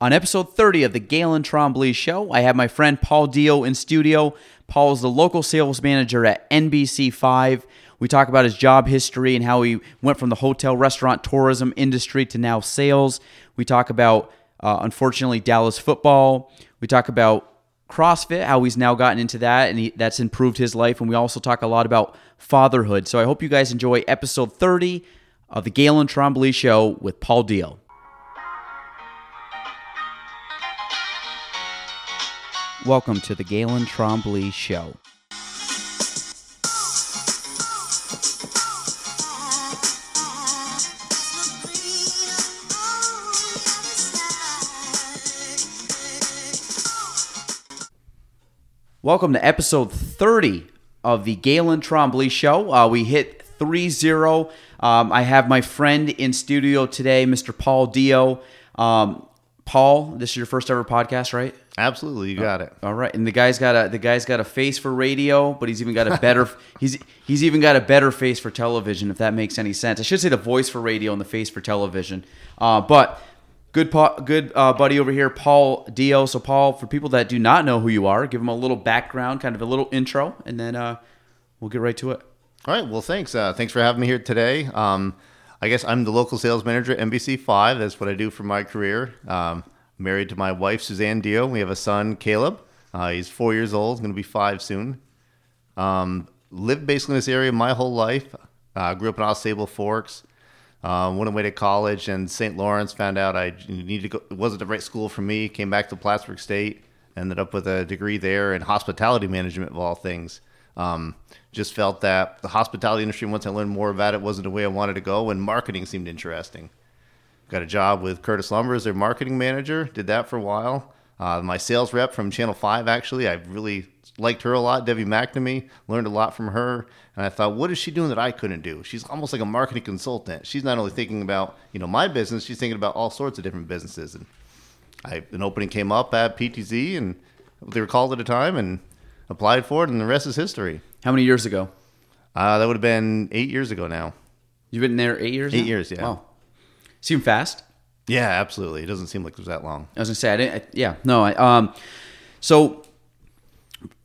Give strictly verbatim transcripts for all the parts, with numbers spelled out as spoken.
On episode thirty of the Gaelan Trombley Show, I have my friend Paul Deyoe in studio. Paul is the local sales manager at N B C five. We talk about his job history and how he went from the hotel, restaurant, tourism industry to now sales. We talk about, uh, unfortunately, Dallas football. We talk about CrossFit, how he's now gotten into that, and he, that's improved his life. And we also talk a lot about fatherhood. So I hope you guys enjoy episode thirty of the Gaelan Trombley Show with Paul Deyoe. Welcome to the Gaelan Trombley Show. Welcome to episode thirty of the Gaelan Trombley Show. Uh, we hit three zero. Um, I have my friend in studio today, Mister Paul Deyoe. Um, Paul, this is your first ever podcast, right? Absolutely, you got it. All right, and the guy's got a the guy's got a face for radio, but he's even got a better he's he's even got a better face for television, if that makes any sense. I should say the voice for radio and the face for television, uh, but. Good pa- good uh, buddy over here, Paul Deyoe. So, Paul, for people that do not know who you are, give them a little background, kind of a little intro, and then uh, we'll get right to it. All right. Well, thanks. Uh, thanks for having me here today. Um, I guess I'm the local sales manager at N B C five. That's what I do for my career. Um, married to my wife, Suzanne Deyoe. We have a son, Caleb. Uh, he's four years old. He's going to be five soon. Um, lived basically in this area my whole life. Uh, grew up in AuSable Forks. Uh, went away to college in Saint Lawrence, found out I needed to go, it wasn't the right school for me, came back to Plattsburgh State, ended up with a degree there in hospitality management of all things. Um, just felt that the hospitality industry, once I learned more about it, wasn't the way I wanted to go, and marketing seemed interesting. Got a job with Curtis Lumber as their marketing manager, did that for a while. Uh, my sales rep from Channel five, actually, I really liked her a lot, Debbie McNamee, learned a lot from her. And I thought, what is she doing that I couldn't do? She's almost like a marketing consultant. She's not only thinking about, you know, my business, she's thinking about all sorts of different businesses. And I, an opening came up at P T Z, and they were called at a time, and applied for it, and the rest is history. How many years ago? Uh, that would have been eight years ago now. You've been there eight years? Eight now? years, yeah. Wow. Seemed fast. Yeah, absolutely. It doesn't seem like it was that long. I was going to say, I didn't, I, yeah, no. I, um, so,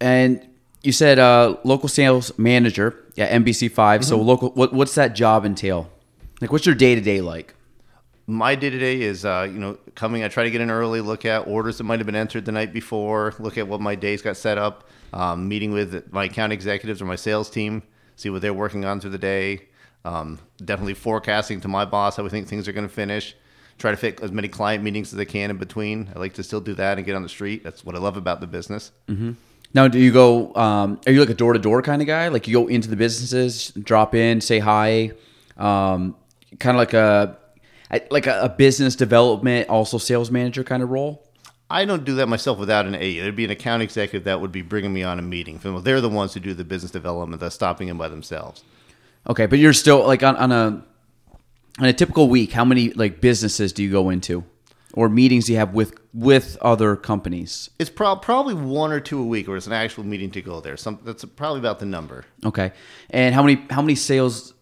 and you said uh, local sales manager at N B C five. Mm-hmm. So local, what, what's that job entail? Like, what's your day-to-day like? My day-to-day is, uh, you know, coming, I try to get in early, look at orders that might have been entered the night before, look at what my day's got set up, um, meeting with my account executives or my sales team, see what they're working on through the day, um, definitely forecasting to my boss how we think things are going to finish. Try to fit as many client meetings as I can in between. I like to still do that and get on the street. That's what I love about the business. Mm-hmm. Now, do you go, um, are you like a door-to-door kind of guy? Like you go into the businesses, drop in, say hi, um, kind of like a like a, a business development, also sales manager kind of role? I don't do that myself without an A E. There'd be an account executive that would be bringing me on a meeting. They're the ones who do the business development. They're stopping in by themselves. Okay, but you're still like on, on a... In a typical week, how many like businesses do you go into, or meetings do you have with with other companies? It's pro- probably one or two a week, where it's an actual meeting to go there. Some, that's probably about the number. Okay, and how many how many sales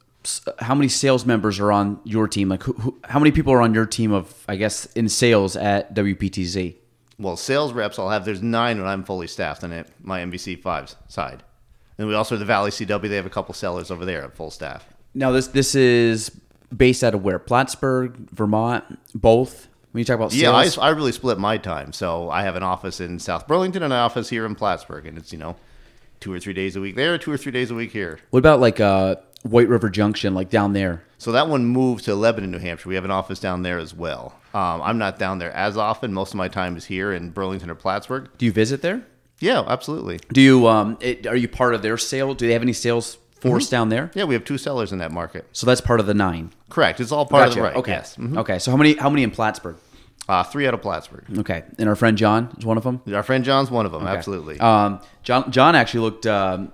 how many sales members are on your team? Like, who, who, how many people are on your team of I guess in sales at W P T Z? Well, sales reps I'll have. There's nine when I'm fully staffed on it. My N B C five's side, and we also have the Valley C W. They have a couple sellers over there at full staff. Now this this is. Based out of where? Plattsburgh, Vermont, both? When you talk about sales? Yeah, I, I really split my time. So I have an office in South Burlington and an office here in Plattsburgh. And it's, you know, two or three days a week there, two or three days a week here. What about like uh, White River Junction, like down there? So that one moved to Lebanon, New Hampshire. We have an office down there as well. Um, I'm not down there as often. Most of my time is here in Burlington or Plattsburgh. Do you visit there? Yeah, absolutely. Do you? Um, it, are you part of their sale? Do they have any sales force down there? Yeah, we have two sellers in that market. So that's part of the nine. Correct. It's all part gotcha. of the right. Okay. Yes. Mm-hmm. Okay. So how many how many in Plattsburgh? Uh, three out of Plattsburgh. Okay. And our friend John is one of them? Our friend John's one of them. Okay. Absolutely. Um, John John actually looked um,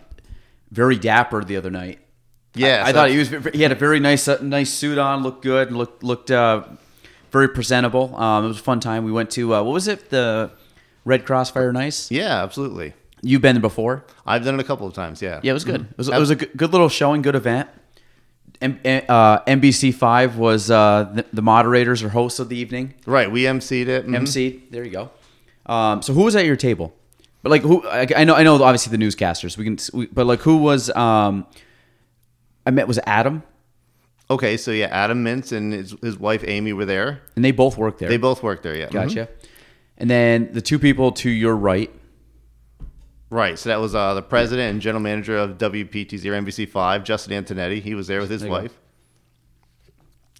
very dapper the other night. Yeah, I, so I thought he was—he had a very nice, uh, nice suit on, looked good, looked looked uh, very presentable. Um, it was a fun time. We went to uh, what was it, the Red Cross Fire and Ice? Yeah, absolutely. You've been there before? I've done it a couple of times. Yeah, yeah, it was good. Mm-hmm. It was, it was a good, good little showing, good event. M- uh, N B C five was uh, the, the moderators or hosts of the evening. Right, we emceed it. Mm-hmm. emceed. There you go. Um, so who was at your table? But like who? I, I know, I know. Obviously the newscasters. We can, we, but like who was? Um, I met was Adam. Okay, so yeah, Adam Mintz and his, his wife Amy were there, and they both worked there. They both worked there, yeah. Gotcha. Mm-hmm. And then the two people to your right. Right, so that was uh, the president and general manager of W P T Z or N B C five, Justin Antonetti. He was there with his there wife.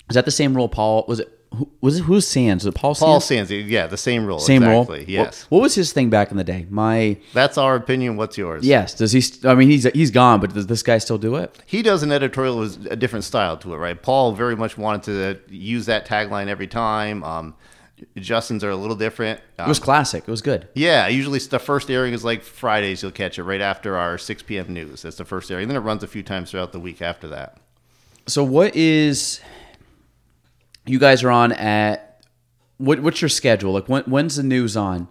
Is that the same role? Paul was it? Who, was it who's Sands? Was it Paul Sands? Paul Sands, yeah, the same role. Same exactly, role. Yes. What, what was his thing back in the day? My. That's our opinion. What's yours? Yes. Does he? I mean, he's he's gone, but does this guy still do it? He does an editorial with a different style to it, right? Paul very much wanted to use that tagline every time. Um, Justin's are a little different. Um, it was classic. It was good. Yeah. Usually the first airing is like Fridays. You'll catch it right after our six p.m. news. That's the first airing. Then it runs a few times throughout the week after that. So what is. You guys are on at what? What's your schedule? Like when? When's the news on?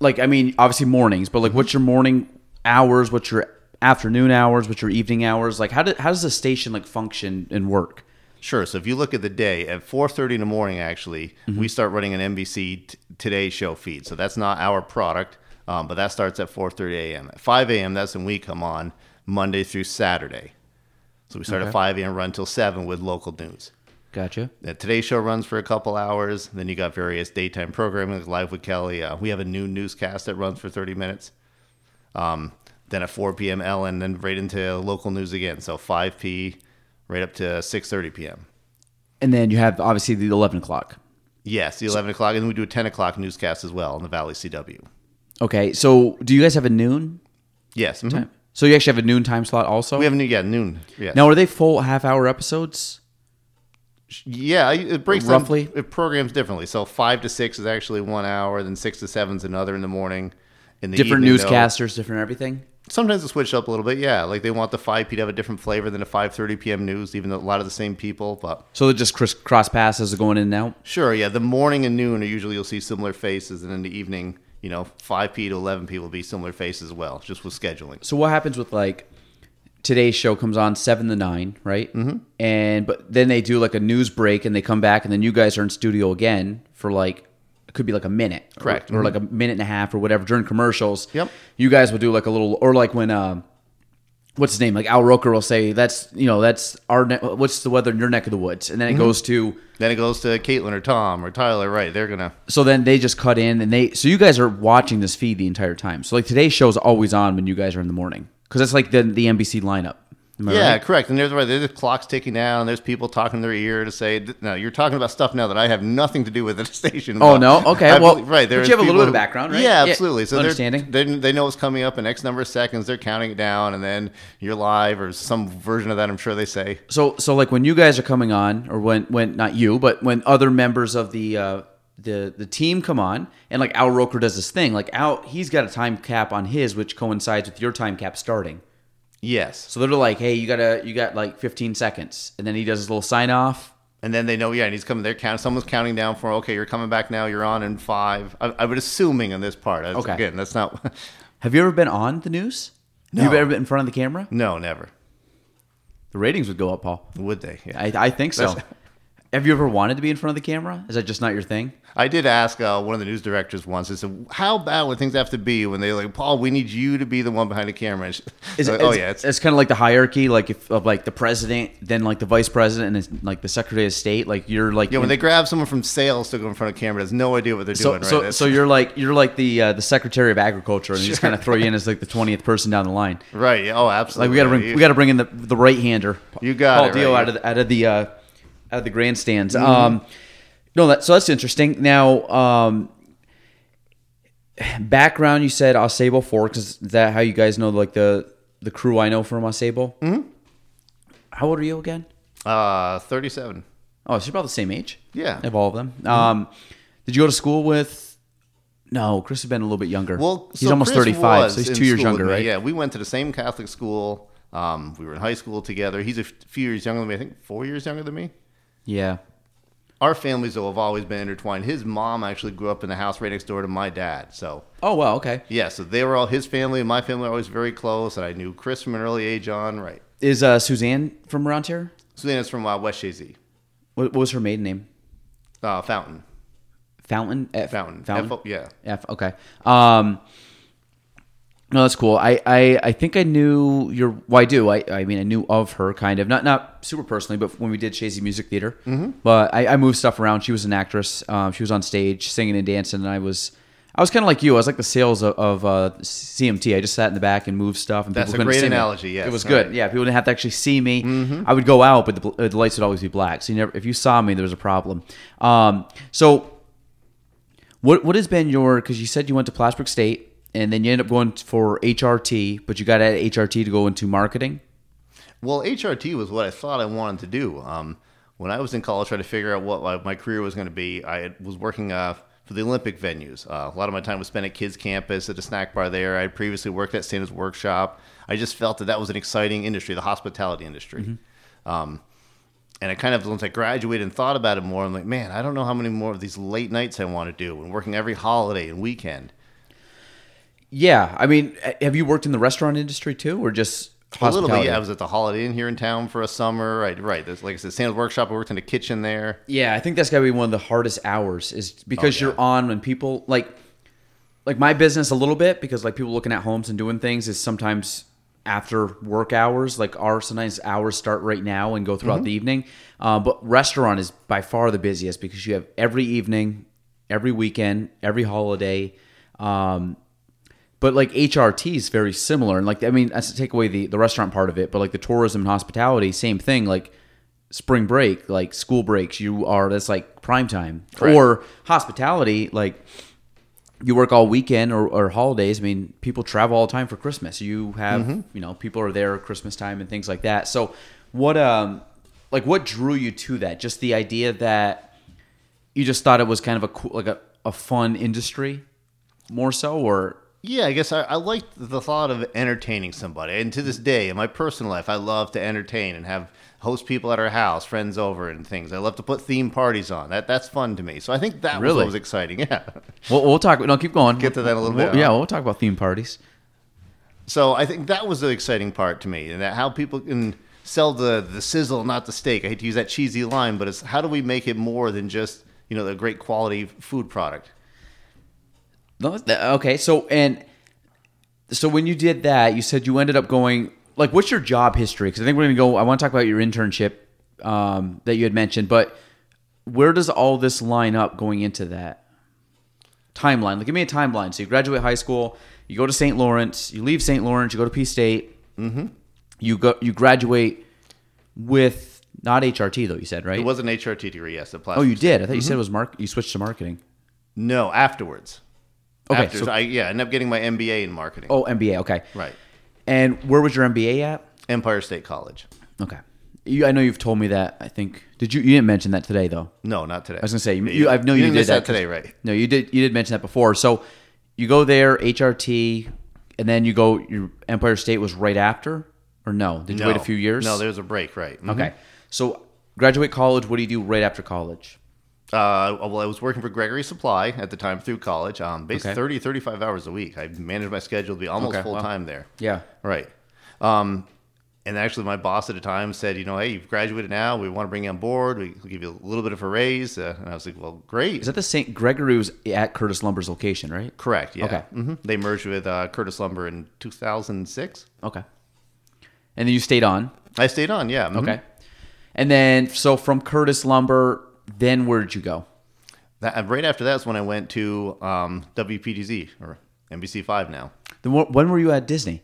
Like I mean, obviously mornings, but like, what's your morning hours? What's your afternoon hours? What's your evening hours? Like, how do, how does the station like function and work? Sure. So if you look at the day at four thirty in the morning, actually, mm-hmm. we start running an N B C t- Today show feed. So that's not our product, um, but that starts at four thirty a.m. At five a.m. that's when we come on Monday through Saturday. So we start okay. at five a.m. run till seven with local news. Gotcha. Uh, today's show runs for a couple hours. Then you got various daytime programming, like Live with Kelly. Uh, we have a new newscast that runs for thirty minutes. Um, then at four p.m. Ellen, then right into local news again. So five p.m. right up to six thirty p.m. And then you have, obviously, the eleven o'clock. Yes, the eleven o'clock. And then we do a ten o'clock newscast as well on the Valley C W. Okay. So do you guys have a noon? Yes. Mm-hmm. Time? So you actually have a noon time slot also? We have a noon. Yeah, noon. Yes. Now, are they full half-hour episodes? Yeah, it breaks roughly. Them, it programs differently. So five to six is actually one hour, then six to seven is another in the morning. In the different evening, newscasters, though, different everything. Sometimes it switched up a little bit. Yeah, like they want the five p.m. to have a different flavor than the five thirty p.m. news, even though a lot of the same people. But so they just cross passes are going in and out. Sure. Yeah, the morning and noon are usually you'll see similar faces, and in the evening, you know, five p.m. to eleven p.m. will be similar faces as well, just with scheduling. So what happens with like? Today's show comes on seven to nine, right? Mm-hmm. And but then they do like a news break, and they come back, and then you guys are in studio again for like it could be like a minute, correct, or, mm-hmm. or like a minute and a half or whatever during commercials. Yep, you guys will do like a little, or like when um, what's his name? Like Al Roker will say, "That's you know that's our ne- what's the weather in your neck of the woods," and then it mm-hmm. goes to then it goes to Caitlin or Tom or Tyler. Right, they're gonna. So then they just cut in, and they so you guys are watching this feed the entire time. So like today's show is always on when you guys are in the morning. Because that's like the the N B C lineup. Am I yeah, right? Correct. And there's, there's the clocks ticking down, and there's people talking in their ear to say, no, you're talking about stuff now that I have nothing to do with the station. Oh, no? Okay. I, well, right, there but you have a little bit of background, right? Yeah, absolutely. Yeah, so understanding. They, they know what's coming up in X number of seconds. They're counting it down, and then you're live or some version of that, I'm sure they say. So, so like when you guys are coming on, or when, when not you, but when other members of the uh, the the team come on, and like Al Roker does this thing, like Al, he's got a time cap on his, which coincides with your time cap starting. Yes. So they're like, hey, you gotta, you got like fifteen seconds. And then he does his little sign off. And then they know, yeah, and he's coming there, count, someone's counting down for, okay, you're coming back now, you're on in five. I, I would assuming on this part. Okay. Again, that's not. Have you ever been on the news? No. Have you ever been in front of the camera? No, never. The ratings would go up, Paul. Would they? Yeah. I, I think so. That's... Have you ever wanted to be in front of the camera? Is that just not your thing? I did ask uh, one of the news directors once. I said, how bad would things have to be when they're like, Paul, we need you to be the one behind the camera? She, is like, it, oh, it's, yeah. It's, it's kind of like the hierarchy like if, of like the president, then like the vice president, and like the secretary of state. Like you're like... Yeah, when they grab someone from sales to go in front of camera, has no idea what they're so, doing. So, right? so you're like you're like the uh, the secretary of agriculture, and sure. They just kind of throw you in as like the twentieth person down the line. Right. Oh, absolutely. Like we got to bring, we got to bring in the, the right-hander. You got Paul it. Paul Deyoe right? out, of the, out of the... Uh, Out of the grandstands. Mm-hmm. Um, no, that, so that's interesting. Now, um, background, you said AuSable Forks. Is that how you guys know, like, the, the crew I know from AuSable? Mm-hmm. How old are you again? Uh, thirty-seven. Oh, so you're about the same age? Yeah. Of all of them. Mm-hmm. Um, did you go to school with... No, Chris has been a little bit younger. Well, He's so almost Chris thirty-five, so he's two years younger, right? Yeah, we went to the same Catholic school. Um, we were in high school together. He's a few years younger than me. I think four years younger than me. Yeah. Our families, though, have always been intertwined. His mom actually grew up in the house right next door to my dad. So. Oh, wow. Okay. Yeah. So they were all his family and my family were always very close. And I knew Chris from an early age on. Right. Is uh, Suzanne from around here? Suzanne is from uh, West Jay-Z. What, what was her maiden name? Uh, Fountain. Fountain? F- Fountain. Fountain? F- yeah. F- okay. Um, no, that's cool. I, I, I think I knew your... Well, I do. I, I mean, I knew of her, kind of. Not not super personally, but when we did Shazy Music Theater. Mm-hmm. But I, I moved stuff around. She was an actress. Um, she was on stage singing and dancing, and I was... I was kind of like you. I was like the sales of, of uh, C M T. I just sat in the back and moved stuff. And that's people a great analogy. Yes, it was good. Right. Yeah, people didn't have to actually see me. Mm-hmm. I would go out, but the, uh, the lights would always be black. So you never, if you saw me, there was a problem. Um, so what what has been your? Because you said you went to Plattsburgh State, and then you ended up going for H R T, but you got out of H R T to go into marketing. Well, H R T was what I thought I wanted to do. Um, when I was in college, trying to figure out what my, my career was going to be, I was working. Uh, For the Olympic venues. Uh, a lot of my time was spent at Kids Campus, at a snack bar there. I had previously worked at Santa's Workshop. I just felt that that was an exciting industry, the hospitality industry. Mm-hmm. Um, and I kind of, once I graduated and thought about it more, I'm like, man, I don't know how many more of these late nights I want to do and working every holiday and weekend. Yeah. I mean, have you worked in the restaurant industry too, or just hospitality? A little bit, yeah. I was at the Holiday Inn here in town for a summer. Right, right. There's, like I said, Sam's Workshop. I worked in the kitchen there. Yeah, I think that's got to be one of the hardest hours, is because oh, yeah. you're on when people like, like my business a little bit, because like people looking at homes and doing things is sometimes after work hours. Like our sometimes hours start right now and go throughout mm-hmm. the evening. Uh, but restaurant is by far the busiest, because you have every evening, every weekend, every holiday. Um, But like H R T is very similar, and like I mean, that's to take away the, the restaurant part of it. But like the tourism and hospitality, same thing. Like spring break, like school breaks, you are that's like prime time. Correct. Or hospitality, like you work all weekend or, or holidays. I mean, people travel all the time for Christmas. You have mm-hmm. you know people are there at Christmas time and things like that. So what um like what drew you to that? Just the idea that you just thought it was kind of a cool, like a, a fun industry, more so, or. Yeah, I guess I, I liked the thought of entertaining somebody. And to this day, in my personal life, I love to entertain and have host people at our house, friends over and things. I love to put theme parties on. That That's fun to me. So I think that really? was what was exciting. Yeah. We'll, we'll talk. No, keep going. Get to that a little we'll, bit. Yeah, we'll talk about theme parties. So I think that was the exciting part to me, and that how people can sell the, the sizzle, not the steak. I hate to use that cheesy line, but it's how do we make it more than just, you know, a great quality food product? Okay, so and so when you did that, you said you ended up going. Like, what's your job history? Because I think we're gonna go. I want to talk about your internship um, that you had mentioned, but where does all this line up going into that timeline? Like, give me a timeline. So you graduate high school, you go to Saint Lawrence, you leave Saint Lawrence, you go to P State, mm-hmm. you go, you graduate with. Not H R T though. You said right? It was an H R T degree. Yes, the plastic. Oh, you did. I thought mm-hmm. you said it was mark. You switched to marketing. No, afterwards. Okay, After, so, so I, yeah, I ended up getting my M B A in marketing. Oh, M B A, okay. Right. And where was your M B A at? Empire State College. Okay. You, I know you've told me that, I think. Did you, you didn't mention that today, though? No, not today. I was going to say, you, you, I know you, you didn't did that, that today, right? No, you did You did mention that before. So you go there, H R T, and then you go, your Empire State was right after? Or no? Did you no. wait a few years? No, there was a break, right. Mm-hmm. Okay. So graduate college, what do you do right after college? Uh, well, I was working for Gregory Supply at the time through college, um, based okay. thirty, thirty-five hours a week. I managed my schedule to be almost okay, full wow. time there. Yeah. Right. Um, and actually my boss at the time said, you know, hey, you've graduated now. We want to bring you on board. We'll give you a little bit of a raise. Uh, and I was like, well, great. Is that the Saint Gregory was at Curtis Lumber's location, right? Correct. Yeah. Okay. Mm-hmm. They merged with, uh, Curtis Lumber in two thousand six. Okay. And then you stayed on? I stayed on. Yeah. Mm-hmm. Okay. And then, so from Curtis Lumber, then where did you go? That, right after that's when I went to um, W P T Z or N B C five now. Then wh- when were you at Disney?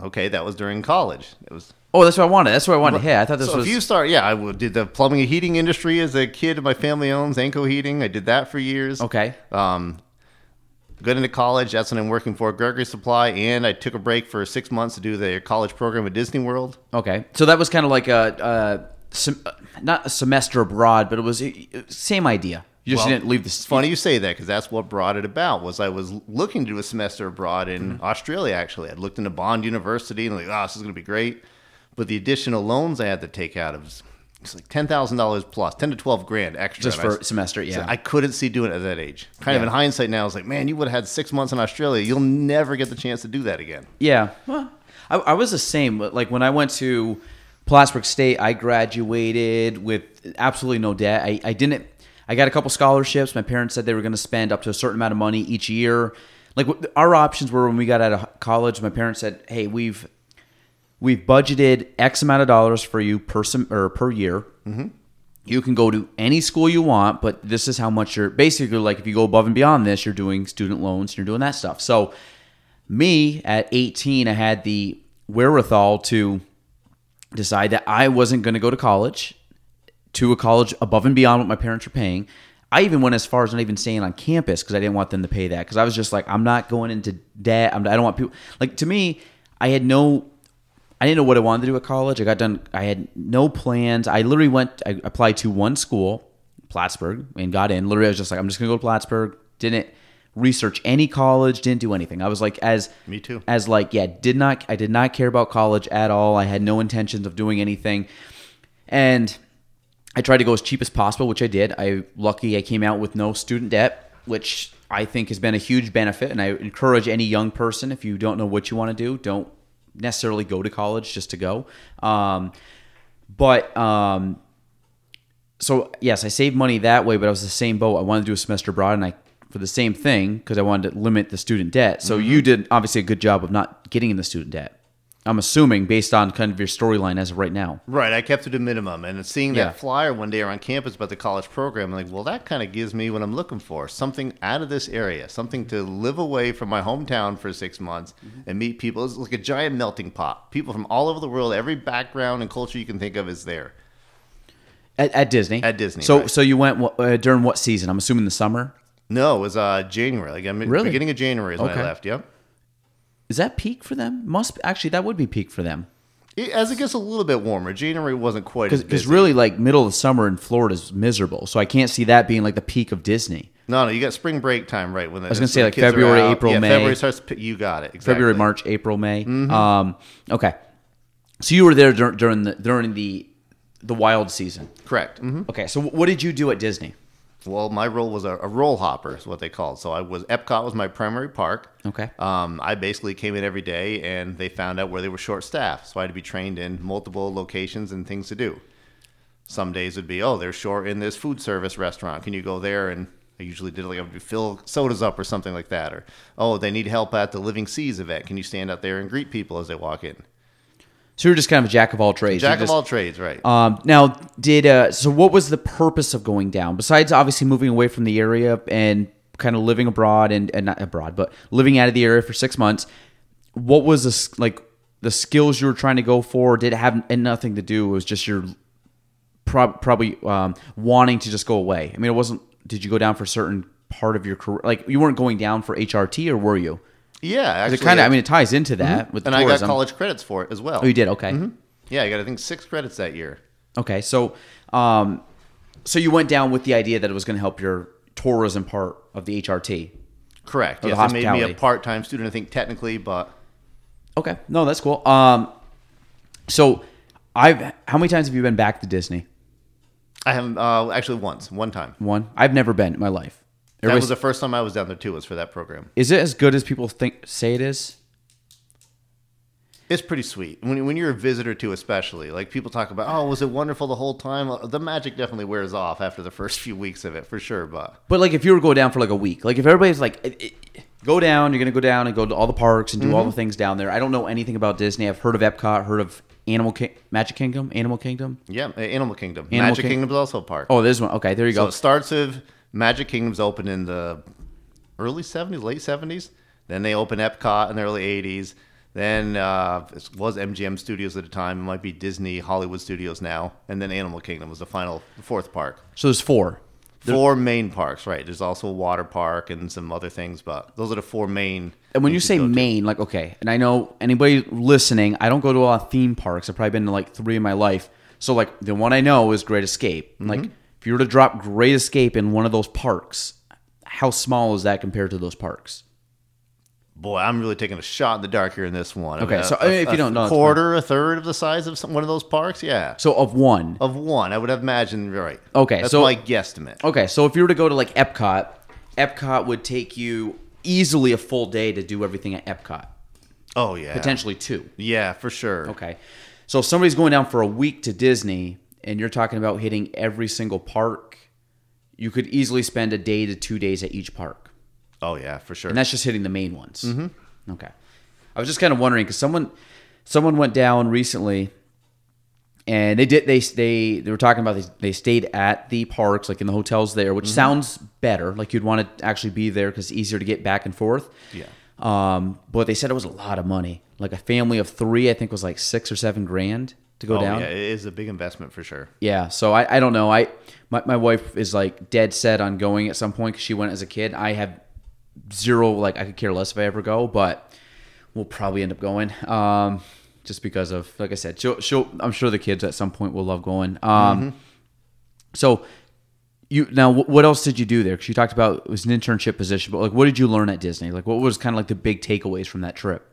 Okay, that was during college. It was. Oh, that's what I wanted. That's what I wanted to hear. I thought this so was. So if you start, yeah, I did the plumbing and heating industry as a kid. My family owns Anko Heating. I did that for years. Okay. Um, got into college. That's when I'm working for Gregory Supply, and I took a break for six months to do the college program at Disney World. Okay, so that was kind of like a. a Sem- not a semester abroad, but it was the same idea. You just well, didn't leave the... It's funny you say that, because that's what brought it about, was I was looking to do a semester abroad in mm-hmm. Australia, actually. I'd looked into Bond University, and like, oh, this is going to be great. But the additional loans I had to take out of it's like ten thousand dollars plus, ten to twelve grand extra just for a semester. Yeah, so I couldn't see doing it at that age. Kind yeah. of in hindsight now, I was like, man, you would have had six months in Australia. You'll never get the chance to do that again. Yeah, well, I, I was the same. Like when I went to Plattsburgh State, I graduated with absolutely no debt. I, I didn't. I got a couple scholarships. My parents said they were going to spend up to a certain amount of money each year. Like our options were when we got out of college. My parents said, hey, we've. We've budgeted X amount of dollars for you per sem- or per year. Mm-hmm. You can go to any school you want, but this is how much you're basically like. If you go above and beyond this, you're doing student loans, you're doing that stuff. So, me at eighteen, I had the wherewithal to decide that I wasn't going to go to college, to a college above and beyond what my parents were paying. I even went as far as not even staying on campus because I didn't want them to pay that because I was just like, I'm not going into debt. I'm, I don't want people like to me. I had no. I didn't know what I wanted to do at college. I got done. I had no plans. I literally went, I applied to one school, Plattsburgh, and got in. Literally, I was just like, I'm just going to go to Plattsburgh. Didn't research any college. Didn't do anything. I was like, as me too, as like, yeah, did not, I did not care about college at all. I had no intentions of doing anything. And I tried to go as cheap as possible, which I did. I lucky I came out with no student debt, which I think has been a huge benefit. And I encourage any young person, if you don't know what you want to do, don't necessarily go to college just to go. Um, but, um, so yes, I saved money that way, but I was the same boat. I wanted to do a semester abroad and I, for the same thing, cause I wanted to limit the student debt. So mm-hmm. you did obviously a good job of not getting in the student debt. I'm assuming based on kind of your storyline as of right now. Right. I kept it a minimum and seeing that yeah. flyer one day around campus about the college program, I'm like, well, that kind of gives me what I'm looking for. Something out of this area, something to live away from my hometown for six months mm-hmm. and meet people. It's like a giant melting pot. People from all over the world, every background and culture you can think of is there. At, at Disney? At Disney. So right. so you went uh, during what season? I'm assuming the summer? No, it was uh, January. Like I'm really? Beginning of January is okay. when I left. Yep. Is that peak for them? Must be, actually, that would be peak for them. It, as it gets a little bit warmer, January wasn't quite as busy. Because really, like, middle of summer in Florida is miserable. So I can't see that being, like, the peak of Disney. No, no, you got spring break time, right? When the, I was going to say, like, February, April, yeah, May. February starts, you got it. Exactly. February, March, April, May. Mm-hmm. Um, okay. So you were there dur- during the during the the wild season. Correct. Mm-hmm. Okay, so what did you do at Disney? Well, my role was a, a roll hopper is what they called. So I was Epcot was my primary park. Okay. Um, I basically came in every day and they found out where they were short staffed. So I had to be trained in multiple locations and things to do. Some days would be, oh, they're short in this food service restaurant. Can you go there? And I usually did like I would fill sodas up or something like that. Or, oh, they need help at the Living Seas event. Can you stand out there and greet people as they walk in? So you're just kind of a jack of all trades. Jack just, of all trades, right. Um, now, did uh, so what was the purpose of going down? Besides obviously moving away from the area and kind of living abroad and, and not abroad, but living out of the area for six months, what was the, like, the skills you were trying to go for? Did it have and nothing to do? It was just your pro- probably um, wanting to just go away. I mean, it wasn't – did you go down for a certain part of your career? Like you weren't going down for H R T or were you? Yeah, actually. It kind of, I mean, it ties into that mm-hmm. with and tourism. I got college credits for it as well. Oh, you did? Okay. Mm-hmm. Yeah, I got, I think, six credits that year. Okay. So um, so you went down with the idea that it was going to help your tourism part of the H R T. Correct. Yes, it made me a part-time student, I think, technically, but... Okay. No, that's cool. Um, so I've how many times have you been back to Disney? I haven't. Uh, actually, once. One time. One? I've never been in my life. That was the first time I was down there, too, was for that program. Is it as good as people think say it is? It's pretty sweet. When, when you're a visitor, too, especially. Like, people talk about, oh, was it wonderful the whole time? The magic definitely wears off after the first few weeks of it, for sure. But, but like, if you were to go down for, like, a week. Like, if everybody's like, it, it, go down, you're going to go down and go to all the parks and do mm-hmm. all the things down there. I don't know anything about Disney. I've heard of Epcot, heard of Animal Ki- Magic Kingdom? Animal Kingdom? Yeah, Animal Kingdom. Animal Magic King- Kingdom is also a park. Oh, there's one. Okay, there you go. So it starts with... Magic Kingdom's opened in the early seventies, late seventies. Then they opened Epcot in the early eighties. Then uh, it was M G M Studios at the time. It might be Disney Hollywood Studios now. And then Animal Kingdom was the final, the fourth park. So there's four. Four there's... main parks, right. There's also a water park and some other things, but those are the four main. And when you say you main, to. Like, okay, and I know anybody listening, I don't go to a lot of theme parks. I've probably been to like three in my life. So like the one I know is Great Escape. Mm-hmm. Like. If you were to drop Great Escape in one of those parks, how small is that compared to those parks? boy, I'm really taking a shot in the dark here in this one. Okay, I mean, so a, if a, you don't know, a quarter, a third of the size of some, one of those parks, yeah. So of one, of one, I would have imagined, right? Okay, that's so my guesstimate. Okay, so if you were to go to like Epcot, Epcot would take you easily a full day to do everything at Epcot. Oh yeah, potentially two. Yeah, for sure. Okay, so if somebody's going down for a week to Disney, and you're talking about hitting every single park, you could easily spend a day to two days at each park. Oh, yeah, for sure. And that's just hitting the main ones. Mm-hmm. Okay. I was just kind of wondering, because someone someone went down recently, and they did they they, they were talking about they, they stayed at the parks, like in the hotels there, which mm-hmm. sounds better. Like you'd want to actually be there because it's easier to get back and forth. Yeah. Um, but they said it was a lot of money. Like a family of three, I think, was like six or seven grand to go oh, down. Yeah, it is a big investment for sure. Yeah, so I, I don't know. I my, my wife is like dead set on going at some point because she went as a kid. I have zero, like I could care less if I ever go, but we'll probably end up going um, just because of, like I said, she'll, she'll, I'm sure the kids at some point will love going. Um, mm-hmm. So you now, what else did you do there? Because you talked about it was an internship position, but like what did you learn at Disney? Like what was kind of like the big takeaways from that trip?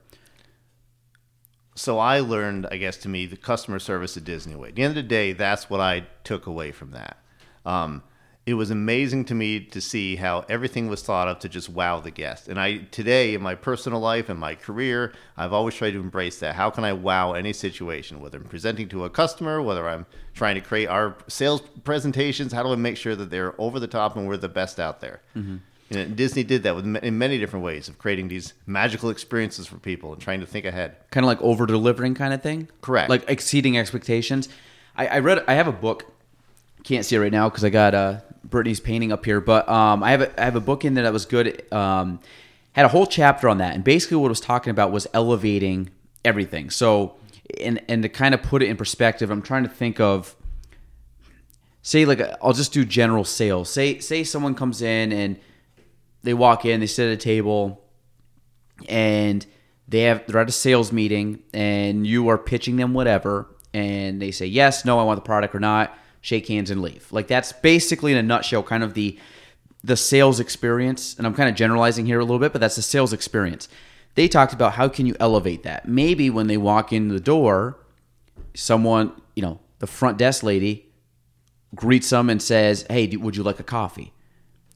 So I learned, I guess, to me, the customer service at Disney way. At the end of the day, that's what I took away from that. Um, it was amazing to me to see how everything was thought of to just wow the guest. And I today, in my personal life and my career, I've always tried to embrace that. How can I wow any situation, whether I'm presenting to a customer, whether I'm trying to create our sales presentations? How do I make sure that they're over the top and we're the best out there? Mm-hmm. And Disney did that with in many different ways of creating these magical experiences for people and trying to think ahead. Kind of like over-delivering kind of thing? Correct. Like exceeding expectations. I, I read. I have a book. Can't see it right now because I got uh, Brittany's painting up here. But um, I have a, I have a book in there that was good. Um, had a whole chapter on that. And basically what it was talking about was elevating everything. So and, and to kind of put it in perspective, I'm trying to think of, say like, a, I'll just do general sales. Say Say someone comes in and they walk in, they sit at a table, and they have, they're at a sales meeting, and you are pitching them whatever, and they say, yes, no, I want the product or not, shake hands and leave. Like that's basically in a nutshell kind of the the sales experience, and I'm kind of generalizing here a little bit, but that's the sales experience. They talked about how can you elevate that. Maybe when they walk in the door, someone, you know, the front desk lady greets them and says, hey, would you like a coffee?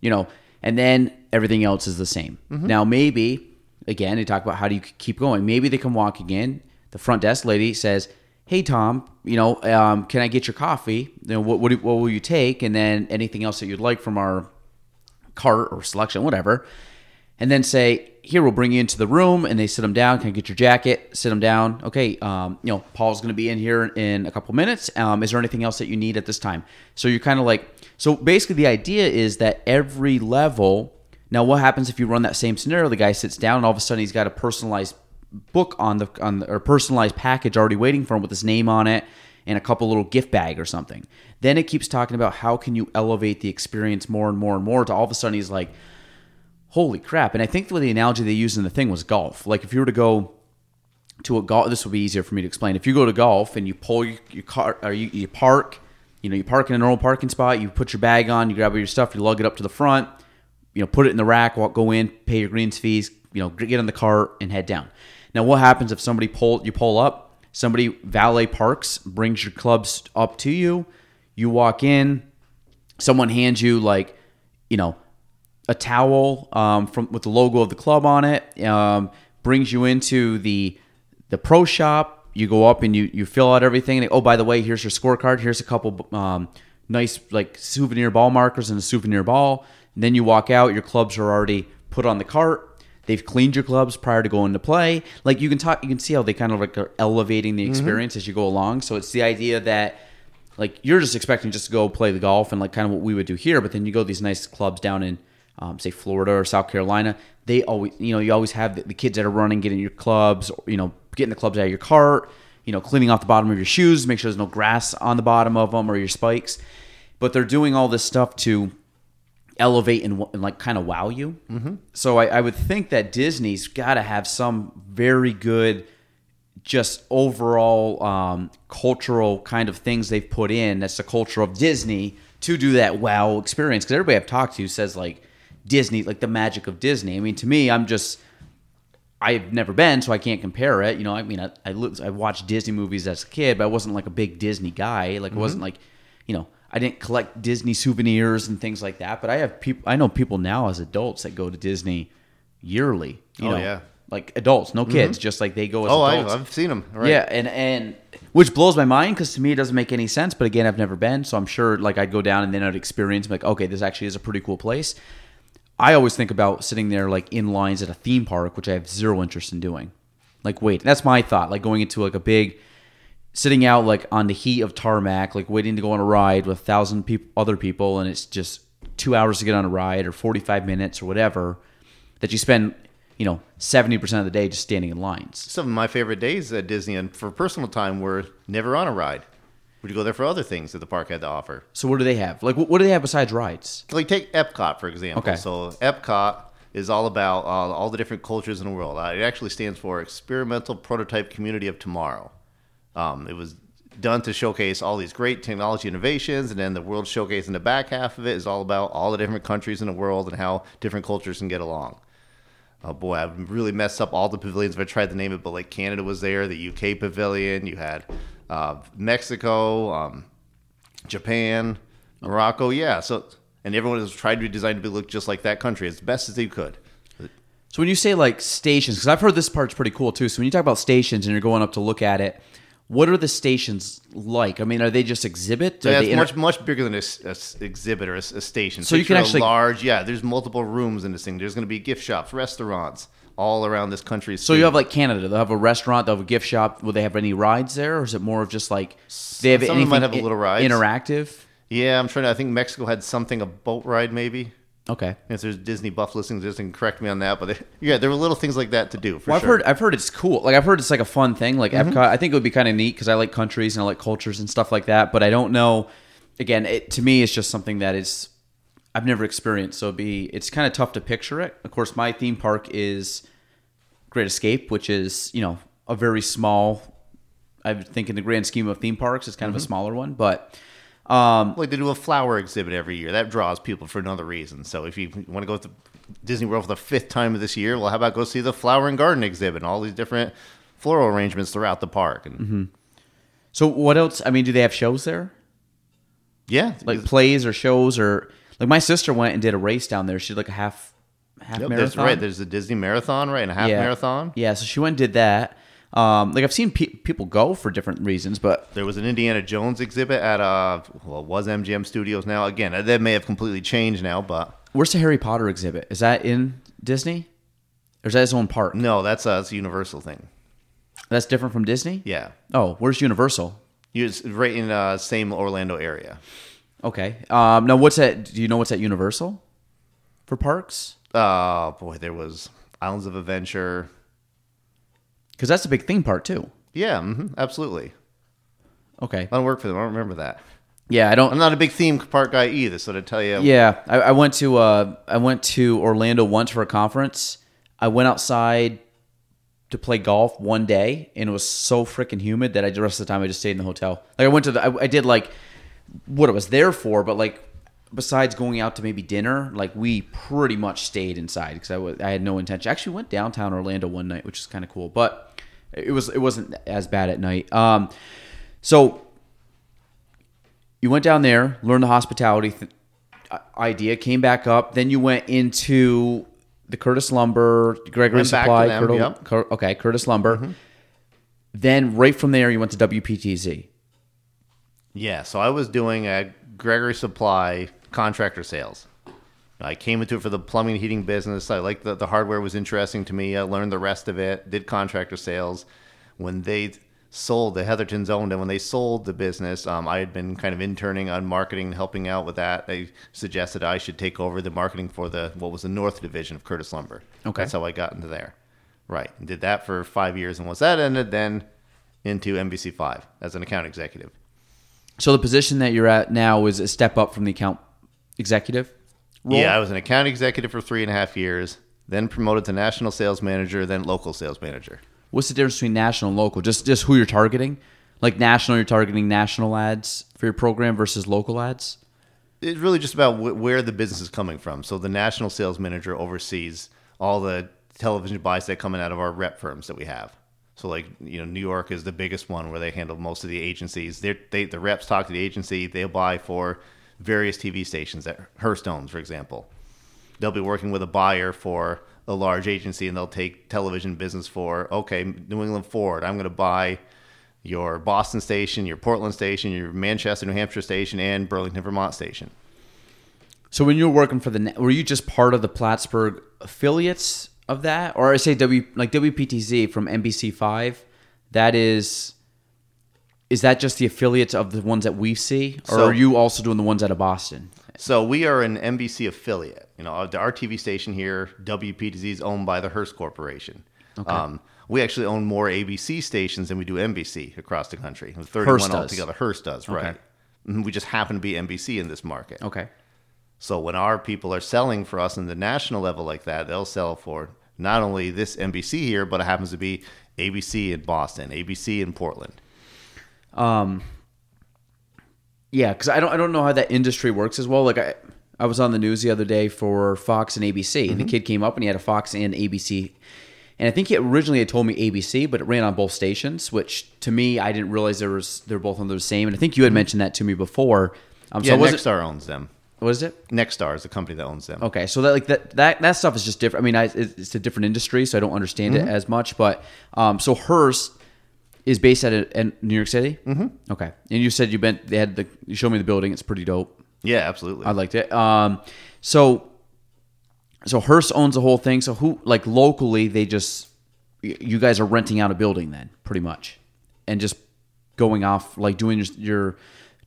You know, and then everything else is the same. Mm-hmm. Now, maybe, again, they talk about how do you keep going. Maybe they come walking in. The front desk lady says, hey, Tom, you know, um, can I get your coffee? You know, what, what, what will you take? And then anything else that you'd like from our cart or selection, whatever. And then say, here, we'll bring you into the room. And they sit them down. Can I get your jacket? Sit them down. Okay, um, you know, Paul's going to be in here in a couple minutes. Um, is there anything else that you need at this time? So you're kind of like, so basically the idea is that every level, now what happens if you run that same scenario? The guy sits down and all of a sudden he's got a personalized book on the, on the or personalized package already waiting for him with his name on it and a couple little gift bag or something. Then it keeps talking about how can you elevate the experience more and more and more to all of a sudden he's like, holy crap. And I think the analogy they used in the thing was golf. Like if you were to go to a golf, this would be easier for me to explain. If you go to golf and you pull your, your car or you, you park, you know, you park in a normal parking spot, you put your bag on, you grab all your stuff, you lug it up to the front, you know, put it in the rack, walk, go in, pay your greens fees, you know, get in the car and head down. Now, what happens if somebody pull, you pull up, somebody valet parks, brings your clubs up to you, you walk in, someone hands you like, you know, a towel um, from with the logo of the club on it, um, brings you into the the pro shop. You go up and you, you fill out everything. And, oh, by the way, here's your scorecard. Here's a couple um, nice like souvenir ball markers and a souvenir ball. And then you walk out. Your clubs are already put on the cart. They've cleaned your clubs prior to going to play. Like you can talk, you can see how they kind of like are elevating the experience mm-hmm. as you go along. So it's the idea that like you're just expecting just to go play the golf and like kind of what we would do here. But then you go to these nice clubs down in um, say Florida or South Carolina. They always, you know, you always have the, the kids that are running, getting your clubs, you know, getting the clubs out of your cart, you know, cleaning off the bottom of your shoes, make sure there's no grass on the bottom of them or your spikes. But they're doing all this stuff to elevate and, and like kind of wow you. Mm-hmm. So I, I would think that Disney's got to have some very good, just overall um, cultural kind of things they've put in. That's the culture of Disney to do that wow experience. Because everybody I've talked to says like Disney, like the magic of Disney. I mean, to me, I'm just I've never been, so I can't compare it. You know, I mean, I I, looked, I watched Disney movies as a kid, but I wasn't like a big Disney guy. Like, mm-hmm. I wasn't like, you know, I didn't collect Disney souvenirs and things like that. But I have people, I know people now as adults that go to Disney yearly. You oh, know, yeah. Like adults, no kids, mm-hmm. just like they go as oh, adults. Oh, I've seen them. Right. Yeah, and, and which blows my mind because to me it doesn't make any sense. But again, I've never been, so I'm sure like I'd go down and then I'd experience like, okay, this actually is a pretty cool place. I always think about sitting there like in lines at a theme park, which I have zero interest in doing. Like, wait, that's my thought. Like going into like a big, sitting out like on the heat of tarmac, like waiting to go on a ride with a thousand people, other people, and it's just two hours to get on a ride or forty-five minutes or whatever that you spend, you know, seventy percent of the day just standing in lines. Some of my favorite days at Disney and for personal time were never on a ride. Would you go there for other things that the park had to offer? So what do they have? Like, what do they have besides rides? Like, take Epcot, for example. Okay. So Epcot is all about uh, all the different cultures in the world. Uh, it actually stands for Experimental Prototype Community of Tomorrow. Um, it was done to showcase all these great technology innovations, and then the World Showcase in the back half of it is all about all the different countries in the world and how different cultures can get along. Oh, boy, I've really messed up all the pavilions if I tried to name it, but, like, Canada was there, the U K pavilion, you had uh, Mexico, um, Japan, Morocco, yeah. So, and everyone has tried to be designed to look just like that country as best as they could. So when you say, like, stations, because I've heard this part's pretty cool, too. So when you talk about stations and you're going up to look at it, what are the stations like? I mean, are they just exhibit? Yeah, it's inter- much much bigger than a, a exhibit or a, a station. So Picture you can actually large. Yeah, there's multiple rooms in this thing. There's going to be gift shops, restaurants all around this country. So you have like Canada. They'll have a restaurant. They'll have a gift shop. Will they have any rides there, or is it more of just like they have? Some might have a little ride. Interactive. Yeah, I'm trying to. I think Mexico had something a boat ride maybe. Okay. If there's Disney buff listeners, they can correct me on that. But they, yeah, there were little things like that to do. For well, I've sure. heard, I've heard it's cool. Like I've heard it's like a fun thing. Like mm-hmm. Epcot, I think it would be kind of neat because I like countries and I like cultures and stuff like that. But I don't know. Again, it, to me, it's just something that is I've never experienced. So it'd be it's kind of tough to picture it. Of course, my theme park is Great Escape, which is you know a very small. I think in the grand scheme of theme parks, it's kind mm-hmm. of a smaller one, but. Um, like they do a flower exhibit every year. That draws people for another reason. So if you want to go to Disney World for the fifth time of this year, well, how about go see the flower and garden exhibit and all these different floral arrangements throughout the park? And mm-hmm. So what else? I mean, do they have shows there? Yeah. Like plays or shows or... Like my sister went and did a race down there. She did like a half, half yep, marathon. That's right. There's a Disney marathon, right? And a half yeah. marathon. Yeah, so she went and did that. Um, like I've seen pe- people go for different reasons, but there was an Indiana Jones exhibit at uh, well, it was M G M Studios now. Again, that may have completely changed now, but where's the Harry Potter exhibit? Is that in Disney, or is that its own park? No, that's uh, it's a Universal thing. That's different from Disney. Yeah. Oh, where's Universal? It's right in the uh, same Orlando area. Okay. Um, now, what's that? Do you know what's at Universal for parks? Oh uh, boy, there was Islands of Adventure. Because that's a big theme park, too. Yeah, mm-hmm, absolutely. Okay. I don't work for them. I don't remember that. Yeah, I don't... I'm not a big theme park guy either, so to tell you... Yeah, I, I went to uh, I went to Orlando once for a conference. I went outside to play golf one day, and it was so freaking humid that I, the rest of the time I just stayed in the hotel. Like, I went to the... I, I did, like, what it was there for, but, like, besides going out to maybe dinner, like, we pretty much stayed inside because I, was, I had no intention. I actually went downtown Orlando one night, which is kind of cool, but... It was it wasn't as bad at night. Um, so you went down there, learned the hospitality th- idea, came back up. Then you went into the Curtis Lumber, Gregory went Supply. Back to them, Cur- yep. Cur- okay, Curtis Lumber. Mm-hmm. Then right from there, you went to W P T Z. Yeah, so I was doing a Gregory Supply contractor sales. I came into it for the plumbing and heating business. I liked that the hardware was interesting to me. I learned the rest of it, did contractor sales. When they sold, the Heathertons owned, and when they sold the business, um, I had been kind of interning on marketing and helping out with that. They suggested I should take over the marketing for the what was the North Division of Curtis Lumber. Okay. That's how I got into there. Right. And did that for five years. And once that ended, then into N B C five as an account executive. So the position that you're at now is a step up from the account executive? Role? Yeah, I was an account executive for three and a half years, then promoted to national sales manager, then local sales manager. What's the difference between national and local? Just just who you're targeting? Like national, you're targeting national ads for your program versus local ads? It's really just about wh- where the business is coming from. So the national sales manager oversees all the television buys that come in out of our rep firms that we have. So, like, you know, New York is the biggest one where they handle most of the agencies. They're, they the reps talk to the agency. They'll buy for various T V stations that Hearst owns, for example. They'll be working with a buyer for a large agency, and they'll take television business for, okay, New England Ford, I'm going to buy your Boston station, your Portland station, your Manchester, New Hampshire station, and Burlington, Vermont station. So when you were working for the, were you just part of the Plattsburgh affiliates of that? Or I say W, like W P T Z from N B C five, that is, is that just the affiliates of the ones that we see? Or so, are you also doing the ones out of Boston? So we are an N B C affiliate. You know, our T V station here, W P T Z, is owned by the Hearst Corporation. Okay. Um, we actually own more A B C stations than we do N B C across the country. thirty-one Hearst altogether. Does. Hearst does, right. Okay. We just happen to be N B C in this market. Okay. So when our people are selling for us in the national level like that, they'll sell for not only this N B C here, but it happens to be A B C in Boston, A B C in Portland. Um. Yeah, because I don't, I don't know how that industry works as well. Like, I, I was on the news the other day for Fox and A B C, mm-hmm. and the kid came up and he had a Fox and A B C. And I think he originally had told me A B C, but it ran on both stations, which to me, I didn't realize there was they're both on the same. And I think you had mentioned that to me before. Um, yeah, so Nexstar owns them. What is it? Nexstar is the company that owns them. Okay, so that like that that, that stuff is just different. I mean, I, it's a different industry, so I don't understand mm-hmm. it as much. But um, so Hearst is based at a, in New York City. Mm-hmm. Okay, and you said you been they had the you showed me the building. It's pretty dope. Yeah, absolutely. I liked it. Um, so so Hearst owns the whole thing. So who like locally they just you guys are renting out a building then pretty much, and just going off like doing your.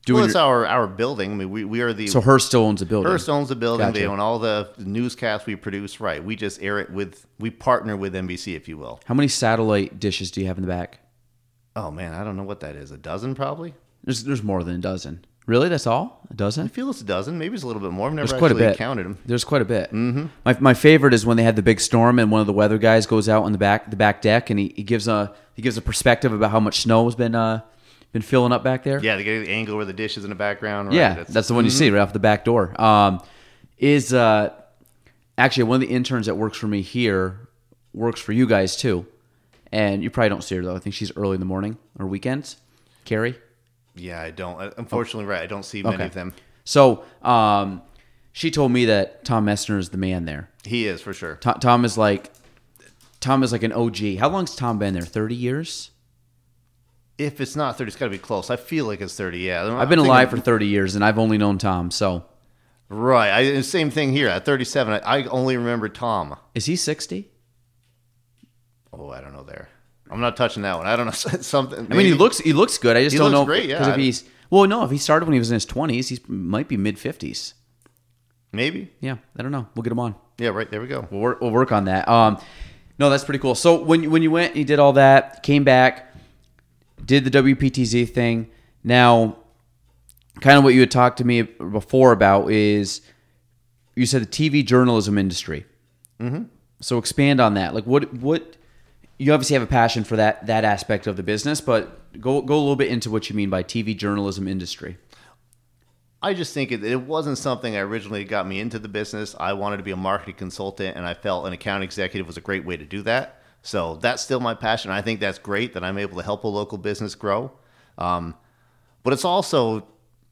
your Well, it's your, our, our building. I mean, we, we are the... So Hearst still owns the building. Hearst owns the building. Gotcha. They own all the newscasts we produce. Right. We just air it with... We partner with N B C, if you will. How many satellite dishes do you have in the back? Oh, man. I don't know what that is. A dozen, probably? There's there's more than a dozen. Really? That's all? A dozen? I feel it's a dozen. Maybe it's a little bit more. I've never there's actually counted them. There's quite a bit. Mm-hmm. My my favorite is when they had the big storm and one of the weather guys goes out on the back the back deck and he, he gives a he gives a perspective about how much snow has been... Uh, Been filling up back there? Yeah, they get the angle where the dish is in the background. Right? Yeah, that's, that's the one you mm-hmm. see right off the back door. Um, is uh, actually one of the interns that works for me here works for you guys too. And you probably don't see her though. I think she's early in the morning or weekends. Carrie? Yeah, I don't. Unfortunately, oh. right. I don't see many okay. of them. So um, she told me that Tom Messner is the man there. He is for sure. Tom, Tom is like Tom is like an O G. How long's Tom been there? thirty years? If it's not thirty, it's got to be close. I feel like it's thirty, yeah. I'm I've been thinking, alive for thirty years, and I've only known Tom, so. Right. I, same thing here. At thirty-seven, I, I only remember Tom. Is he sixty? Oh, I don't know there. I'm not touching that one. I don't know. Something. Maybe. I mean, he looks he looks good. I just he don't looks know. Great, yeah. Because if he's, well, no, if he started when he was in his twenties, he might be mid-fifties. Maybe. Yeah, I don't know. We'll get him on. Yeah, right. There we go. We'll work, we'll work on that. Um, no, that's pretty cool. So when, when you went and you did all that, came back, did the W P T Z thing. Now, kind of what you had talked to me before about is you said the T V journalism industry. Mm-hmm. So expand on that. Like what, what you obviously have a passion for that, that aspect of the business, but go, go a little bit into what you mean by T V journalism industry. I just think it, it wasn't something that originally got me into the business. I wanted to be a marketing consultant and I felt an account executive was a great way to do that. So that's still my passion. I think that's great that I'm able to help a local business grow. Um, but it's also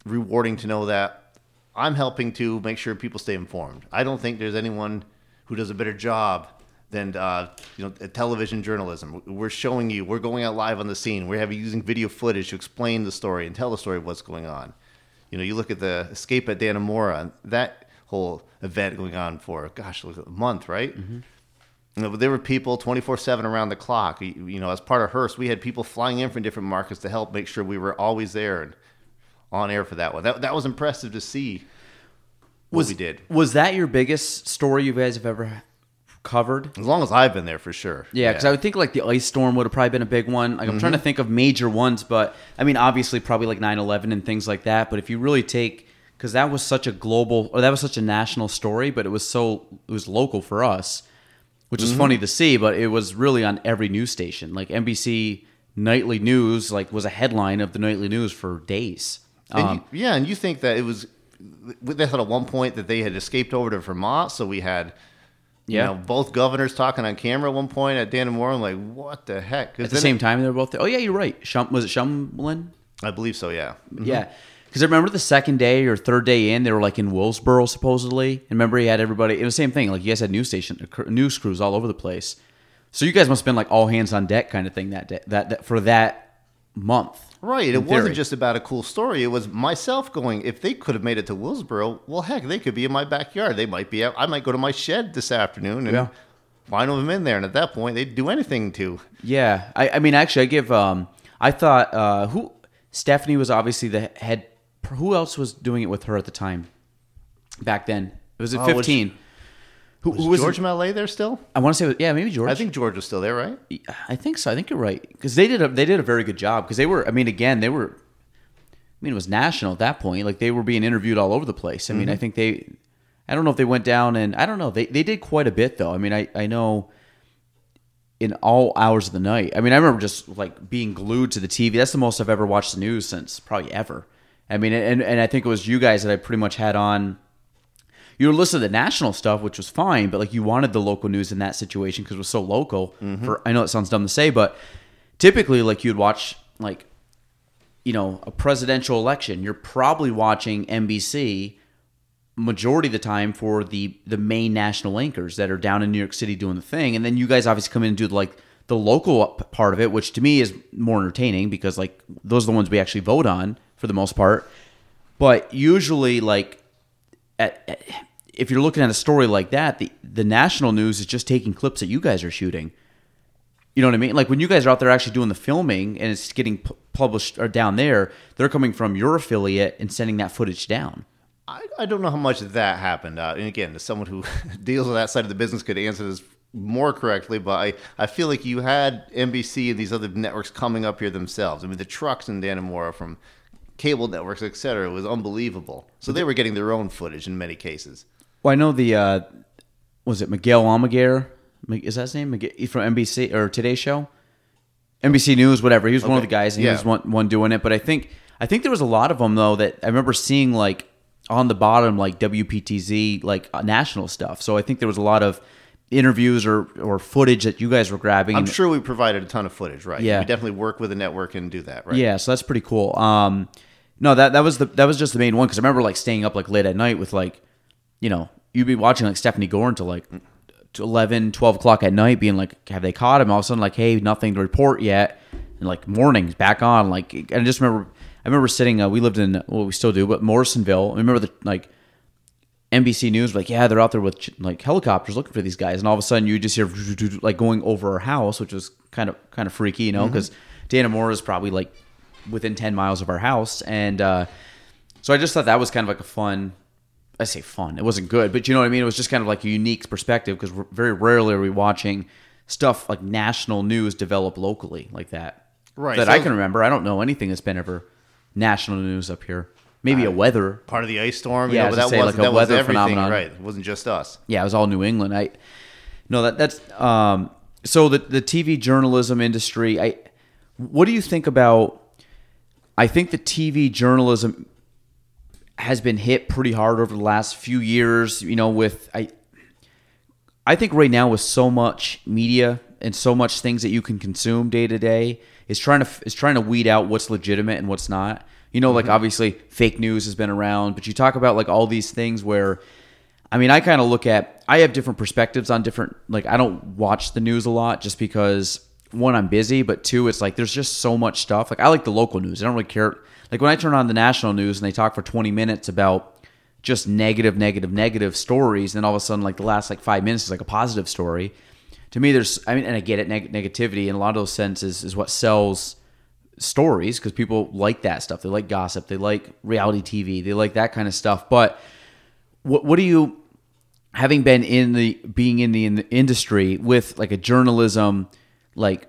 rewarding to know that I'm helping to make sure people stay informed. I don't think there's anyone who does a better job than uh, you know television journalism. We're showing you. We're going out live on the scene. We're having using video footage to explain the story and tell the story of what's going on. You know, you look at the escape at Dannemora, that whole event going on for, gosh, a month, right? Mm-hmm. You know, but there were people twenty-four seven around the clock. You know, as part of Hearst, we had people flying in from different markets to help make sure we were always there and on air for that one. That that was impressive to see what was, we did. Was that your biggest story you guys have ever covered? As long as I've been there, for sure. Yeah, because yeah. I would think like the ice storm would have probably been a big one. Like I'm mm-hmm. trying to think of major ones, but I mean, obviously probably like nine eleven and things like that. But if you really take, because that was such a global, or that was such a national story, but it was so, it was local for us. Which is mm-hmm. funny to see, but it was really on every news station. Like N B C Nightly News, like was a headline of the Nightly News for days. Um, and you, yeah, and you think that it was? They thought at one point that they had escaped over to Vermont, so we had Yeah. You know, both governors talking on camera at one point at Dannemora. I'm like, what the heck? At the same it, time, they were both there. Oh, yeah, you're right. Shum, was it Shumlin? I believe so, yeah. Mm-hmm. Yeah. Because I remember the second day or third day in, they were like in Willsboro, supposedly. And remember, he had everybody. It was the same thing. Like, you guys had news station, news crews all over the place. So you guys must have been like all hands on deck kind of thing that day, that, that for that month. Right. It wasn't just about a cool story. It was myself going, if they could have made it to Willsboro, well, heck, they could be in my backyard. They might be out. I might go to my shed this afternoon and yeah. find them in there. And at that point, they'd do anything to. Yeah. I, I mean, actually, I give, um, I thought, uh, who, Stephanie was obviously the head, who else was doing it with her at the time back then? It was at oh, fifteen. Was, who, was, who was George in L A there still? I want to say, was, yeah, maybe George. I think George was still there, right? I think so. I think you're right. Because they did a they did a very good job. Because they were, I mean, again, they were, I mean, it was national at that point. Like, they were being interviewed all over the place. I mm-hmm. mean, I think they, I don't know if they went down and, I don't know. They, they did quite a bit, though. I mean, I, I know in all hours of the night. I mean, I remember just, like, being glued to the T V. That's the most I've ever watched the news since probably ever. I mean, and, and I think it was you guys that I pretty much had on. You were listening to the national stuff, which was fine, but like you wanted the local news in that situation because it was so local. Mm-hmm. For I know it sounds dumb to say, but typically, like you'd watch, like, you know, a presidential election. You're probably watching N B C majority of the time for the the main national anchors that are down in New York City doing the thing, and then you guys obviously come in and do like the local part of it, which to me is more entertaining because like those are the ones we actually vote on for the most part. But usually, like, at, at, if you're looking at a story like that, the, the national news is just taking clips that you guys are shooting. You know what I mean? Like, when you guys are out there actually doing the filming and it's getting p- published or down there, they're coming from your affiliate and sending that footage down. I, I don't know how much of that happened. Uh, and again, as someone who deals with that side of the business could answer this more correctly, but I, I feel like you had N B C and these other networks coming up here themselves. I mean, the trucks in Dannemora from cable networks, et cetera, was unbelievable. So they were getting their own footage in many cases. Well, I know the, uh, was it Miguel Almaguer? Is that his name? From N B C or Today Show? N B C News, whatever. He was okay. One of the guys, and yeah. He was one, one doing it. But I think I think there was a lot of them, though, that I remember seeing, like, on the bottom, like, W P T Z, like, uh, national stuff. So I think there was a lot of interviews or, or footage that you guys were grabbing. I'm and, sure we provided a ton of footage, right? Yeah. We definitely work with a network and do that, right? Yeah, so that's pretty cool. Um, no, that, that was the that was just the main one, because I remember, like, staying up, like, late at night with, like, you know, you'd be watching, like, Stephanie Gore until, like, eleven, twelve o'clock at night, being like, have they caught him? All of a sudden, like, hey, nothing to report yet. And, like, morning's back on. Like, and I just remember, I remember sitting, uh, we lived in, well, we still do, but Morrisonville. I remember, the like, N B C News, like, yeah, they're out there with, like, helicopters looking for these guys. And all of a sudden, you just hear, like, going over our house, which was kind of kind of freaky, you know, because mm-hmm. Dannemora is probably, like, within ten miles of our house. And uh, so I just thought that was kind of, like, a fun... I say fun. It wasn't good, but you know what I mean? It was just kind of like a unique perspective, because very rarely are we watching stuff like national news develop locally like that. Right. That so I can remember. I don't know anything that's been ever national news up here. Maybe uh, a weather. Part of the ice storm. Yeah, you know, but that, say, was, like that was everything. Phenomenon. Right. It wasn't just us. Yeah, it was all New England. I No, that that's... Um, so the, the T V journalism industry, I. what do you think about... I think the T V journalism... has been hit pretty hard over the last few years, you know, with, I I think right now with so much media and so much things that you can consume day to day, is trying to is trying to weed out what's legitimate and what's not. You know, like mm-hmm. obviously fake news has been around, but you talk about like all these things where, I mean, I kind of look at, I have different perspectives on different, like I don't watch the news a lot just because one, I'm busy, but two, it's like there's just so much stuff. Like I like the local news. I don't really care. Like when I turn on the national news and they talk for twenty minutes about just negative, negative, negative stories, and then all of a sudden like the last like five minutes is like a positive story. To me, there's, I mean, and I get it, neg- negativity in a lot of those senses is what sells stories, because people like that stuff. They like gossip. They like reality T V. They like that kind of stuff. But what, what do you, having been in the, being in the, in the industry with like a journalism, like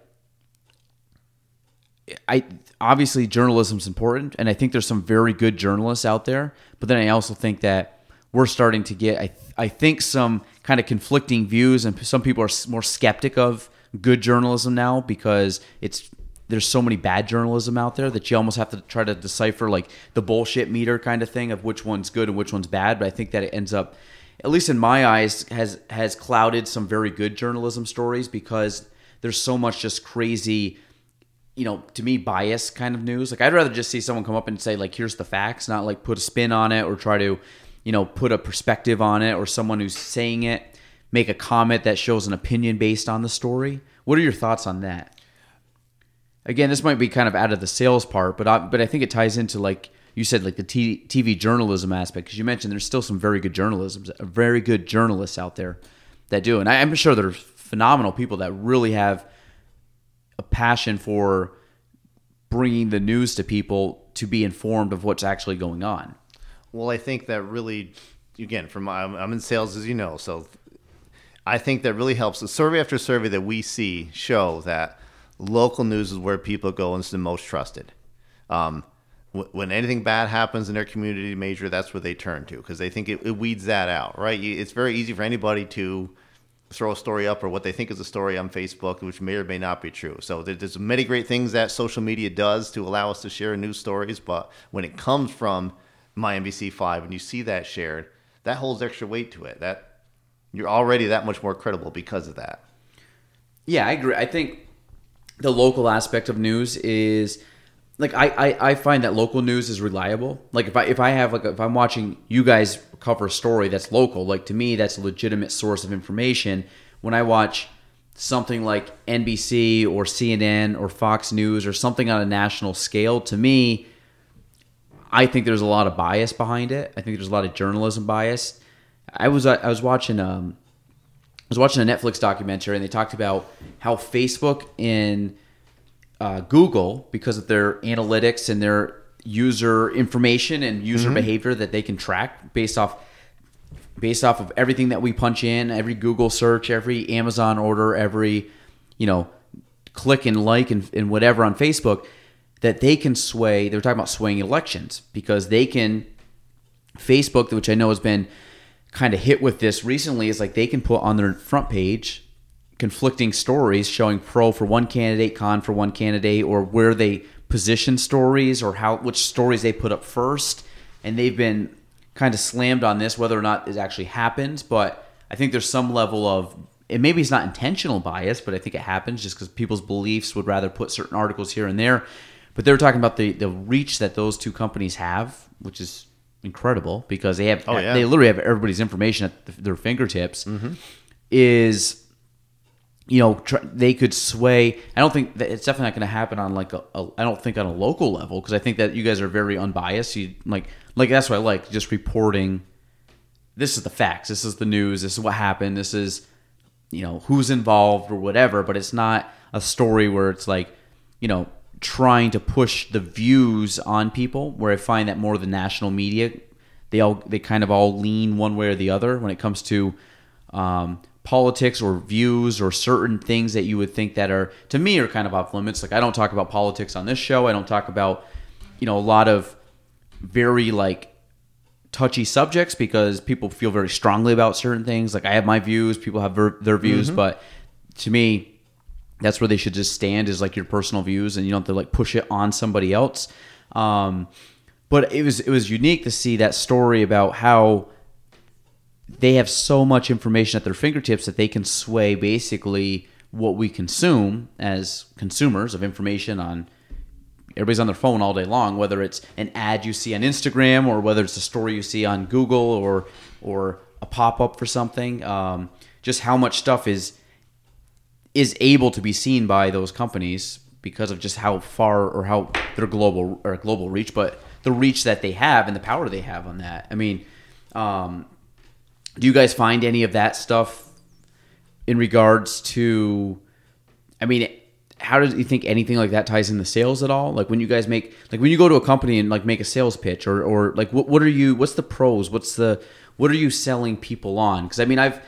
I, obviously journalism's important, and I think there's some very good journalists out there, but then I also think that we're starting to get, I th- I think, some kind of conflicting views, and some people are more skeptic of good journalism now because it's there's so many bad journalism out there that you almost have to try to decipher like the bullshit meter kind of thing of which one's good and which one's bad, but I think that it ends up at least in my eyes, has has clouded some very good journalism stories, because there's so much just crazy, you know, to me, bias kind of news. Like, I'd rather just see someone come up and say, like, here's the facts, not like put a spin on it or try to, you know, put a perspective on it, or someone who's saying it make a comment that shows an opinion based on the story. What are your thoughts on that? Again, this might be kind of out of the sales part, but I, but I think it ties into, like you said, like the t- TV journalism aspect, because you mentioned there's still some very good journalism, very good journalists out there that do. And I, I'm sure there are phenomenal people that really have a passion for bringing the news to people to be informed of what's actually going on. Well, I think that really, again, from I'm, I'm in sales, as you know, so I think that really helps. The survey after survey that we see show that local news is where people go and it's the most trusted. Um, w- when anything bad happens in their community major, that's where they turn to, because they think it, it weeds that out, right? It's very easy for anybody to throw a story up or what they think is a story on Facebook, which may or may not be true. So there's many great things that social media does to allow us to share news stories, but when it comes from my N B C five and you see that shared, that holds extra weight to it. That you're already that much more credible because of that. Yeah, I agree. I think the local aspect of news is, like, I, I, I find that local news is reliable. Like, if I if I have like if I'm watching you guys cover a story that's local, like, to me that's a legitimate source of information. When I watch something like N B C or C N N or Fox News or something on a national scale, to me, I think there's a lot of bias behind it. I think there's a lot of journalism bias. I was I was watching um I was watching a Netflix documentary, and they talked about how Facebook and uh, Google, because of their analytics and their user information and user mm-hmm. behavior that they can track based off based off of everything that we punch in, every Google search, every Amazon order, every, you know, click and like and, and whatever on Facebook, that they can sway. They were talking about swaying elections, because they can Facebook, which I know has been kind of hit with this recently, is like they can put on their front page conflicting stories showing pro for one candidate, con for one candidate, or where they position stories or how which stories they put up first. And they've been kind of slammed on this, whether or not it actually happens. But I think there's some level of, and maybe it's not intentional bias, but I think it happens just because people's beliefs would rather put certain articles here and there. But they were talking about the, the reach that those two companies have, which is incredible, because they have oh, yeah. they literally have everybody's information at their fingertips. Mm-hmm. Is, you know, tr- they could sway. I don't think that it's definitely not going to happen on like a, a. I don't think on a local level, because I think that you guys are very unbiased. You like like that's what I like, just reporting. This is the facts. This is the news. This is what happened. This is, you know, who's involved or whatever. But it's not a story where it's like, you know, trying to push the views on people, where I find that more of the national media, they all they kind of all lean one way or the other when it comes to um, politics or views or certain things that you would think that are, to me, are kind of off limits. Like, I don't talk about politics on this show. I don't talk about, you know, a lot of very like touchy subjects, because people feel very strongly about certain things. Like, I have my views, people have ver- their views, mm-hmm. but to me, that's where they should just stand, is like your personal views, and you don't have to like push it on somebody else. Um, but it was it was unique to see that story about how they have so much information at their fingertips that they can sway basically what we consume as consumers of information. On everybody's on their phone all day long, whether it's an ad you see on Instagram or whether it's a story you see on Google or or a pop up for something. Um, just how much stuff is. is able to be seen by those companies because of just how far or how their global or global reach, but the reach that they have and the power they have on that. I mean, um, do you guys find any of that stuff in regards to, I mean, how do you think anything like that ties into sales at all? Like when you guys make, like when you go to a company and like make a sales pitch or, or like, what, what are you, what's the pros? What's the, what are you selling people on? Cause I mean, I've,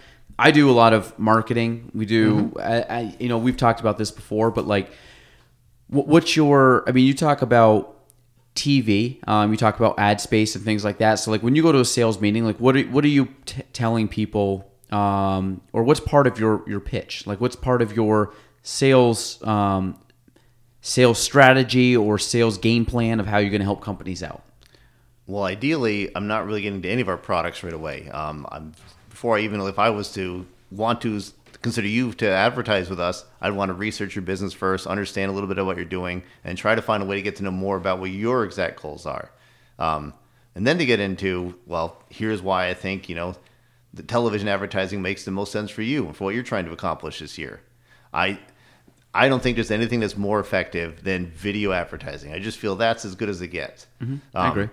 I do a lot of marketing. We do, mm-hmm. I, I, you know, we've talked about this before, but like, what, what's your, I mean, you talk about T V, um, you talk about ad space and things like that. So like when you go to a sales meeting, like what are, what are you t- telling people um, or what's part of your, your pitch? Like what's part of your sales, um, sales strategy or sales game plan of how you're going to help companies out? Well, ideally, I'm not really getting to any of our products right away. Um, I'm before I even, if I was to want to consider you to advertise with us, I'd want to research your business first, understand a little bit of what you're doing, and try to find a way to get to know more about what your exact goals are. Um, and then to get into, well, here's why I think, you know, the television advertising makes the most sense for you and for what you're trying to accomplish this year. I I don't think there's anything that's more effective than video advertising. I just feel that's as good as it gets. Mm-hmm. Um, I agree.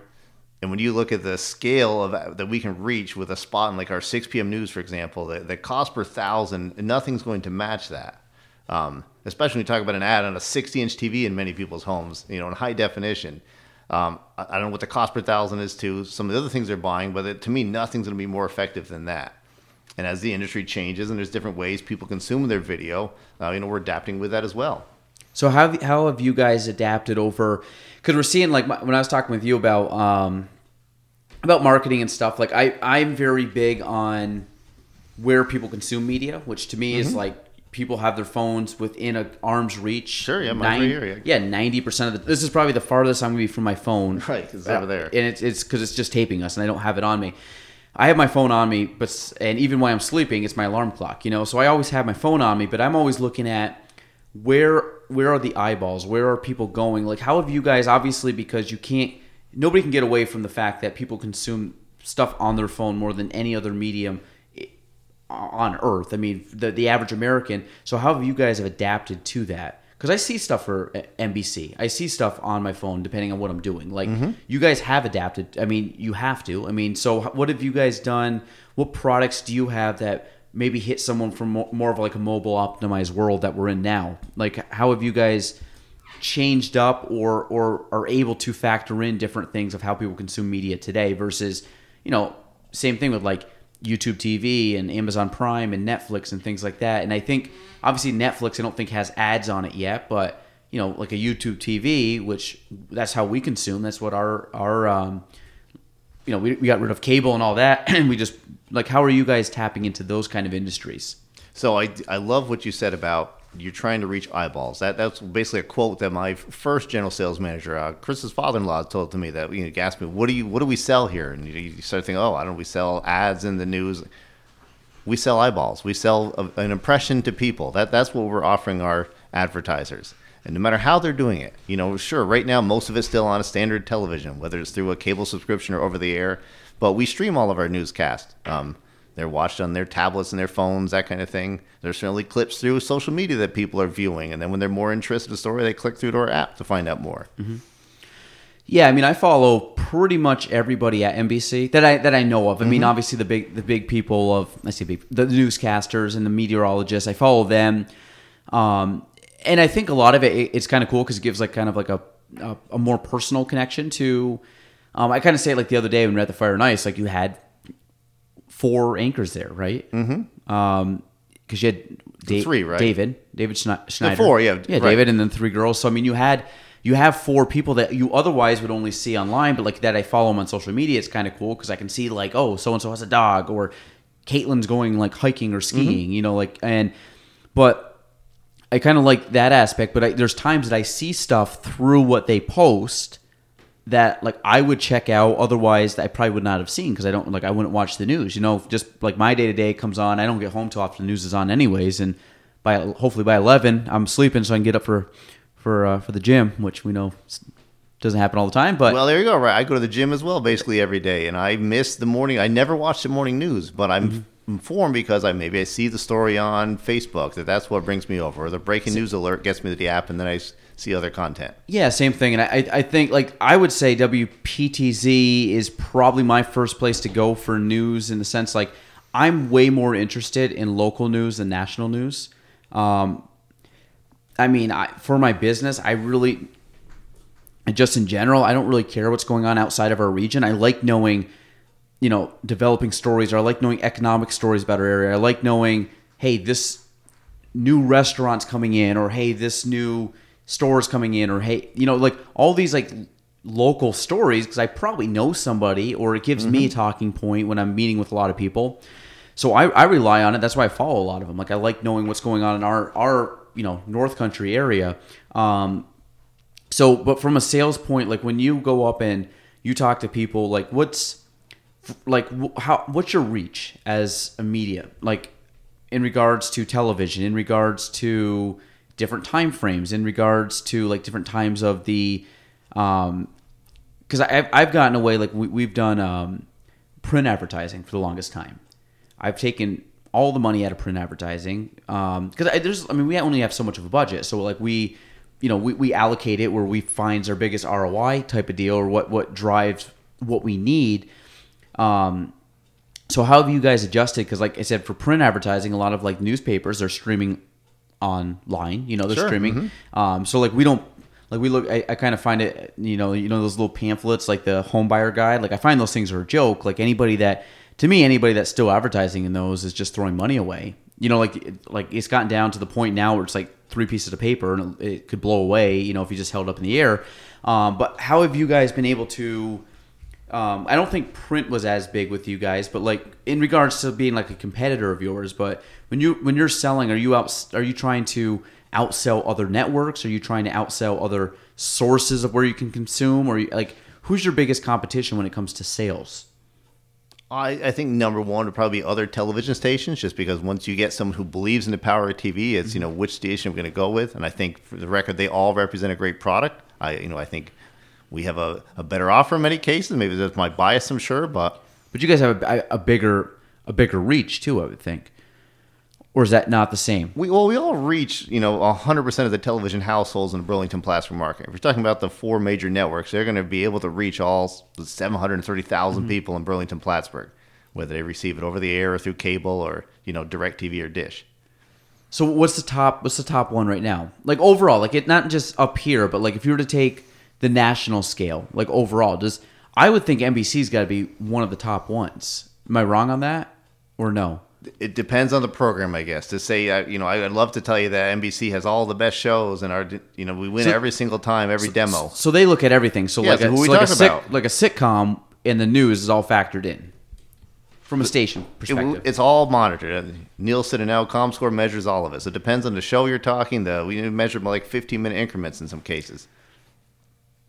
And when you look at the scale of that we can reach with a spot in like our six p.m. news, for example, the, the cost per thousand, nothing's going to match that. Um, especially when you talk about an ad on a sixty-inch T V in many people's homes, you know, in high definition. Um, I, I don't know what the cost per thousand is to some of the other things they're buying, but it, to me, nothing's going to be more effective than that. And as the industry changes and there's different ways people consume their video, uh, you know, we're adapting with that as well. So how have, how have you guys adapted over? Because we're seeing, like, when I was talking with you about um, about marketing and stuff, like I, I'm very big on where people consume media, which to me mm-hmm. is like people have their phones within an arm's reach. Sure, yeah, mine's right here. Yeah, ninety percent of the, this is probably the farthest I'm going to be from my phone. Right, because it's over there. And it's it's because it's just taping us and I don't have it on me. I have my phone on me, but and even when I'm sleeping, it's my alarm clock, you know. So I always have my phone on me, but I'm always looking at where where are the eyeballs? Where are people going? Like, how have you guys, obviously, because you can't, nobody can get away from the fact that people consume stuff on their phone more than any other medium on earth. I mean, the the average American. So how have you guys have adapted to that? Because I see stuff for N B C. I see stuff on my phone depending on what I'm doing. Like, mm-hmm. you guys have adapted. I mean, you have to. I mean, so what have you guys done? What products do you have that maybe hit someone from more of like a mobile optimized world that we're in now? Like, how have you guys changed up or or are able to factor in different things of how people consume media today versus, you know, same thing with like YouTube T V and Amazon Prime and Netflix and things like that. And I think obviously Netflix I don't think has ads on it yet, but you know, like a YouTube T V, which that's how we consume. That's what our our um, you know, we we got rid of cable and all that, and we just like how are you guys tapping into those kind of industries? So I I love what you said about you're trying to reach eyeballs. That that's basically a quote that my first general sales manager, uh, Chris's father-in-law, told to me that, you know, he asked me, what do you, what do we sell here? And you start thinking, oh, I don't know, we sell ads in the news. We sell eyeballs. We sell a, an impression to people. That that's what we're offering our advertisers. And no matter how they're doing it, you know, sure, right now, most of it's still on a standard television, whether it's through a cable subscription or over the air, but we stream all of our newscasts. Um, They're watched on their tablets and their phones, that kind of thing. There's certainly clips through social media that people are viewing. And then when they're more interested in the story, they click through to our app to find out more. Mm-hmm. Yeah, I mean, I follow pretty much everybody at N B C that I that I know of. I mm-hmm. mean, obviously, the big the big people of, I say big, the newscasters and the meteorologists, I follow them. Um, and I think a lot of it, it's kind of cool because it gives like kind of like a, a, a more personal connection to, um, I kind of say it like the other day when we were at the Fire and Ice, like you had four anchors there, right? Mm-hmm. Um, because you had da- three, right? David, David Schne- Schneider, the four, yeah, yeah, right. David, and then three girls. So I mean, you had you have four people that you otherwise would only see online, but like that, I follow them on social media. It's kind of cool because I can see like, oh, so and so has a dog, or Caitlin's going like hiking or skiing, mm-hmm. you know, like and but I kind of like that aspect. But I, there's times that I see stuff through what they post that like I would check out, otherwise that I probably would not have seen because I don't like I wouldn't watch the news, you know. Just like my day to day comes on, I don't get home till after the news is on, anyways. And by hopefully by eleven, I'm sleeping so I can get up for for uh, for the gym, which we know doesn't happen all the time. But well, there you go. Right, I go to the gym as well, basically every day, and I miss the morning. I never watch the morning news, but I'm mm-hmm. informed because I maybe I see the story on Facebook that that's what brings me over. Or the breaking news alert gets me to the app, and then I see other content. Yeah, same thing. And I I think, like, I would say W P T Z is probably my first place to go for news in the sense, like, I'm way more interested in local news than national news. Um, I mean, I, for my business, I really, just in general, I don't really care what's going on outside of our region. I like knowing, you know, developing stories, or I like knowing economic stories about our area. I like knowing, hey, this new restaurant's coming in, or hey, this new stores coming in, or hey, you know, like all these like local stories, because I probably know somebody, or it gives mm-hmm. me a talking point when I'm meeting with a lot of people. So I, I rely on it. That's why I follow a lot of them. Like I like knowing what's going on in our our you know North Country area. Um, so, but from a sales point, like when you go up and you talk to people, like what's like how what's your reach as a media, like in regards to television, in regards to different time frames, in regards to like different times of the, um, because I've I've gotten away, like we, we've done um, print advertising for the longest time. I've taken all the money out of print advertising because um, there's I mean we only have so much of a budget, so like we, you know, we, we allocate it where we finds our biggest R O I type of deal, or what what drives what we need. Um, so how have you guys adjusted? Because like I said, for print advertising, a lot of like newspapers are streaming online, you know, they're sure. streaming. Mm-hmm. Um, so like we don't, like we look, I, I kind of find it, you know, you know, those little pamphlets, like the home buyer guide, like I find those things are a joke. Like anybody that, to me, anybody that's still advertising in those is just throwing money away. You know, like, like it's gotten down to the point now where it's like three pieces of paper and it, it could blow away, you know, if you just held up in the air. Um, but how have you guys been able to, Um, I don't think print was as big with you guys, but like in regards to being like a competitor of yours, but when you, when you're selling, are you out, are you trying to outsell other networks? Are you trying to outsell other sources of where you can consume, or like, who's your biggest competition when it comes to sales? I, I think number one would probably be other television stations, just because once you get someone who believes in the power of T V, it's, you know, which station we're going to go with. And I think for the record, they all represent a great product. I, you know, I think we have a, a better offer in many cases. Maybe that's my bias, I'm sure, but but you guys have a, a bigger a bigger reach too, I would think, or is that not the same? We well, we all reach, you know, one hundred percent of the television households in the Burlington Plattsburgh market. If you're talking about the four major networks, they're going to be able to reach all seven hundred thirty thousand mm-hmm. people in Burlington Plattsburgh, whether they receive it over the air or through cable or, you know, DirecTV or Dish. So what's the top? What's the top one right now? Like overall, like it not just up here, but like if you were to take the national scale, like overall, does I would think N B C's got to be one of the top ones. Am I wrong on that, or no? It depends on the program, I guess. To say, you know, I'd love to tell you that N B C has all the best shows, and our, you know, we win so, every single time, every so, demo. So they look at everything. So yeah, like, so a, who we so talk like a about? Sic, like a sitcom, and the news is all factored in from a station perspective. It, it's all monitored. Nielsen and now ComScore measures all of it. So it depends on the show you're talking. The we measure by like fifteen minute increments in some cases.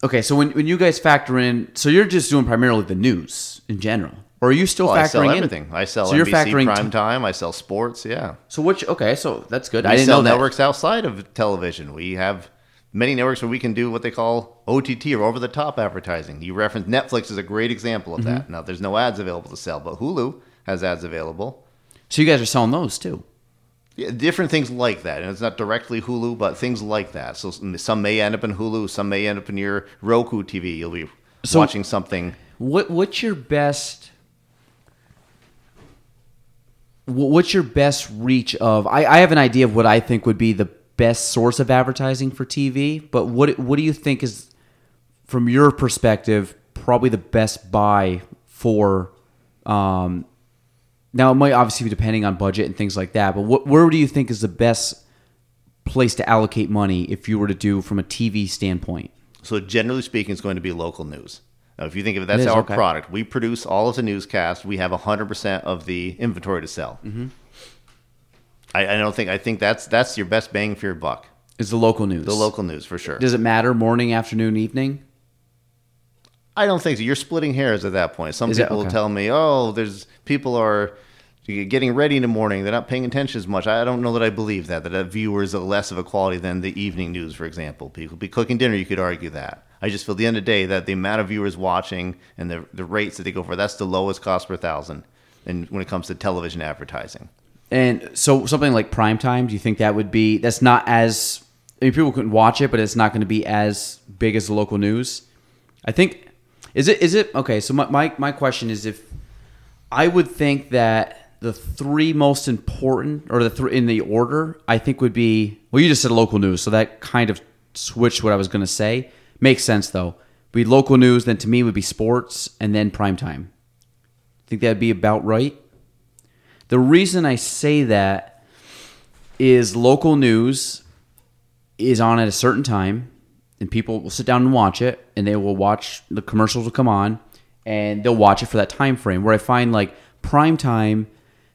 Okay, so when, when you guys factor in, so you're just doing primarily the news in general, or are you still well, factoring in? I sell everything. In? I sell so N B C, you're factoring prime t- time. I sell sports. Yeah. So which? Okay, so that's good. We I didn't sell know networks that. Outside of television. We have many networks where we can do what they call O T T or over the top advertising. You referenced Netflix is a great example of mm-hmm. that. Now there's no ads available to sell, but Hulu has ads available. So you guys are selling those too. Different things like that, and it's not directly Hulu, but things like that. So some may end up in Hulu, some may end up in your Roku T V. You'll be so watching something. What what's your best? What's your best reach of? I, I have an idea of what I think would be the best source of advertising for T V, but what what do you think is, from your perspective, probably the best buy for? Um, Now, it might obviously be depending on budget and things like that, but what, where do you think is the best place to allocate money if you were to do from a T V standpoint? So generally speaking, it's going to be local news. Now, if you think of it, that's it is, our okay. product. We produce all of the newscasts. We have one hundred percent of the inventory to sell. Mm-hmm. I, I don't think I think that's that's your best bang for your buck. Is the local news. The local news, for sure. Does it matter morning, afternoon, evening? I don't think so. You're splitting hairs at that point. Some Is people it, okay. will tell me, oh, there's people are getting ready in the morning. They're not paying attention as much. I don't know that I believe that, that viewers are less of a quality than the evening news, for example. People be cooking dinner, you could argue that. I just feel at the end of the day that the amount of viewers watching and the the rates that they go for, that's the lowest cost per thousand and when it comes to television advertising. And so something like primetime, do you think that would be, that's not as, I mean, people couldn't watch it, but it's not going to be as big as the local news? I think... Is it, is it, okay, so my, my, my question is if I would think that the three most important, or the three in the order, I think would be, well, you just said local news, so that kind of switched what I was going to say. Makes sense, though. Be local news, then to me would be sports, and then primetime. I think that'd be about right. The reason I say that is local news is on at a certain time, and people will sit down and watch it, and they will watch, the commercials will come on, and they'll watch it for that time frame. Where I find like prime time,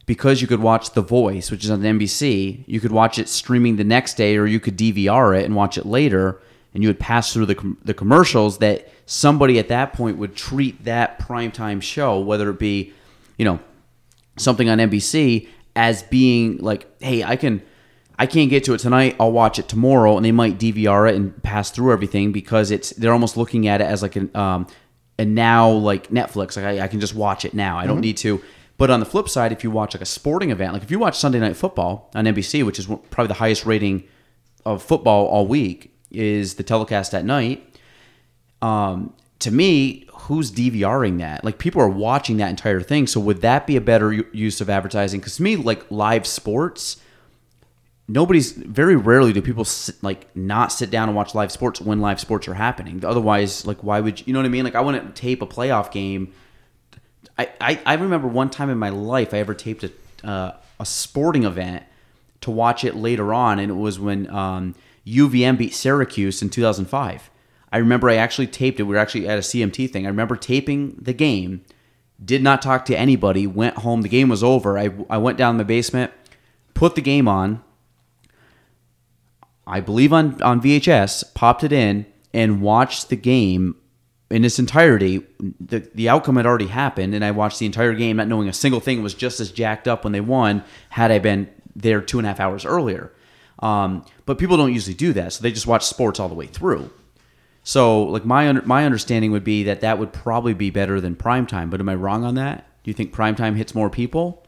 because you could watch The Voice, which is on N B C, you could watch it streaming the next day, or you could D V R it and watch it later, and you would pass through the com- the commercials, that somebody at that point would treat that primetime show, whether it be, you know, something on N B C, as being like, hey, I can, I can't get to it tonight, I'll watch it tomorrow, and they might D V R it and pass through everything because it's they're almost looking at it as like an um, and now like Netflix, like I, I can just watch it now, I don't mm-hmm. need to. But on the flip side, if you watch like a sporting event, like if you watch Sunday Night Football on N B C, which is probably the highest rating of football all week, is the telecast at night. Um, to me, who's DVRing that? Like, people are watching that entire thing. So would that be a better u- use of advertising? Because to me, like live sports, nobody's very rarely do people sit, like not sit down and watch live sports when live sports are happening. Otherwise, like why would you, you know what I mean? Like I wouldn't tape a playoff game. I, I, I remember one time in my life I ever taped a uh, a sporting event to watch it later on, and it was when um, U V M beat Syracuse in two thousand five. I remember I actually taped it. We were actually at a C M T thing. I remember taping the game, did not talk to anybody, went home. The game was over. I, I went down in the basement, put the game on, I believe on, on V H S, popped it in, and watched the game in its entirety. The the outcome had already happened, and I watched the entire game not knowing a single thing. Was just as jacked up when they won had I been there two and a half hours earlier. Um, but people don't usually do that, so they just watch sports all the way through. So like my my understanding would be that that would probably be better than primetime, but am I wrong on that? Do you think primetime hits more people?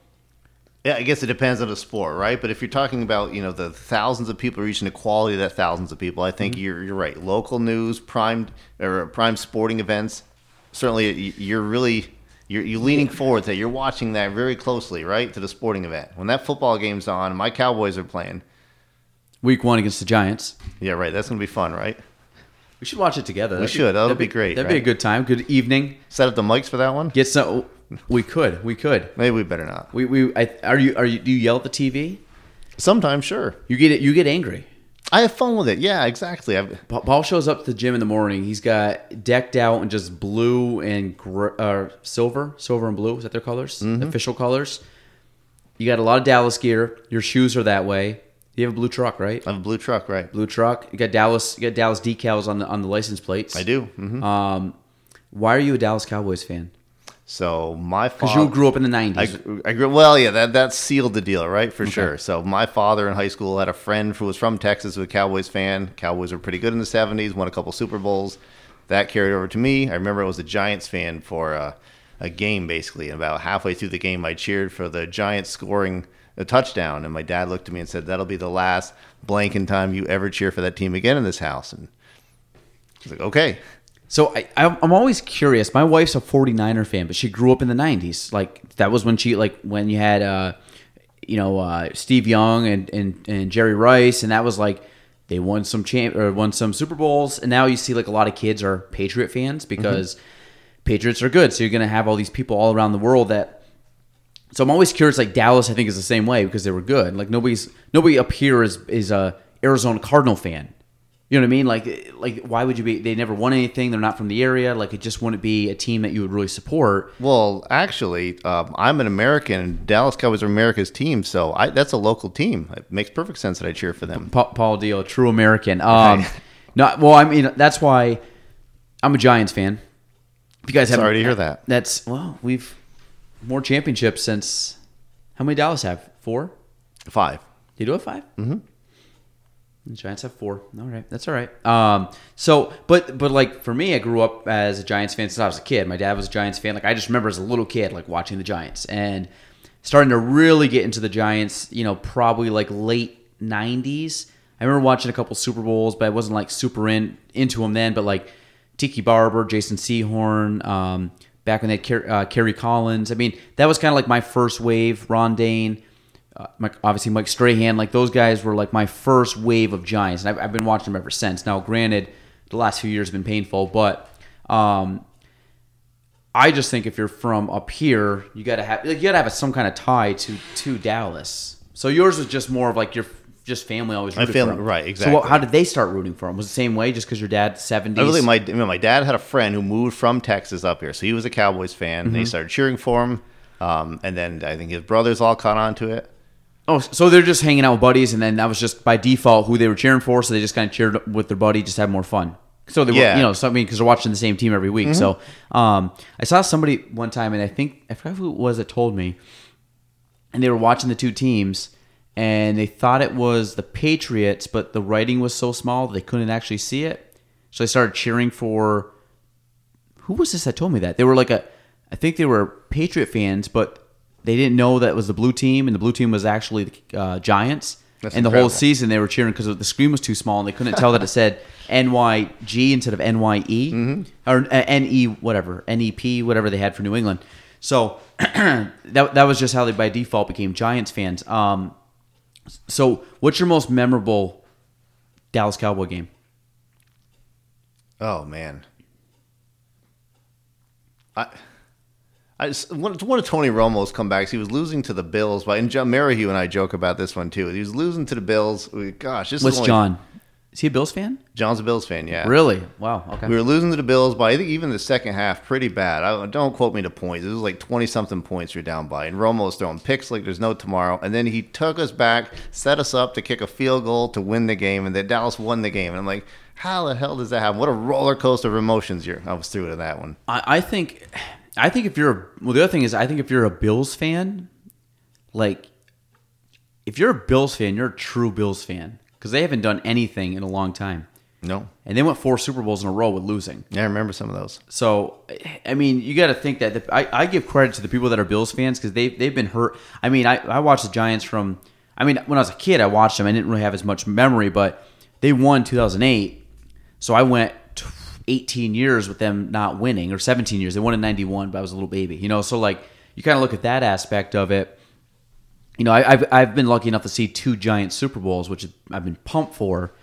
Yeah, I guess it depends on the sport, right? But if you're talking about, you know, the thousands of people reaching the quality of that thousands of people, I think mm-hmm. you're you're right. Local news, prime or prime sporting events, certainly you're really you're, you're leaning forward to that. You're watching that very closely, right, to the sporting event. When that football game's on, my Cowboys are playing week one against the Giants. Yeah, right. That's gonna be fun, right? We should watch it together. That'd we be, should. That'll be, be great. That'd right? be a good time. Good evening. Set up the mics for that one. Get some. We could, we could. Maybe we better not. We we I, are you are you do you yell at the T V? Sometimes, sure. You get it. You get angry. I have fun with it. Yeah, exactly. I've... Paul shows up to the gym in the morning. He's got decked out in just blue and gr- uh, silver, silver and blue. Is that their colors? Mm-hmm. Official colors. You got a lot of Dallas gear. Your shoes are that way. You have a blue truck, right? I have a blue truck, right? Blue truck. You got Dallas. You got Dallas decals on the on the license plates. I do. Mm-hmm. Um, why are you a Dallas Cowboys fan? So my father, because you grew up in the nineties. I, I grew well, yeah. That that sealed the deal, right? For okay. sure. So my father in high school had a friend who was from Texas, who was a Cowboys fan. Cowboys were pretty good in the seventies. Won a couple Super Bowls. That carried over to me. I remember I was a Giants fan for a, a game, basically. And about halfway through the game, I cheered for the Giants scoring a touchdown, and my dad looked at me and said, "That'll be the last blanking time you ever cheer for that team again in this house." And I was like, "Okay." So I, I'm always curious. My wife's a 49er fan, but she grew up in the nineties. Like that was when she like when you had, uh, you know, uh, Steve Young and, and, and Jerry Rice, and that was like they won some champ or won some Super Bowls. And now you see like a lot of kids are Patriot fans because mm-hmm. Patriots are good. So you're gonna have all these people all around the world that. So I'm always curious. Like Dallas, I think is the same way because they were good. Like nobody's nobody up here is is a Arizona Cardinal fan. You know what I mean? Like, like, why would you be? They never won anything. They're not from the area. Like, it just wouldn't be a team that you would really support. Well, actually, um, I'm an American. Dallas Cowboys are America's team, so I, that's a local team. It makes perfect sense that I cheer for them. Pa- Paul Deyoe, true American. Um, no, well, I mean, that's why I'm a Giants fan. If you guys haven't, sorry to hear that. That's well, we've more championships since how many Dallas have? Four, five. You do have five? Mm-hmm. The Giants have four. All right. That's all right. Um, so, but, but like for me, I grew up as a Giants fan since I was a kid. My dad was a Giants fan. Like I just remember as a little kid, like watching the Giants and starting to really get into the Giants, you know, probably like late nineties. I remember watching a couple Super Bowls, but I wasn't like super in, into them then. But like Tiki Barber, Jason Sehorn, um, back when they had Ker- uh, Kerry Collins. I mean, that was kind of like my first wave, Ron Dane. Uh, Mike, obviously Mike Strahan, like those guys were like my first wave of Giants, and I've, I've been watching them ever since. Now, granted, the last few years have been painful, but um, I just think if you're from up here, you gotta have like, you gotta have some kind of tie to to Dallas. So yours was just more of like your just family always rooted for him, right? Exactly. So what, how did they start rooting for him? Was it the same way? Just because your dad's seventies? I really, my you know, my dad had a friend who moved from Texas up here, so he was a Cowboys fan, mm-hmm. and they started cheering for him, um, and then I think his brothers all caught on to it. Oh, so they're just hanging out with buddies, and then that was just by default who they were cheering for, so they just kind of cheered with their buddy, just had more fun. So they were, yeah. you know, so, I mean, because they're watching the same team every week. Mm-hmm. So um, I saw somebody one time, and I think, I forgot who it was that told me, and they were watching the two teams, and they thought it was the Patriots, but the writing was so small they couldn't actually see it. So they started cheering for, who was this that told me that? They were like a, I think they were Patriot fans, but they didn't know that it was the blue team, and the blue team was actually the uh, Giants. That's and incredible. The whole season they were cheering because the screen was too small, and they couldn't tell that it said N Y G instead of N Y E, mm-hmm. or uh, N E whatever, N E P, whatever they had for New England. So that that was just how they by default became Giants fans. Um, so what's your most memorable Dallas Cowboy game? Oh, man. I... I just, one of Tony Romo's comebacks, he was losing to the Bills. By, and John Merrihew and I joke about this one, too. He was losing to the Bills. We, gosh, this What's is only, John? Is he a Bills fan? John's a Bills fan, yeah. Really? Wow, okay. We were losing to the Bills by, I think, even the second half, pretty bad. I, don't quote me to points. It was like twenty-something points you're down by. And Romo was throwing picks like there's no tomorrow. And then he took us back, set us up to kick a field goal to win the game. And then Dallas won the game. And I'm like, how the hell does that happen? What a roller coaster of emotions you're. I was through to that one. I, I think... I think if you're a, well, the other thing is I think if you're a Bills fan, like if you're a Bills fan, you're a true Bills fan because they haven't done anything in a long time. No, and they went four Super Bowls in a row with losing. Yeah, I remember some of those. So, I mean, you got to think that the, I, I give credit to the people that are Bills fans because they they've been hurt. I mean, I, I watched the Giants from. I mean, when I was a kid, I watched them. I didn't really have as much memory, but they won two thousand eight, so I went. To, eighteen years with them not winning, or seventeen years. They won in ninety-one, but I was a little baby, you know. So like, you kind of look at that aspect of it. You know, I, I've I've been lucky enough to see two Giants Super Bowls, which I've been pumped for,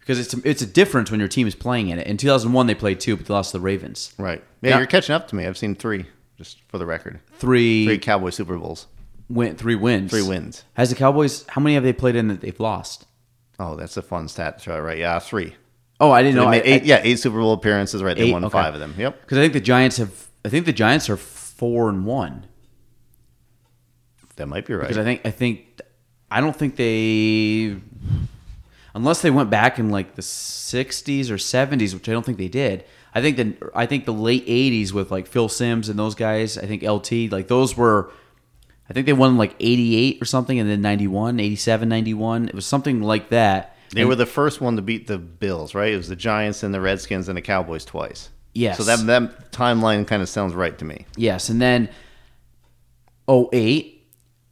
because it's a, it's a difference when your team is playing in it. In two thousand one, they played two, but they lost to the Ravens. Right. Yeah, now, you're catching up to me. I've seen three, just for the record. Three. Three Cowboy Super Bowls. Went three wins. Three wins. Has the Cowboys? How many have they played in that they've lost? Oh, that's a fun stat to try, right? Yeah, three. Oh, I didn't so know. Made eight, I, I, yeah, eight Super Bowl appearances, right? They eight, won okay. five of them. Yep. Because I think the Giants have. I think the Giants are four and one. That might be right. Because I think I think I don't think they, unless they went back in like the sixties or seventies, which I don't think they did. I think the I think the late eighties with like Phil Simms and those guys. I think L T, like those were. I think they won like eighty-eight or something, and then ninety-one, eighty-seven, ninety-one. It was something like that. They and, were the first one to beat the Bills, right? It was the Giants and the Redskins and the Cowboys twice. Yes. So that, that timeline kind of sounds right to me. Yes. And then oh eight,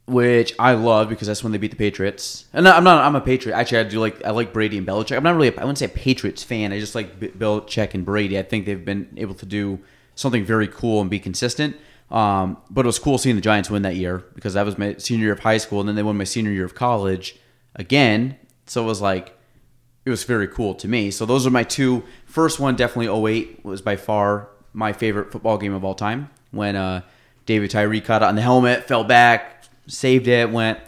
which I love because that's when they beat the Patriots. And I'm not, I'm a Patriot. Actually, I do like, I like Brady and Belichick. I'm not really, a, I wouldn't say a Patriots fan. I just like Belichick and Brady. I think they've been able to do something very cool and be consistent. Um, but it was cool seeing the Giants win that year because that was my senior year of high school. And then they won my senior year of college again. So it was like, it was very cool to me. So those are my two. First one, definitely oh eight, was by far my favorite football game of all time. When uh, David Tyree caught it on the helmet, fell back, saved it, went.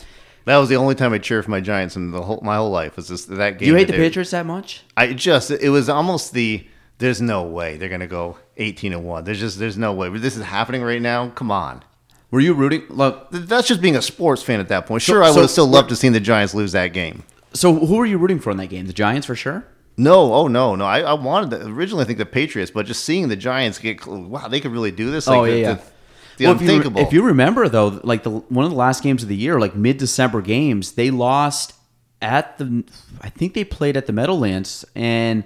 That was the only time I cheered for my Giants in the whole, my whole life was just that game. Do you hate the Patriots that much? I just, it was almost the, there's no way they're going to go eighteen and one. There's just, there's no way. But this is happening right now. Come on. Were you rooting? Look, that's just being a sports fan at that point. Sure, so, I would have so, still loved to see the Giants lose that game. So who are you rooting for in that game? The Giants for sure? No, oh no, no. I, I wanted the, originally I think the Patriots, but just seeing the Giants get wow, they could really do this. Like, oh yeah, the, yeah. The, the well, unthinkable. If you, if you remember though, like the one of the last games of the year, like mid-December games, they lost at the. I think they played at the Meadowlands, and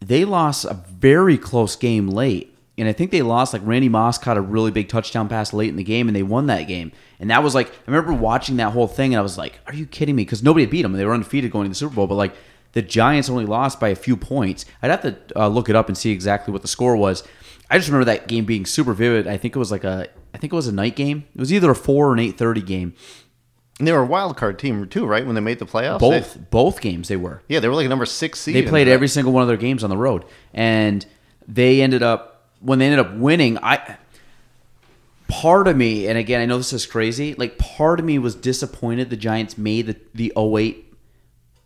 they lost a very close game late. And I think they lost, like Randy Moss caught a really big touchdown pass late in the game, and they won that game. And that was like, I remember watching that whole thing, and I was like, are you kidding me? Because nobody beat them. They were undefeated going to the Super Bowl, but like the Giants only lost by a few points. I'd have to uh, look it up and see exactly what the score was. I just remember that game being super vivid. I think it was like a, I think it was a night game. It was either a four or an eight thirty game. And they were a wild card team too, right? When they made the playoffs, both they, both games they were. Yeah, they were like a number six seed. They played every single one of their games on the road, and they ended up. When they ended up winning, I part of me, and again, I know this is crazy, like part of me was disappointed the Giants made the, the oh eight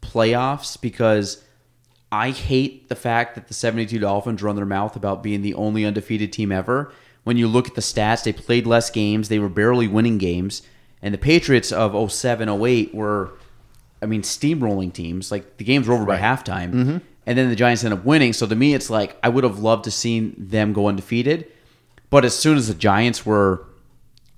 playoffs because I hate the fact that the seventy-two Dolphins run their mouth about being the only undefeated team ever. When you look at the stats, they played less games. They were barely winning games. And the Patriots of oh seven, oh eight were, I mean, steamrolling teams. Like, the games were over right. by halftime. Mm-hmm. And then the Giants end up winning. So to me, it's like, I would have loved to seen them go undefeated. But as soon as the Giants were,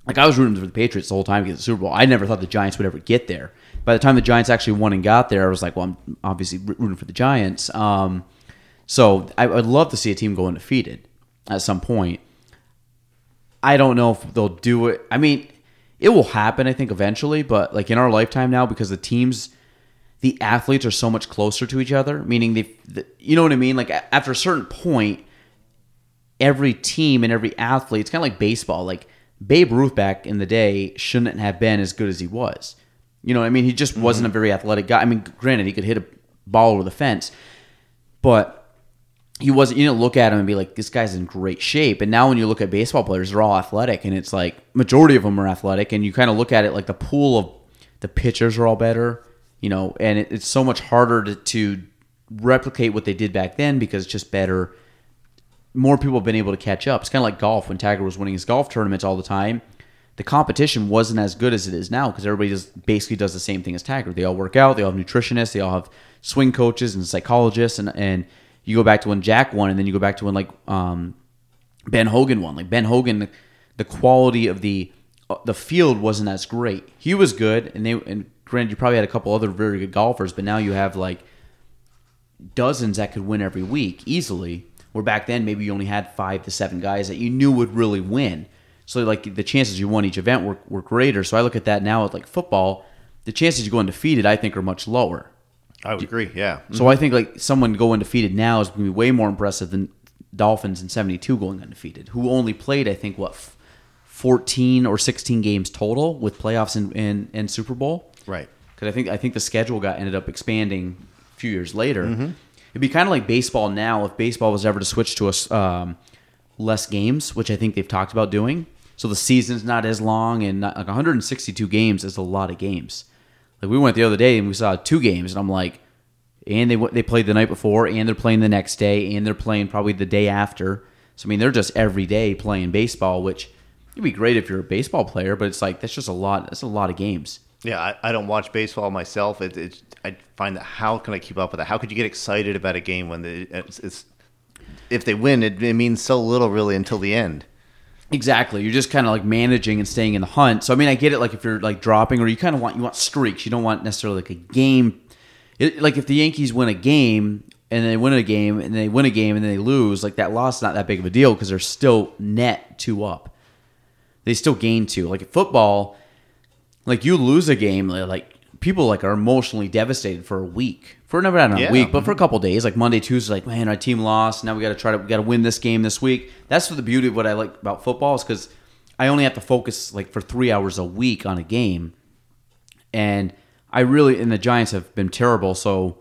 like, I was rooting for the Patriots the whole time to get the Super Bowl. I never thought the Giants would ever get there. By the time the Giants actually won and got there, I was like, well, I'm obviously rooting for the Giants. Um, so I would love to see a team go undefeated at some point. I don't know if they'll do it. I mean, it will happen, I think, eventually. But like in our lifetime now, because the teams, the athletes are so much closer to each other, meaning they, the, you know what I mean? Like after a certain point, every team and every athlete, it's kind of like baseball. Like Babe Ruth back in the day shouldn't have been as good as he was. You know what I mean? He just wasn't mm-hmm. a very athletic guy. I mean, granted, he could hit a ball over the fence, but he wasn't, you didn't look at him and be like, this guy's in great shape. And now when you look at baseball players, they're all athletic, and it's like majority of them are athletic, and you kind of look at it like the pool of the pitchers are all better, you know, and it, it's so much harder to, to replicate what they did back then because it's just better. More people have been able to catch up. It's kind of like golf when Tiger was winning his golf tournaments all the time. The competition wasn't as good as it is now because everybody just basically does the same thing as Tiger. They all work out. They all have nutritionists. They all have swing coaches and psychologists and and – you go back to when Jack won, and then you go back to when like um, Ben Hogan won. Like Ben Hogan, the, the quality of the uh, the field wasn't as great. He was good, and they and granted you probably had a couple other very good golfers, but now you have like dozens that could win every week easily. Where back then maybe you only had five to seven guys that you knew would really win. So like the chances you won each event were were greater. So I look at that now at like football, the chances you go undefeated I think are much lower. I would agree, yeah. Mm-hmm. So I think like someone going undefeated now is going to be way more impressive than Dolphins in seventy-two going undefeated, who only played, I think, what, fourteen or sixteen games total with playoffs and, and, and Super Bowl? Right. Because I think I think the schedule got ended up expanding a few years later. Mm-hmm. It'd be kind of like baseball now if baseball was ever to switch to a, um, less games, which I think they've talked about doing. So the season's not as long, and not, like one hundred sixty-two games is a lot of games. Like we went the other day and we saw two games, and I'm like, and they they played the night before, and they're playing the next day, and they're playing probably the day after. So I mean, they're just every day playing baseball, which it'd be great if you're a baseball player, but it's like that's just a lot. That's a lot of games. Yeah, I, I don't watch baseball myself. It, it's I find that how can I keep up with that? How could you get excited about a game when the it's, it's if they win, it, it means so little really until the end. Exactly. You're just kind of like managing and staying in the hunt. So, I mean, I get it. Like if you're like dropping or you kind of want, you want streaks. You don't want necessarily like a game. It, like if the Yankees win a game and they win a game and they win a game and they lose, like that loss is not that big of a deal because they're still net two up. They still gain two. Like at football, like you lose a game, like people like are emotionally devastated for a week. For never not a yeah. week, but for a couple days, like Monday, Tuesday, like man, our team lost. Now we got to try to we got to win this game this week. That's the beauty of what I like about football is because I only have to focus like for three hours a week on a game, and I really and the Giants have been terrible. So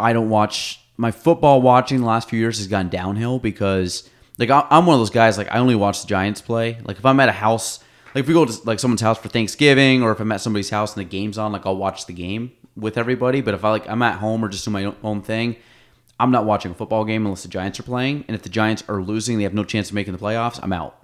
I don't watch my football watching the last few years has gone downhill because like I'm one of those guys like I only watch the Giants play. Like if I'm at a house. Like if we go to like someone's house for Thanksgiving, or if I'm at somebody's house and the game's on, like I'll watch the game with everybody. But if I like I'm at home or just do my own thing, I'm not watching a football game unless the Giants are playing. And if the Giants are losing, they have no chance of making the playoffs. I'm out.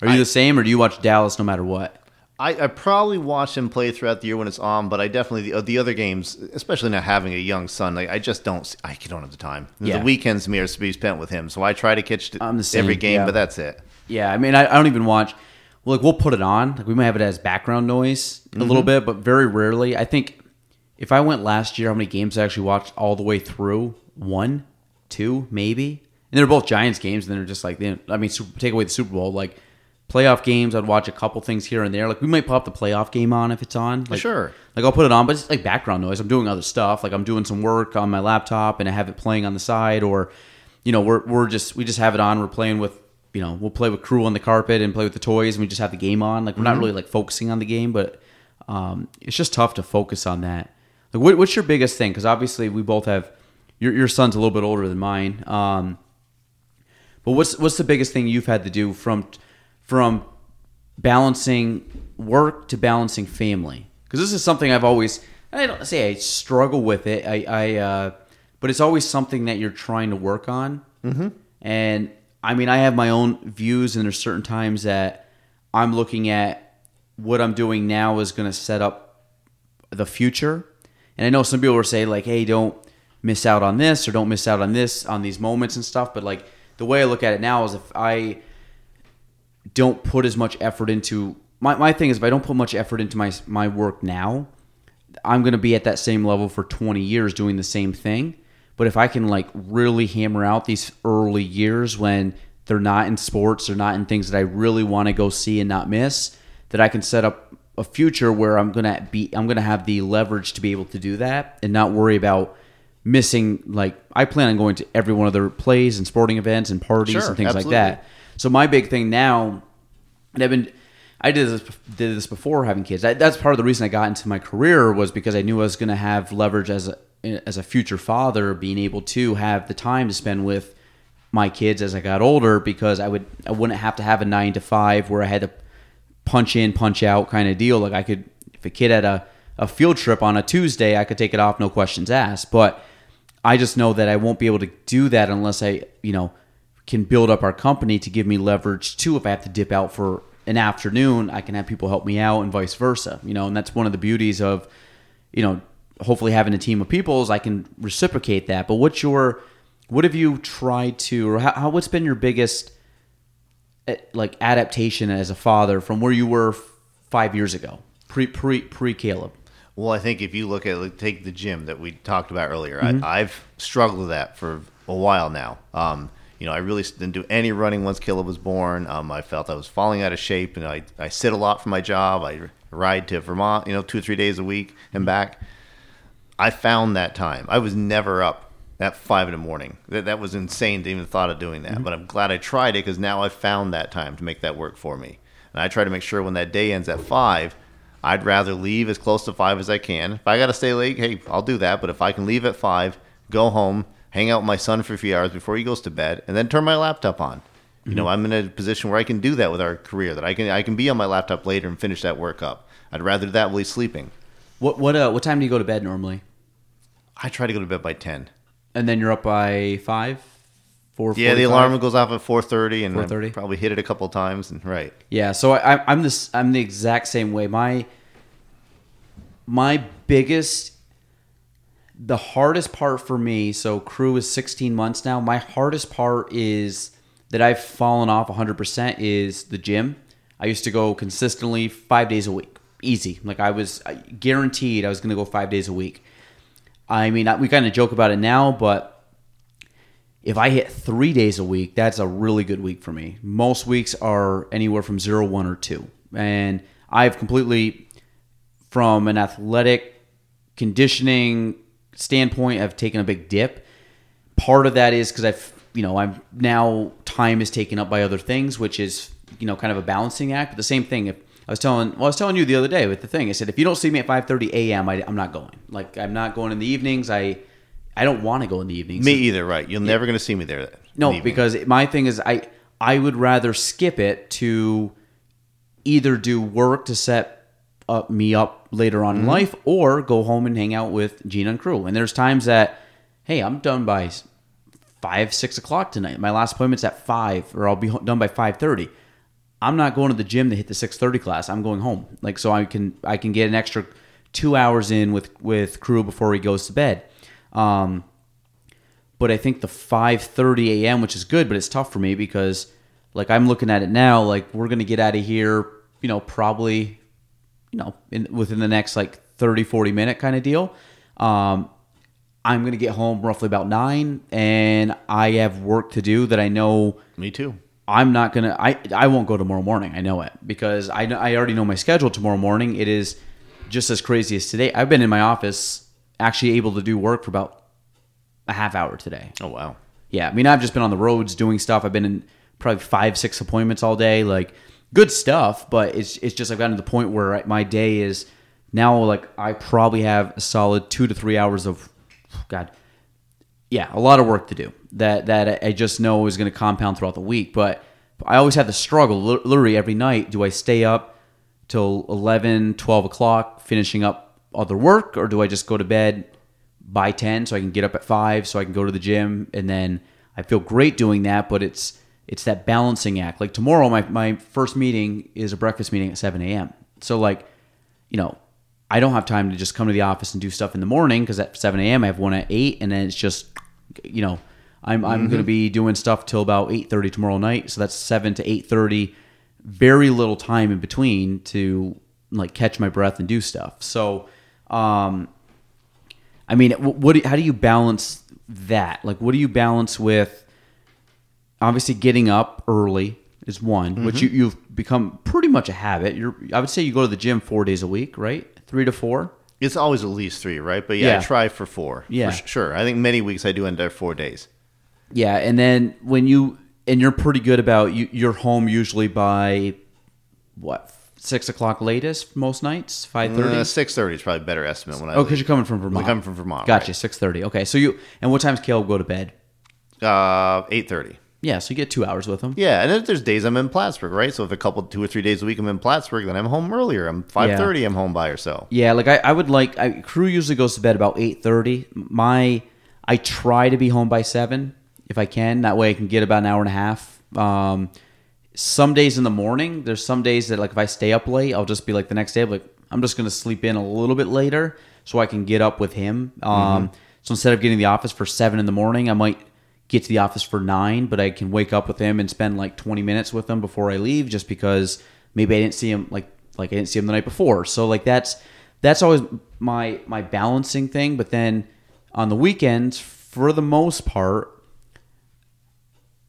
Are you I, the same, or do you watch Dallas no matter what? I, I probably watch them play throughout the year when it's on, but I definitely the, the other games, especially now having a young son, like I just don't I don't have the time. Yeah. The weekends to me are to be spent with him, so I try to catch the, I'm the same, every game, yeah. But that's it. Yeah, I mean I, I don't even watch. Like we'll put it on. Like we might have it as background noise a mm-hmm. little bit, but very rarely. I think if I went last year, how many games I actually watched all the way through? One, two, maybe. And they're both Giants games, and they're just like, they, I mean, super, take away the Super Bowl. Like playoff games, I'd watch a couple things here and there. Like we might pop the playoff game on if it's on. Like, sure. Like I'll put it on, but it's like background noise. I'm doing other stuff. Like I'm doing some work on my laptop, and I have it playing on the side, or you know, we're we're just we just have it on. We're playing with. You know, we'll play with Crew on the carpet and play with the toys, and we just have the game on. Like, we're mm-hmm. not really, like, focusing on the game, but um, it's just tough to focus on that. Like, what, what's your biggest thing? Because, obviously, we both have your, – your son's a little bit older than mine. Um, but what's what's the biggest thing you've had to do from from balancing work to balancing family? Because this is something I've always – I don't say I struggle with it, I, I uh, but it's always something that you're trying to work on. Mm-hmm. And – I mean, I have my own views, and there's certain times that I'm looking at what I'm doing now is going to set up the future. And I know some people will say like, hey, don't miss out on this or don't miss out on this, on these moments and stuff. But like the way I look at it now is if I don't put as much effort into my, my thing is if I don't put much effort into my, my work now, I'm going to be at that same level for twenty years doing the same thing. But if I can like really hammer out these early years when they're not in sports, they're not in things that I really want to go see and not miss, that I can set up a future where I'm going to be, I'm going to have the leverage to be able to do that and not worry about missing. Like I plan on going to every one of their plays and sporting events and parties sure, and things absolutely. Like that. So my big thing now, and I've been, I did this, did this before having kids. I, that's part of the reason I got into my career was because I knew I was going to have leverage as a, as a future father, being able to have the time to spend with my kids as I got older, because I would, I wouldn't have to have a nine to five where I had to punch in, punch out kind of deal. Like I could, if a kid had a, a field trip on a Tuesday, I could take it off, no questions asked. But I just know that I won't be able to do that unless I, you know, can build up our company to give me leverage too. If I have to dip out for an afternoon, I can have people help me out and vice versa, you know, and that's one of the beauties of, you know, hopefully having a team of people is I can reciprocate that. But what's your, what have you tried to, or how, what's been your biggest like adaptation as a father from where you were five years ago, pre, pre, pre Caleb? Well, I think if you look at, like, take the gym that we talked about earlier, mm-hmm. I, I've struggled with that for a while now. Um, You know, I really didn't do any running once Caleb was born. Um, I felt I was falling out of shape, and I, I sit a lot for my job. I ride to Vermont, you know, two or three days a week and back. I found that time. I was never up at five in the morning. That that was insane to even thought of doing that. Mm-hmm. But I'm glad I tried it because now I found that time to make that work for me. And I try to make sure when that day ends at five, I'd rather leave as close to five as I can. If I got to stay late, hey, I'll do that. But if I can leave at five, go home, hang out with my son for a few hours before he goes to bed, and then turn my laptop on. You know, I'm in a position where I can do that with our career, that I can I can be on my laptop later and finish that work up. I'd rather do that while he's sleeping. What what uh, what time do you go to bed normally? I try to go to bed by ten. And then you're up by five? four Yeah, the alarm goes off at four thirty, and four thirty I probably hit it a couple of times. And right. Yeah, so I, I'm, this, I'm the exact same way. My My biggest... The hardest part for me, so Crew is sixteen months now. My hardest part is that I've fallen off one hundred percent is the gym. I used to go consistently five days a week. Easy. Like I was guaranteed I was going to go five days a week. I mean, we kind of joke about it now, but if I hit three days a week, that's a really good week for me. Most weeks are anywhere from zero, one, or two. And I've completely, from an athletic conditioning standpoint, I've taken a big dip. Part of that is because I've, you know, I'm now time is taken up by other things, which is, you know, kind of a balancing act. But the same thing, if I was telling, well, I was telling you the other day with the thing, I said, if you don't see me at five thirty a.m., I, I'm not going. Like, I'm not going in the evenings. I, I don't want to go in the evenings. Me either, right? You're yeah. never going to see me there. No, the because my thing is, I, I would rather skip it to either do work to set up me up later on mm-hmm. in life, or go home and hang out with Gina and Crew. And there's times that, hey, I'm done by five, six o'clock tonight. My last appointment's at five, or I'll be done by five thirty. I'm not going to the gym to hit the six thirty class. I'm going home, like so I can I can get an extra two hours in with with Crew before he goes to bed. Um, but I think the five thirty a m, which is good, but it's tough for me because like I'm looking at it now, like we're gonna get out of here, you know, probably. you know, in, within the next like thirty, forty minute kind of deal. Um, I'm going to get home roughly about nine, and I have work to do that I know. Me too. I'm not going to, I I won't go tomorrow morning. I know it because I, I already know my schedule tomorrow morning. It is just as crazy as today. I've been in my office actually able to do work for about a half hour today. Oh, wow. Yeah. I mean, I've just been on the roads doing stuff. I've been in probably five, six appointments all day. Like, good stuff, but it's it's just I've gotten to the point where my day is now like I probably have a solid two to three hours of, God, yeah, a lot of work to do that that I just know is going to compound throughout the week. But I always have the struggle literally every night. Do I stay up till eleven, twelve o'clock finishing up other work, or do I just go to bed by ten so I can get up at five so I can go to the gym? And then I feel great doing that, but it's... It's that balancing act. Like tomorrow, my, my first meeting is a breakfast meeting at seven a.m. So like, you know, I don't have time to just come to the office and do stuff in the morning because at seven a.m. I have one at eight, and then it's just, you know, I'm I'm mm-hmm. going to be doing stuff till about eight thirty tomorrow night. So that's seven to eight thirty. Very little time in between to like catch my breath and do stuff. So, um, I mean, what? How do you balance that? Like, what do you balance with? Obviously, getting up early is one, mm-hmm. which you, you've become pretty much a habit. You're, I would say, you go to the gym four days a week, right? Three to four. It's always at least three, right? But yeah, yeah. I try for four. Yeah, for sure. I think many weeks I do end up four days. Yeah, and then when you and you're pretty good about you, you're home usually by what six o'clock latest most nights, five thirty. Uh, six thirty is probably a better estimate. When I oh, because you're coming from Vermont. I'm coming from Vermont. Gotcha. Right. Six thirty. Okay, so you and what time's Caleb go to bed? Uh, eight thirty. Yeah, so you get two hours with them. Yeah, and if there's days I'm in Plattsburgh, right? So if a couple, two or three days a week I'm in Plattsburgh, then I'm home earlier. I'm five thirty, yeah. I'm home by or so. Yeah, like I, I would like, I, crew usually goes to bed about eight thirty. My, I try to be home by seven if I can. That way I can get about an hour and a half. Um, some days in the morning, there's some days that like if I stay up late, I'll just be like the next day, I'm like, I'm just going to sleep in a little bit later so I can get up with him. Um, mm-hmm. So instead of getting to the office for seven in the morning, I might get to the office for nine, but I can wake up with him and spend like twenty minutes with him before I leave, just because maybe I didn't see him like like I didn't see him the night before. So like that's that's always my my balancing thing. But then on the weekends, for the most part,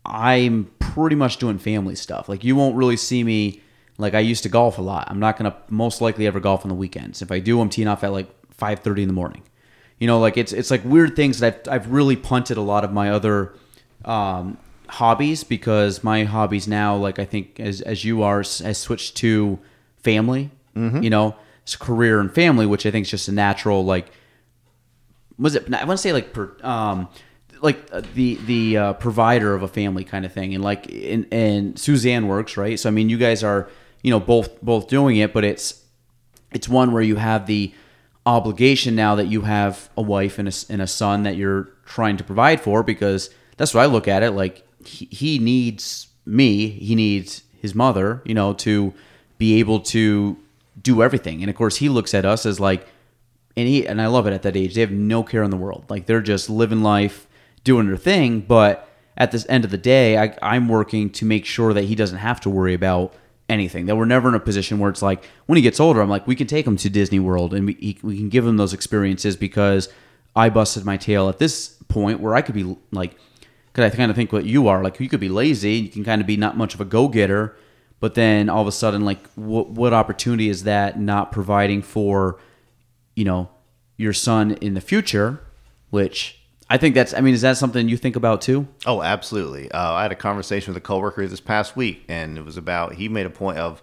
I'm pretty much doing family stuff. Like you won't really see me. Like I used to golf a lot. I'm not gonna most likely ever golf on the weekends. If I do, I'm teeing off at like five thirty in the morning. You know, like it's it's like weird things that I've, I've really punted a lot of my other um, hobbies, because my hobbies now, like I think as as you are, has switched to family, mm-hmm. you know, it's career and family, which I think is just a natural, like, was it, I want to say like, per, um, like the, the uh, provider of a family kind of thing. And like, and, and Suzanne works, right? So, I mean, you guys are, you know, both, both doing it, but it's, it's one where you have the obligation now that you have a wife and a, and a son that you're trying to provide for, because that's what I look at it. Like he, he needs me, he needs his mother, you know, to be able to do everything. And of course he looks at us as like, and he, and I love it at that age, they have no care in the world. Like they're just living life, doing their thing. But at this end of the day, I, I'm working to make sure that he doesn't have to worry about anything, that we're never in a position where it's like when he gets older, I'm like, we can take him to Disney World and we, we can give him those experiences, because I busted my tail at this point where I could be like, because I kind of think what you are, like you could be lazy, you can kind of be not much of a go-getter, but then all of a sudden, like what, what opportunity is that not providing for, you know, your son in the future, which I think that's, I mean, is that something you think about too? Oh, absolutely. Uh, I had a conversation with a coworker this past week, and it was about, he made a point of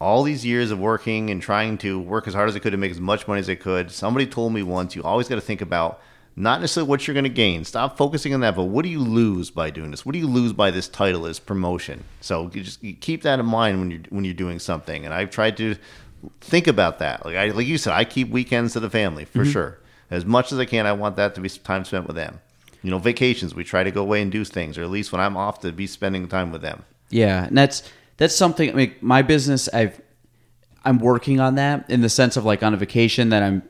all these years of working and trying to work as hard as I could to make as much money as I could. Somebody told me once, you always got to think about not necessarily what you're going to gain. Stop focusing on that, but what do you lose by doing this? What do you lose by this title, this promotion? So you just you keep that in mind when you're, when you're doing something. And I've tried to think about that. Like I, like you said, I keep weekends to the family for mm-hmm. sure. As much as I can, I want that to be time spent with them. You know, vacations, we try to go away and do things, or at least when I'm off, to be spending time with them. Yeah, and that's that's something, I mean, my business, I've, I'm working on that in the sense of like on a vacation that I'm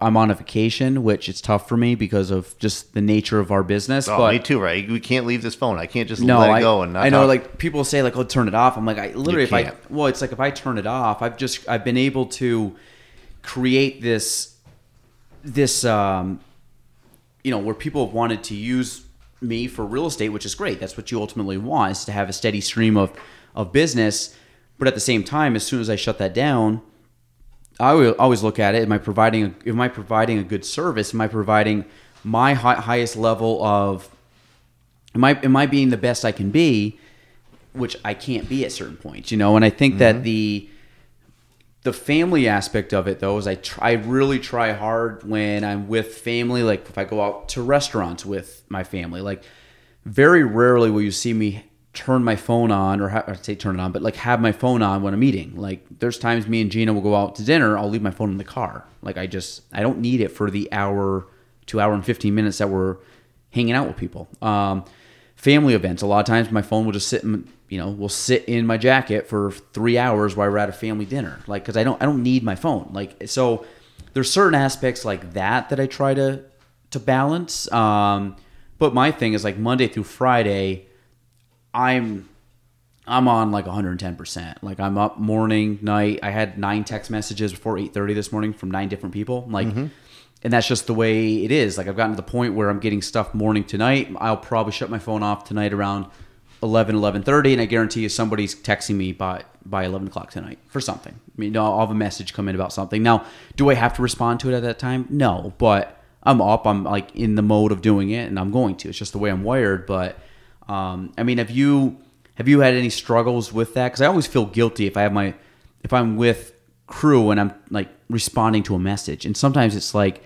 I'm on a vacation, which it's tough for me because of just the nature of our business. Oh, but me too, right? We can't leave this phone. I can't just no, let I, it go and not I know, talk. Like people say like, oh, turn it off. I'm like, I literally, if I, well, it's like if I turn it off, I've just, I've been able to create this, This, um, you know, where people have wanted to use me for real estate, which is great. That's what you ultimately want, is to have a steady stream of, of business. But at the same time, as soon as I shut that down, I will always look at it. Am I providing, am I providing a good service? Am I providing my high, highest level of, am I, am I being the best I can be, which I can't be at certain points, you know? And I think mm-hmm. that the, The family aspect of it, though, is I try, I really try hard when I'm with family. Like if I go out to restaurants with my family, like very rarely will you see me turn my phone on, or ha- I say turn it on, but like have my phone on when I'm eating. Like there's times me and Gina will go out to dinner, I'll leave my phone in the car. Like I just, I don't need it for the hour, two hour and fifteen minutes that we're hanging out with people. Um, family events, a lot of times my phone will just sit in, you know, will sit in my jacket for three hours while we're at a family dinner. Like, cause I don't, I don't need my phone. Like, so there's certain aspects like that that I try to, to balance. Um, but my thing is like Monday through Friday, I'm, I'm on like one hundred ten percent. Like I'm up morning, night. I had nine text messages before eight thirty this morning from nine different people. Like, mm-hmm. And that's just the way it is. Like I've gotten to the point where I'm getting stuff morning to night. I'll probably shut my phone off tonight around eleven, eleven thirty, and I guarantee you somebody's texting me by, by eleven o'clock tonight for something. I mean, I'll have a message come in about something. Now, do I have to respond to it at that time? No, but I'm up. I'm like in the mode of doing it, and I'm going to. It's just the way I'm wired. But um, I mean, have you have you had any struggles with that? Because I always feel guilty if I have my if I'm with crew and I'm like responding to a message, and sometimes it's like.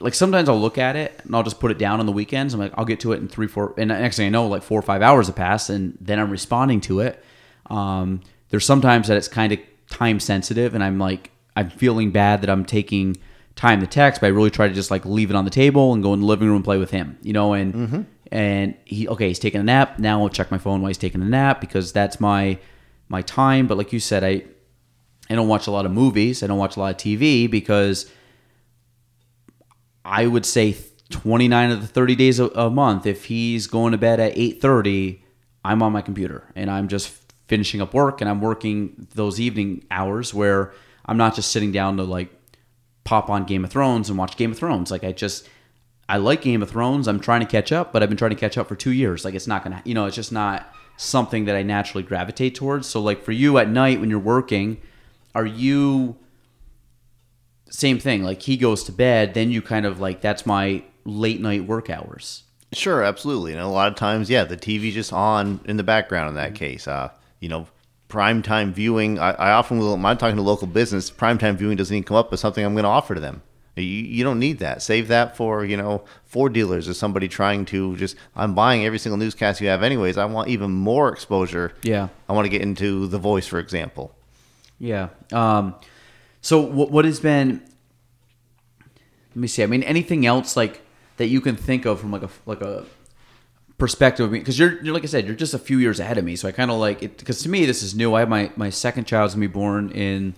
Like sometimes I'll look at it and I'll just put it down on the weekends. I'm like, I'll get to it in three, four, and next thing I know, like four or five hours have passed, and then I'm responding to it. Um, there's sometimes that it's kind of time sensitive, and I'm like, I'm feeling bad that I'm taking time to text, but I really try to just like leave it on the table and go in the living room and play with him, you know. And mm-hmm. and he okay, he's taking a nap. Now I'll check my phone while he's taking a nap because that's my my time. But like you said, I I don't watch a lot of movies. I don't watch a lot of T V because. I would say twenty-nine of the thirty days a, a month, if he's going to bed at eight thirty, I'm on my computer and I'm just finishing up work, and I'm working those evening hours where I'm not just sitting down to like pop on Game of Thrones and watch Game of Thrones. Like I just, I like Game of Thrones. I'm trying to catch up, but I've been trying to catch up for two years. Like it's not going to, you know, it's just not something that I naturally gravitate towards. So like for you at night when you're working, are you... Same thing, like he goes to bed, then you kind of like, that's my late night work hours. Sure, absolutely. And a lot of times, yeah, the T V's just on in the background in that mm-hmm. case. Uh, you know, primetime viewing, I, I often will, when I'm talking to local business, primetime viewing doesn't even come up as something I'm going to offer to them. You, you don't need that. Save that for, you know, for dealers or somebody trying to just, I'm buying every single newscast you have anyways. I want even more exposure. Yeah. I want to get into The Voice, for example. Yeah. Um So what what has been, let me see, I mean, anything else like that you can think of from like a, like a perspective? Because I mean, you're, you're, like I said, you're just a few years ahead of me. So I kind of like it, because to me, this is new. I have my, my second child's going to be born in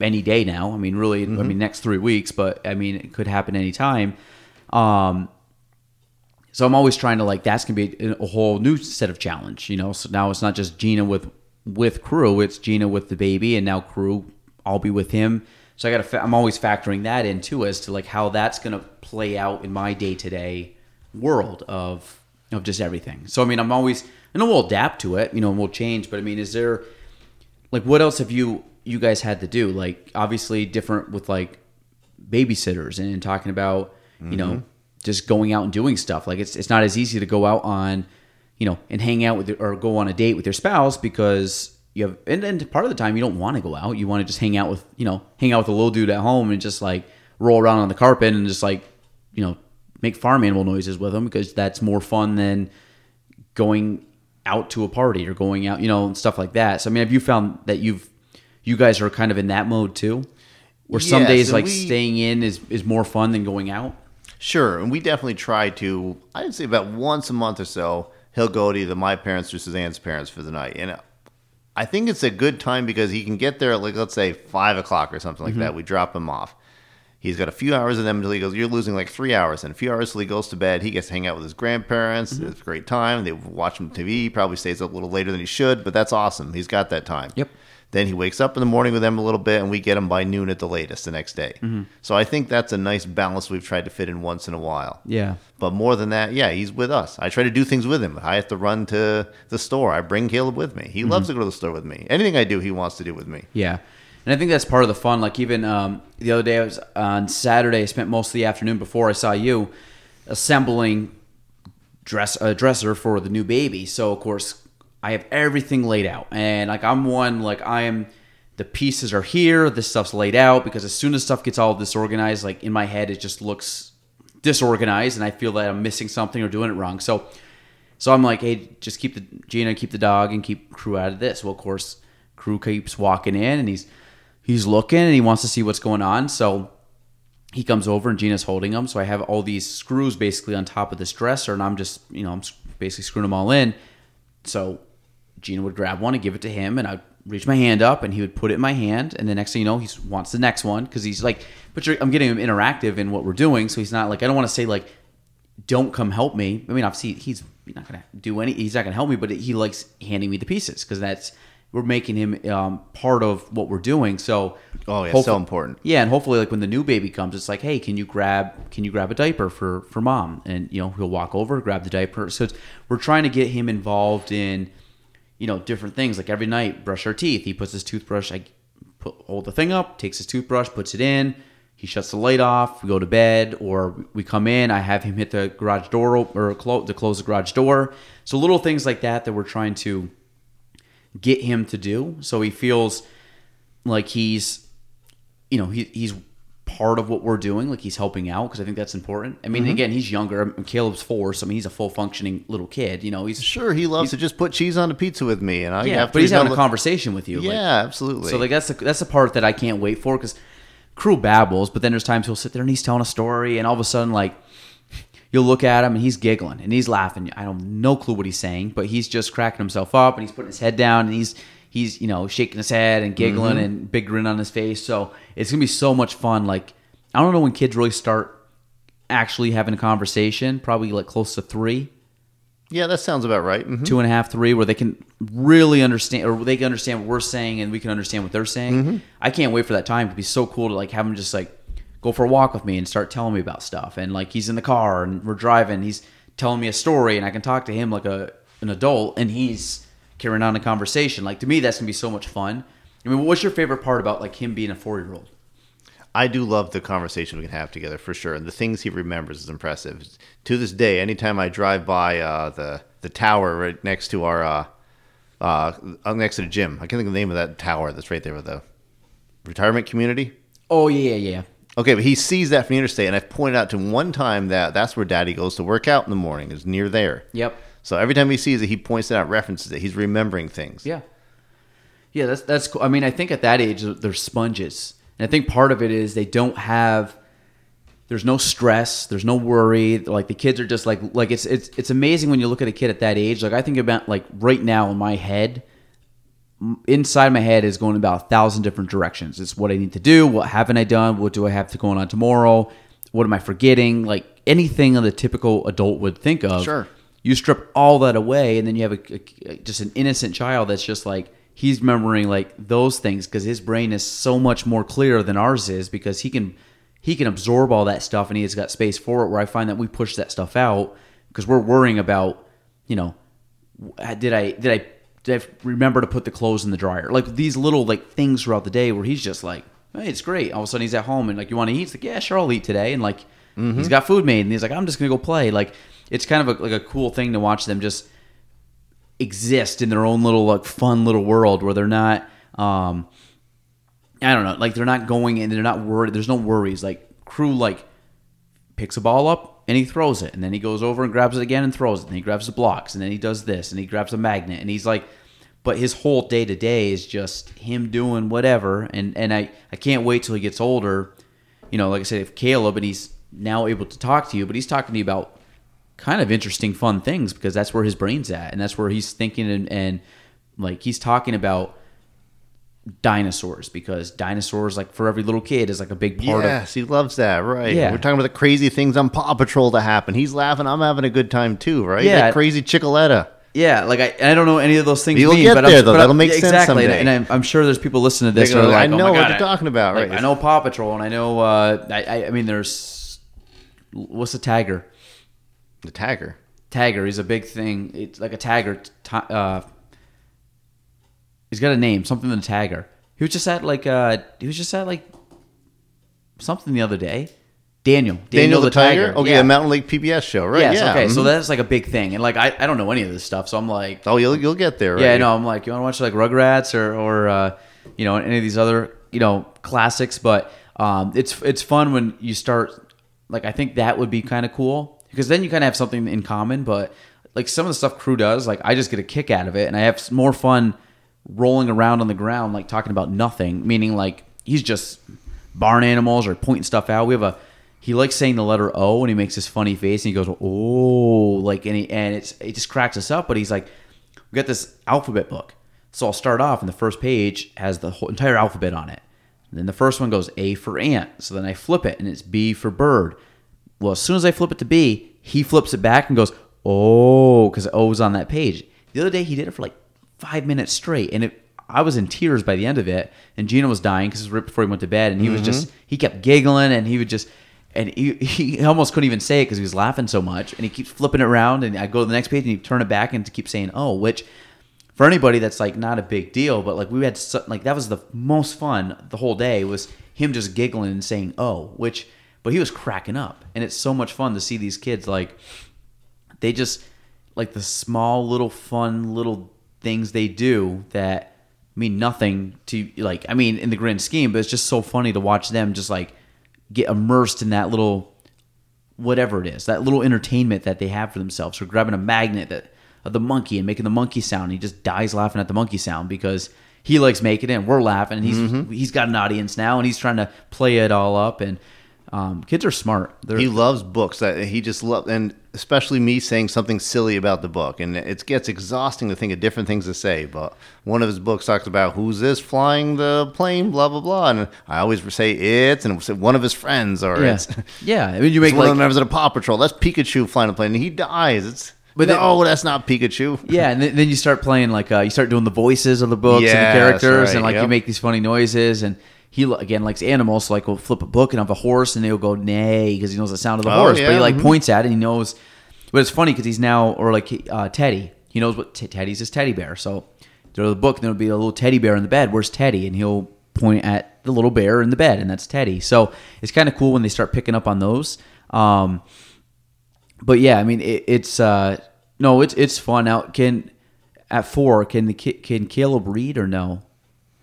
any day now. I mean, really, mm-hmm. I mean, next three weeks, but I mean, it could happen any time. Um, so I'm always trying to like, that's going to be a, a whole new set of challenge, you know? So now it's not just Gina with, with crew, it's Gina with the baby, and now crew. I'll be with him. So I got to, fa- I'm always factoring that in too, as to like how that's going to play out in my day to day world of, of just everything. So, I mean, I'm always, I know we'll adapt to it, you know, and we'll change, but I mean, is there like, what else have you, you guys had to do? Like obviously different with like babysitters and, and talking about, mm-hmm. you know, just going out and doing stuff. Like it's, it's not as easy to go out on, you know, and hang out with your, or go on a date with your spouse because you have, and then part of the time you don't want to go out. You want to just hang out with, you know, hang out with the little dude at home and just like roll around on the carpet and just like, you know, make farm animal noises with him because that's more fun than going out to a party or going out, you know, and stuff like that. So, I mean, have you found that you've, you guys are kind of in that mode too? Where some yeah, days so like we, staying in is, is more fun than going out? Sure. And we definitely try to, I'd say about once a month or so, he'll go to either my parents or Suzanne's parents for the night. And I think it's a good time because he can get there at, like, let's say five o'clock or something like mm-hmm. that. We drop him off. He's got a few hours of them until he goes, you're losing like three hours. And a few hours till he goes to bed. He gets to hang out with his grandparents. Mm-hmm. It's a great time. They watch him T V. He probably stays up a little later than he should, but that's awesome. He's got that time. Yep. Then he wakes up in the morning with them a little bit, and we get him by noon at the latest the next day. Mm-hmm. So I think that's a nice balance we've tried to fit in once in a while. Yeah. But more than that, yeah, he's with us. I try to do things with him. I have to run to the store. I bring Caleb with me. He mm-hmm. loves to go to the store with me. Anything I do, he wants to do with me. Yeah. And I think that's part of the fun. Like even um, the other day, I was on Saturday, I spent most of the afternoon before I saw you assembling dress a dresser for the new baby. So, of course, I have everything laid out, and like I'm one, like I am, the pieces are here, this stuff's laid out, because as soon as stuff gets all disorganized, like in my head, it just looks disorganized and I feel that I'm missing something or doing it wrong. So, so I'm like, hey, just keep the Gina, keep the dog and keep crew out of this. Well, of course, crew keeps walking in and he's, he's looking and he wants to see what's going on. So he comes over and Gina's holding him. So I have all these screws basically on top of this dresser, and I'm just, you know, I'm basically screwing them all in. So Gina would grab one and give it to him, and I'd reach my hand up, and he would put it in my hand, and the next thing you know, he wants the next one, because he's like, but you're, I'm getting him interactive in what we're doing, so he's not like, I don't want to say like, don't come help me. I mean, obviously, he's not going to do any, he's not going to help me, but he likes handing me the pieces, because that's, we're making him um, part of what we're doing, so. Oh, yeah, so important. Yeah, and hopefully, like, when the new baby comes, it's like, hey, can you grab can you grab a diaper for, for mom? And, you know, he'll walk over, grab the diaper. So it's, we're trying to get him involved in, you know, different things. Like every night, brush our teeth. He puts his toothbrush, I put, hold the thing up, takes his toothbrush, puts it in. He shuts the light off. We go to bed, or we come in. I have him hit the garage door or close to close the garage door. So little things like that that we're trying to get him to do, so he feels like he's, you know, he he's part of what we're doing. Like he's helping out, because I think that's important. I mean, mm-hmm. Again, he's younger. Caleb's four, so I mean, he's a full functioning little kid. You know, he's sure he loves to just put cheese on a pizza with me, and I yeah, have to but he's having a conversation with you. Yeah, like, absolutely. So like that's the, that's the part that I can't wait for, because. Crew babbles, but then there's times he'll sit there and he's telling a story, and all of a sudden, like, you'll look at him and he's giggling and he's laughing. I don't no clue what he's saying, but he's just cracking himself up, and he's putting his head down, and he's he's you know shaking his head and giggling, mm-hmm. and big grin on his face. So it's gonna be so much fun. Like, I don't know when kids really start actually having a conversation. Probably like close to three. Yeah, that sounds about right. Mm-hmm. Two and a half, three, where they can really understand, or they can understand what we're saying, and we can understand what they're saying. Mm-hmm. I can't wait for that time. It'd be so cool to like have him just like go for a walk with me and start telling me about stuff. And like he's in the car and we're driving, he's telling me a story, and I can talk to him like a an adult, and he's carrying on a conversation. Like, to me, that's gonna be so much fun. I mean, what's your favorite part about like him being a four year old? I do love the conversation we can have together, for sure. And the things he remembers is impressive. To this day, anytime I drive by uh, the the tower right next to our uh, uh, next to the gym, I can't think of the name of that tower that's right there with the retirement community. Oh yeah, yeah. Okay, but he sees that from the interstate, and I've pointed out to him one time that that's where Daddy goes to work out in the morning. Is near there. Yep. So every time he sees it, he points it out, references it. He's remembering things. Yeah. Yeah, that's that's cool. I mean, I think at that age, they're sponges. And I think part of it is they don't have, there's no stress, there's no worry. Like the kids are just like, like it's it's it's amazing when you look at a kid at that age. Like I think about like right now in my head, inside my head is going about a thousand different directions. It's what I need to do, what haven't I done, what do I have to go on tomorrow, what am I forgetting? Like anything that the typical adult would think of. Sure. You strip all that away, and then you have a, a, just an innocent child that's just like, he's remembering like those things because his brain is so much more clear than ours is, because he can he can absorb all that stuff, and he has got space for it, where I find that we push that stuff out because we're worrying about, you know, did I did I did I remember to put the clothes in the dryer? Like these little like things throughout the day where he's just like, hey, it's great. All of a sudden he's at home and like, you want to eat? He's like, yeah, sure, I'll eat today. And like, mm-hmm. He's got food made, and he's like, I'm just going to go play. Like, it's kind of a, like a cool thing to watch them just exist in their own little like fun little world where they're not um I don't know, like they're not going and they're not worried. There's no worries. Like Crew like picks a ball up and he throws it, and then he goes over and grabs it again and throws it, and he grabs the blocks, and then he does this, and he grabs a magnet, and he's like, but his whole day to day is just him doing whatever. And and I I can't wait till he gets older, you know, like I said, if Caleb, and he's now able to talk to you, but he's talking to you about kind of interesting, fun things, because that's where his brain's at, and that's where he's thinking, and, and like he's talking about dinosaurs, because dinosaurs, like for every little kid, is like a big part yes, of yes he loves that, right? Yeah, we're talking about the crazy things on Paw Patrol that happen. He's laughing, I'm having a good time too, right? Yeah, that crazy Chicoletta. Yeah, like I, I don't know any of those things. You'll mean, get but there I'm, though. But that'll make exactly, sense someday. And I'm, I'm sure there's people listening to this. Gonna, like, I know oh what God, you're I, talking about, right? Like, I know Paw Patrol, and I know uh, I I mean there's what's the tiger. The tagger. Tagger is a big thing. It's like a tagger. Uh, he's got a name, something in the tagger. He was just at like uh, he was just at like something the other day. Daniel, Daniel, Daniel the, the tiger. Okay, yeah. The Mountain Lake P B S show, right? Yes. Yeah. Okay, mm-hmm. So that's like a big thing, and like I, I don't know any of this stuff, so I'm like, oh, you'll you'll get there, right? Yeah, no, I'm like, you want to watch like Rugrats or or uh, you know, any of these other, you know, classics, but um, it's it's fun when you start like I think that would be kind of cool. Because then you kind of have something in common, but like some of the stuff Crew does, like I just get a kick out of it, and I have more fun rolling around on the ground, like talking about nothing, meaning like he's just barn animals or pointing stuff out. We have a, he likes saying the letter O, and he makes this funny face, and he goes, oh, like, and, he, and it's, it just cracks us up, but he's like, we got this alphabet book. So I'll start off, and the first page has the whole entire alphabet on it. And then the first one goes A for ant. So then I flip it, and it's B for bird. Well, as soon as I flip it to B, he flips it back and goes, oh, because O's on that page. The other day, he did it for like five minutes straight, and it, I was in tears by the end of it, and Gina was dying because it was right before he went to bed, and he mm-hmm. was just, he kept giggling, and he would just, and he, he almost couldn't even say it because he was laughing so much, and he keeps flipping it around, and I go to the next page, and he'd turn it back and keep saying, oh, which... For anybody, that's like not a big deal, but like we had so, like that was the most fun the whole day was him just giggling and saying oh, which, but he was cracking up, and it's so much fun to see these kids like they just like the small little fun little things they do that mean nothing to like I mean in the grand scheme, but it's just so funny to watch them just like get immersed in that little whatever it is, that little entertainment that they have for themselves. Or grabbing a magnet that. Of the monkey and making the monkey sound, and he just dies laughing at the monkey sound because he likes making it and we're laughing, and he's mm-hmm. he's got an audience now, and he's trying to play it all up, and um, kids are smart. They're, he loves books that he just loves, and especially me saying something silly about the book, and it gets exhausting to think of different things to say, but one of his books talks about who's this flying the plane, blah blah blah, and I always say it's, and one of his friends or yeah. it's yeah I mean you make one like, of the members of the Paw Patrol, that's Pikachu flying a plane, and he dies. It's But then, no, that's not Pikachu. Yeah, and then, then you start playing, like, uh, you start doing the voices of the books yes, and the characters, right, and, like, yep. you make these funny noises, and he, again, likes animals, so, like, we'll flip a book and have a horse, and he'll go, nay, because he knows the sound of the oh, horse, yeah. but he, like, mm-hmm. points at it, and he knows, but it's funny, because he's now, or, like, uh, Teddy, he knows what, t- Teddy's his teddy bear, so there's a book, and there'll be a little teddy bear in the bed, where's Teddy, and he'll point at the little bear in the bed, and that's Teddy, so it's kind of cool when they start picking up on those, um... But yeah, I mean it, it's uh, no, it's it's fun. Now, can at four can the can Caleb read or no?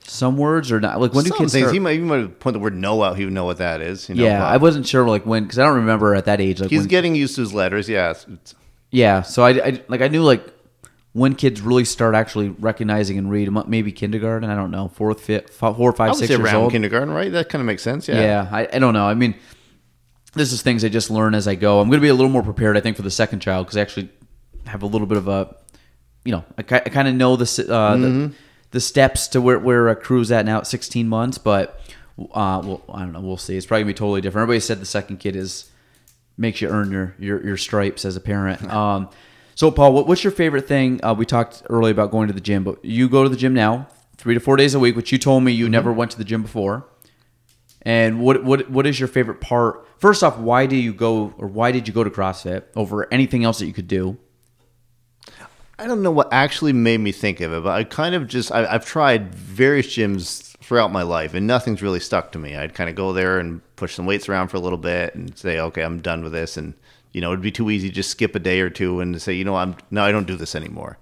Some words or not? Like when do Some kids things, start? He might, he might point the word no out. He would know what that is. You know, yeah, I wasn't sure like when because I don't remember at that age. Like he's when, getting used to his letters. Yeah, it's, it's, yeah. So I, I like I knew like when kids really start actually recognizing and read, maybe kindergarten. I don't know, fourth, fifth, four or five, I would six say years around old. Kindergarten, right? That kind of makes sense. Yeah. Yeah, I, I don't know. I mean. This is things I just learn as I go. I'm going to be a little more prepared, I think, for the second child because I actually have a little bit of a, you know, I, I kind of know the, uh, mm-hmm. the the steps to where where a crew's at now at sixteen months. But uh, well, I don't know. We'll see. It's probably going to be totally different. Everybody said the second kid is makes you earn your your, your stripes as a parent. Um, so, Paul, what, what's your favorite thing? Uh, we talked earlier about going to the gym, but you go to the gym now three to four days a week, which you told me you mm-hmm. never went to the gym before. And what what what is your favorite part? First off, why do you go or why did you go to CrossFit over anything else that you could do? I don't know what actually made me think of it, but I kind of just I, I've tried various gyms throughout my life, and nothing's really stuck to me. I'd kind of go there and push some weights around for a little bit and say, okay, I'm done with this, and you know it'd be too easy to just skip a day or two and say, you know, I'm no, I don't do this anymore.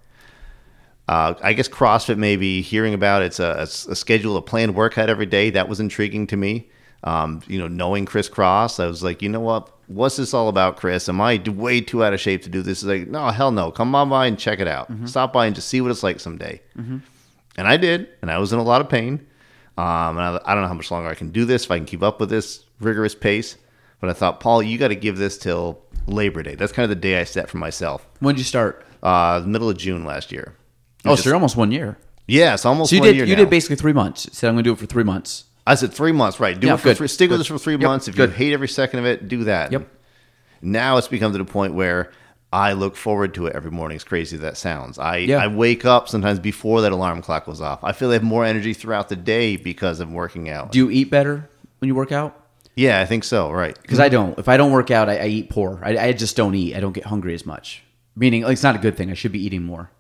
Uh, I guess CrossFit, maybe hearing about it's a, a schedule, a planned workout every day. That was intriguing to me. Um, you know, knowing Chris Cross, I was like, you know what? What's this all about, Chris? Am I way too out of shape to do this? He's like, no, hell no. Come on by and check it out. Mm-hmm. Stop by and just see what it's like someday. Mm-hmm. And I did, and I was in a lot of pain. Um, and I, I don't know how much longer I can do this, if I can keep up with this rigorous pace. But I thought, Paul, you got to give this till Labor Day. That's kind of the day I set for myself. When did you start? Uh, the middle of June last year. Oh, just, so you're almost one year. Yes, almost so you one did, year you now. did basically three months. You said, I'm going to do it for three months. I said three months, right. Do yeah, it for good. Three, stick good. with this for three yep, months. If good. you hate every second of it, do that. Yep. Now it's become to the point where I look forward to it every morning, as crazy that sounds. I, yeah. I wake up sometimes before that alarm clock goes off. I feel I have more energy throughout the day because I'm working out. Do you eat better when you work out? Yeah, I think so, right. Because I don't. If I don't work out, I, I eat poor. I, I just don't eat. I don't get hungry as much. Meaning, like, it's not a good thing. I should be eating more.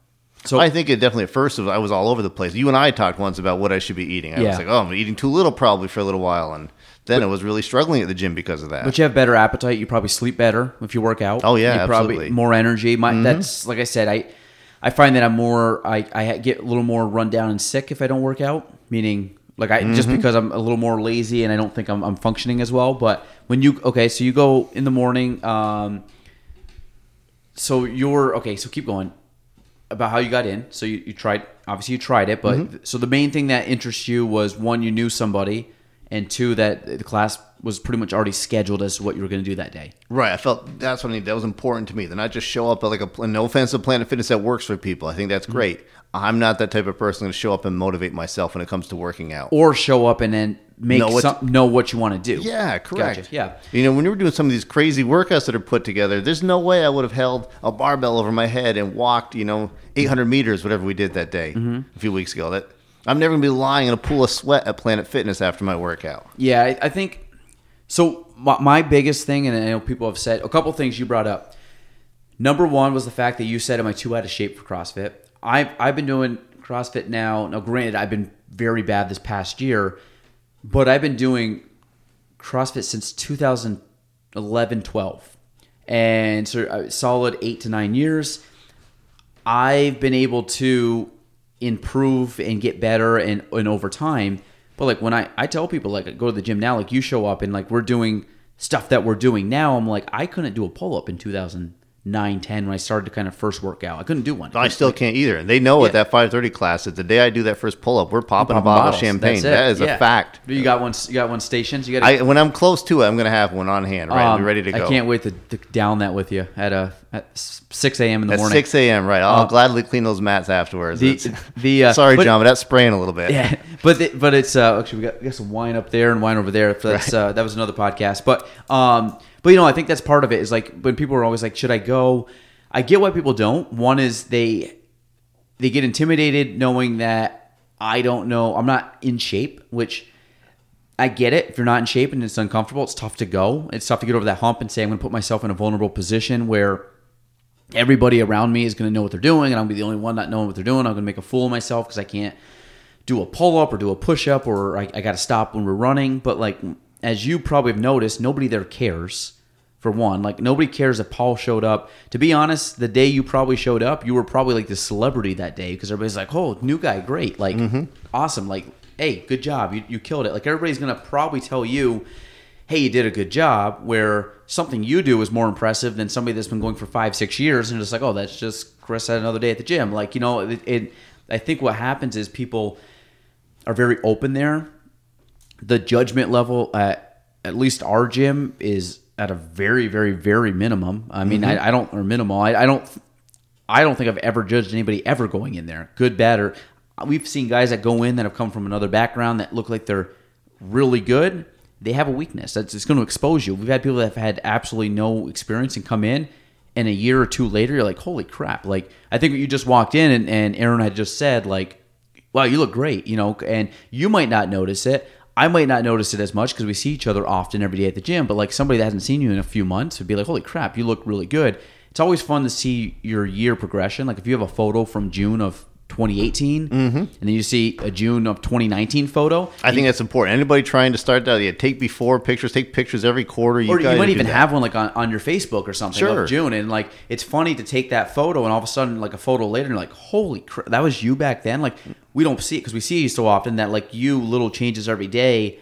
So I think it definitely at first I was all over the place. You and I talked once about what I should be eating. I yeah. was like, oh, I'm eating too little probably for a little while. And then but, I was really struggling at the gym because of that. But you have better appetite. You probably sleep better if you work out. Oh, yeah, you absolutely. Probably more energy. My, mm-hmm. That's, like I said, I I find that I'm more, I, I get a little more run down and sick if I don't work out. Meaning, like I mm-hmm. just because I'm a little more lazy and I don't think I'm, I'm functioning as well. But when you, okay, so you go in the morning. Um, so you're, okay, so keep going. About how you got in. So you, you tried, obviously you tried it, but mm-hmm. so the main thing that interests you was one, you knew somebody and two, that the class was pretty much already scheduled as to what you were going to do that day. Right. I felt that's what I needed. That was important to me. Then I just show up at like a, no offense to Planet Fitness, that works for people. I think that's great. Mm-hmm. I'm not that type of person to show up and motivate myself when it comes to working out. Or show up and then make know what, some, know what you want to do. Yeah, correct. Gotcha. Yeah. You know, when you were doing some of these crazy workouts that are put together, there's no way I would have held a barbell over my head and walked, you know, eight hundred meters, whatever we did that day mm-hmm. a few weeks ago. That I'm never going to be lying in a pool of sweat at Planet Fitness after my workout. Yeah, I, I think so. My, my biggest thing, and I know people have said, a couple things you brought up. Number one was the fact that you said, am I too out of shape for CrossFit? I've, I've been doing CrossFit now. Now, granted, I've been very bad this past year, but I've been doing CrossFit since two thousand eleven, twelve. And so a solid eight to nine years, I've been able to improve and get better and, and over time. But like when I, I tell people, like I go to the gym now, like you show up and like we're doing stuff that we're doing now. I'm like, I couldn't do a pull-up in two thousand. nine ten when I started to kind of first work out. I couldn't do one. I still can't either. And they know yeah. at that five thirty class that the day I do that first pull up, we're popping, we're popping a bottle bottles. of champagne. That is yeah. a fact. You got one you got one stationed? You got I, when I'm close to it, I'm going to have one on hand, right? Um, I'm ready to go. I can't wait to, to down that with you at a at six a.m. in the at morning. At six a.m., right. I'll um, gladly clean those mats afterwards. The, the, uh, sorry, but, John, but that's spraying a little bit. Yeah, but the, but it's uh, actually we got, we got some wine up there and wine over there. That's, right. uh, that was another podcast. But um But, you know, I think that's part of it is like when people are always like, should I go? I get why people don't. One is they they get intimidated knowing that I don't know. I'm not in shape, which I get it. If you're not in shape and it's uncomfortable, it's tough to go. It's tough to get over that hump and say I'm going to put myself in a vulnerable position where everybody around me is going to know what they're doing and I'm going to be the only one not knowing what they're doing. I'm going to make a fool of myself because I can't do a pull-up or do a push-up or I, I got to stop when we're running. But, like, as you probably have noticed, nobody there cares, for one. Like, nobody cares if Paul showed up. To be honest, the day you probably showed up, you were probably, like, the celebrity that day because everybody's like, oh, new guy, great. Like, mm-hmm. awesome. Like, hey, good job. You, you killed it. Like, everybody's going to probably tell you, hey, you did a good job, where something you do is more impressive than somebody that's been going for five, six years and just like, oh, that's just Chris had another day at the gym. Like, you know, it, it, I think what happens is people are very open there. The judgment level at at least our gym is at a very, very, very minimum. I mean, mm-hmm. I, I don't or minimal. I, I don't. I don't think I've ever judged anybody ever going in there, good, bad, or we've seen guys that go in that have come from another background that look like they're really good. They have a weakness that's it's going to expose you. We've had people that have had absolutely no experience and come in, and a year or two later, you're like, holy crap! Like, I think you just walked in, and, and Aaron had just said, like, wow, you look great, you know, and you might not notice it. I might not notice it as much because we see each other often every day at the gym, but like somebody that hasn't seen you in a few months would be like, holy crap, you look really good. It's always fun to see your year progression. Like if you have a photo from June of twenty eighteen mm-hmm. and then you see a June of twenty nineteen photo. I think you, that's important. Anybody trying to start that, yeah, take before pictures, take pictures every quarter. You or you might even have one like on, on your Facebook or something sure. of June. And like, it's funny to take that photo and all of a sudden like a photo later and you're like, holy crap, that was you back then. Like we don't see it because we see you so often that like you little changes every day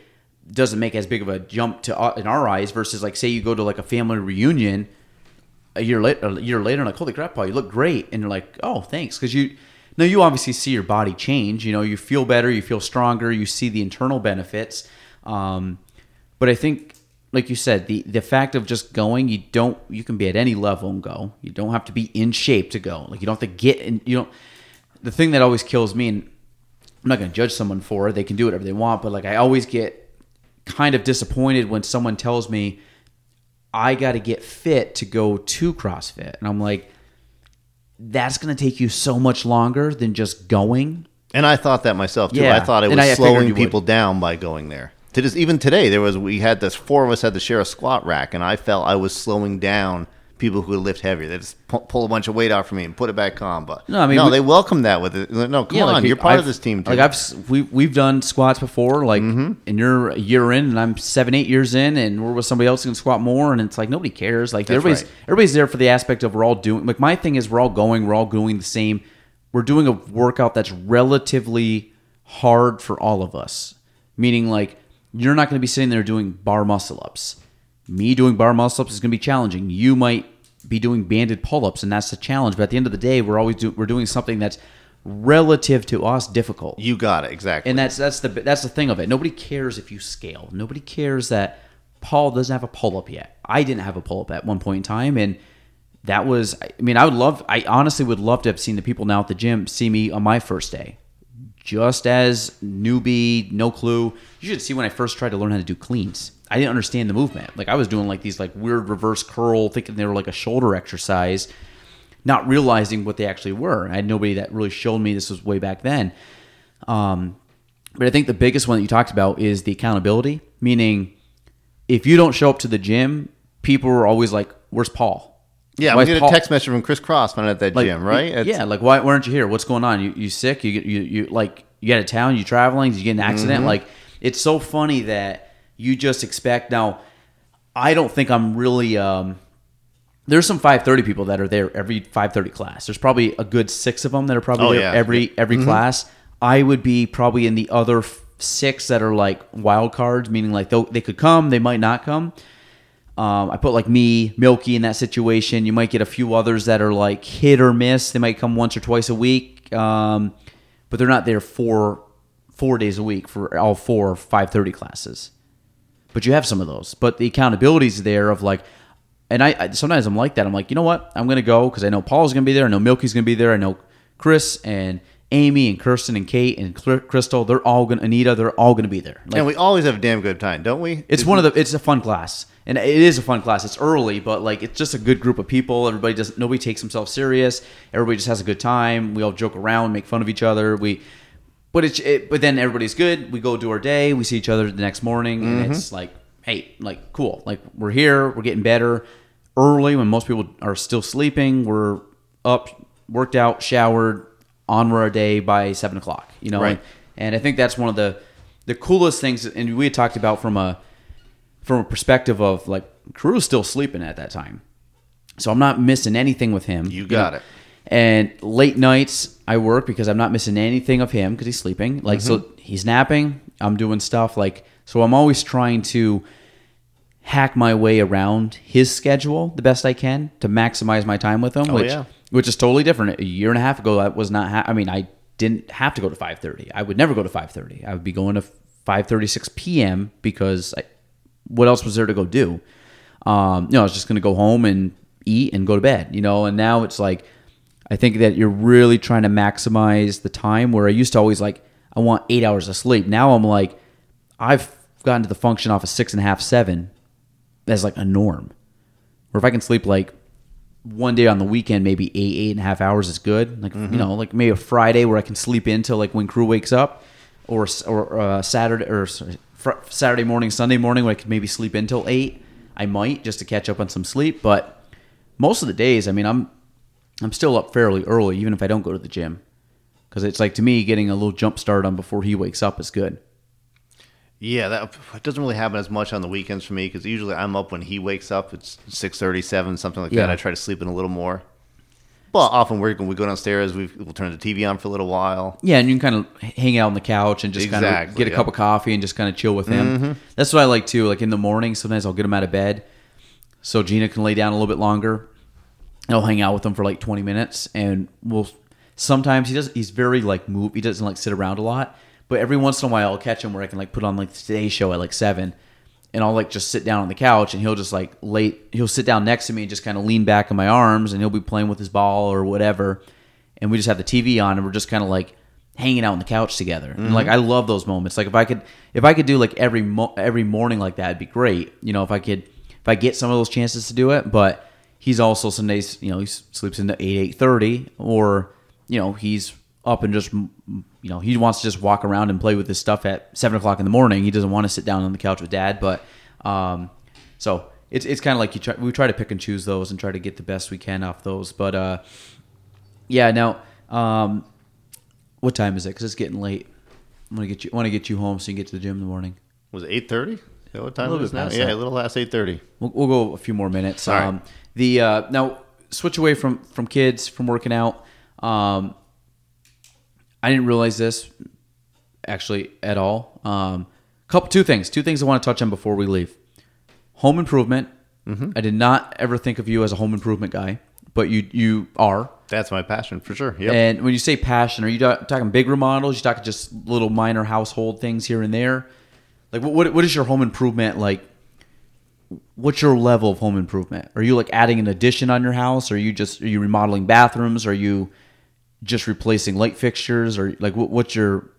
doesn't make as big of a jump to uh, in our eyes versus like say you go to like a family reunion a year later, a year later and like, holy crap, Paul, you look great. And you're like, oh, thanks. Cause you, Now, you obviously see your body change. You know, you feel better, you feel stronger, you see the internal benefits. Um, but I think, like you said, the, the fact of just going, you don't, you can be at any level and go. You don't have to be in shape to go. Like, you don't have to get in, you don't, the thing that always kills me, and I'm not going to judge someone for it, they can do whatever they want, but like, I always get kind of disappointed when someone tells me, I got to get fit to go to CrossFit. And I'm like, that's going to take you so much longer than just going. And I thought that myself too. Yeah. I thought it was I, slowing I people would. down by going there. To just, even today, there was we had this four of us had to share a squat rack, and I felt I was slowing down people who lift heavier. They just pu- pull a bunch of weight off from me and put it back on. But no, I mean, no, we, they welcome that with it. No, come yeah, on, like you're part I've, of this team too. Like I've we we've done squats before, like, mm-hmm. and you're a year in, and I'm seven, eight years in, and we're with somebody else who can squat more, and it's like nobody cares. Like That's everybody's right. everybody's there for the aspect of we're all doing. Like my thing is we're all going, we're all doing the same. We're doing a workout that's relatively hard for all of us. Meaning, like you're not going to be sitting there doing bar muscle ups. Me doing bar muscle-ups is going to be challenging. You might be doing banded pull-ups, and that's the challenge. But at the end of the day, we're always do, we're doing something that's relative to us difficult. You got it, exactly. And that's that's the that's the thing of it. Nobody cares if you scale. Nobody cares that Paul doesn't have a pull-up yet. I didn't have a pull-up at one point in time, and that was, I mean, I would love, I honestly would love to have seen the people now at the gym see me on my first day. Just as newbie, no clue. You should see when I first tried to learn how to do cleans. I didn't understand the movement. Like I was doing like these like weird reverse curl, thinking they were like a shoulder exercise, not realizing what they actually were. I had nobody that really showed me. This was way back then. Um, but I think the biggest one that you talked about is the accountability, meaning if you don't show up to the gym, people are always like, where's Paul? Yeah, we get a text message from Chris Cross when I'm at that like, gym, right? It's, yeah, like why, why aren't you here? What's going on? You you sick? You you you like you out of town? You traveling? Did you get an accident? Mm-hmm. Like it's so funny that you just expect. Now, I don't think I'm really. Um, there's some five thirty people that are there every five thirty class. There's probably a good six of them that are probably oh, there yeah. every every mm-hmm. class. I would be probably in the other six that are like wild cards, meaning like they they could come, they might not come. Um, I put like me, Milky in that situation. You might get a few others that are like hit or miss. They might come once or twice a week, um, but they're not there four four days a week for all four five thirty classes. But you have some of those. But the accountability is there of like, and I, I sometimes I'm like that. I'm like, you know what? I'm going to go because I know Paul's going to be there. I know Milky's going to be there. I know Chris and Amy and Kirsten and Kate and Crystal, they're all going to, Anita, they're all going to be there. Like, and we always have a damn good time, don't we? It's Isn't one of the, it's a fun class. And it is a fun class. It's early, but like it's just a good group of people. Everybody doesn't, nobody takes themselves serious. Everybody just has a good time. We all joke around, make fun of each other. We, but it's, it, but then everybody's good. We go do our day. We see each other the next morning and mm-hmm. it's like, hey, like cool. Like we're here, we're getting better early when most people are still sleeping. We're up, worked out, showered, on our day by seven o'clock, you know, right. and, and I think that's one of the, the coolest things. And we had talked about from a, from a perspective of like Crew's still sleeping at that time. So I'm not missing anything with him. You got you know? it. And late nights I work because I'm not missing anything of him because he's sleeping. Like, mm-hmm. so he's napping, I'm doing stuff like, so I'm always trying to hack my way around his schedule the best I can to maximize my time with him, oh, which, yeah. which is totally different. A year and a half ago, that was not, ha- I mean, I didn't have to go to five thirty. I would never go to five thirty. I would be going to five thirty, six p.m. because I, what else was there to go do? Um, you know, I was just going to go home and eat and go to bed, you know, and now it's like, I think that you're really trying to maximize the time where I used to always like, I want eight hours of sleep. Now I'm like, I've gotten to the function off of six and a half, seven. That's like a norm. Or if I can sleep like one day on the weekend, maybe eight, eight and a half hours is good. Like, mm-hmm. you know, like maybe a Friday where I can sleep in till like when Crew wakes up or or uh, Saturday or sorry, fr- Saturday morning, Sunday morning where I could maybe sleep in till eight. I might just to catch up on some sleep. But most of the days, I mean, I'm I'm still up fairly early, even if I don't go to the gym. Because it's like to me, getting a little jump start on before he wakes up is good. Yeah, that it doesn't really happen as much on the weekends for me because usually I'm up when he wakes up. It's six thirty, seven, something like yeah. that. I try to sleep in a little more. But often we're, when we go downstairs, we've, we'll turn the T V on for a little while. Yeah, and you can kind of hang out on the couch and just exactly, kind of get a yeah. cup of coffee and just kind of chill with him. Mm-hmm. That's what I like too. Like in the morning, sometimes I'll get him out of bed so Gina can lay down a little bit longer. And I'll hang out with him for like twenty minutes. And we'll sometimes he does, he's very like move. He doesn't like sit around a lot. But every once in a while, I'll catch him where I can like put on like the Today Show at like seven, and I'll like just sit down on the couch, and he'll just like lay, he'll sit down next to me and just kind of lean back in my arms, and he'll be playing with his ball or whatever, and we just have the T V on, and we're just kind of like hanging out on the couch together. Mm-hmm. And like I love those moments. Like if I could, if I could do like every mo- every morning like that, it'd be great. You know, if I could, if I get some of those chances to do it. But he's also some days, you know, he sleeps into eight eight thirty, or you know, he's up and just. You know, he wants to just walk around and play with his stuff at seven o'clock in the morning. He doesn't want to sit down on the couch with Dad, but um, so it's it's kind of like you try, we try to pick and choose those and try to get the best we can off those. But uh, yeah, now um, what time is it? Because it's getting late. I'm gonna get you want to get you home so you can get to the gym in the morning. Was it eight thirty? What time is it now? Yeah, that. A little past eight thirty. We'll, we'll go a few more minutes. All um, right. The uh, now switch away from from kids from working out. Um, I didn't realize this actually at all. Um, couple, two things. Two things I want to touch on before we leave. Home improvement. Mm-hmm. I did not ever think of you as a home improvement guy, but you you are. That's my passion for sure. Yep. And when you say passion, are you talking big remodels? You talking just little minor household things here and there? Like what? What is your home improvement like? What's your level of home improvement? Are you like adding an addition on your house? Are you just are you remodeling bathrooms? Are you just replacing light fixtures? Or like what, what's your?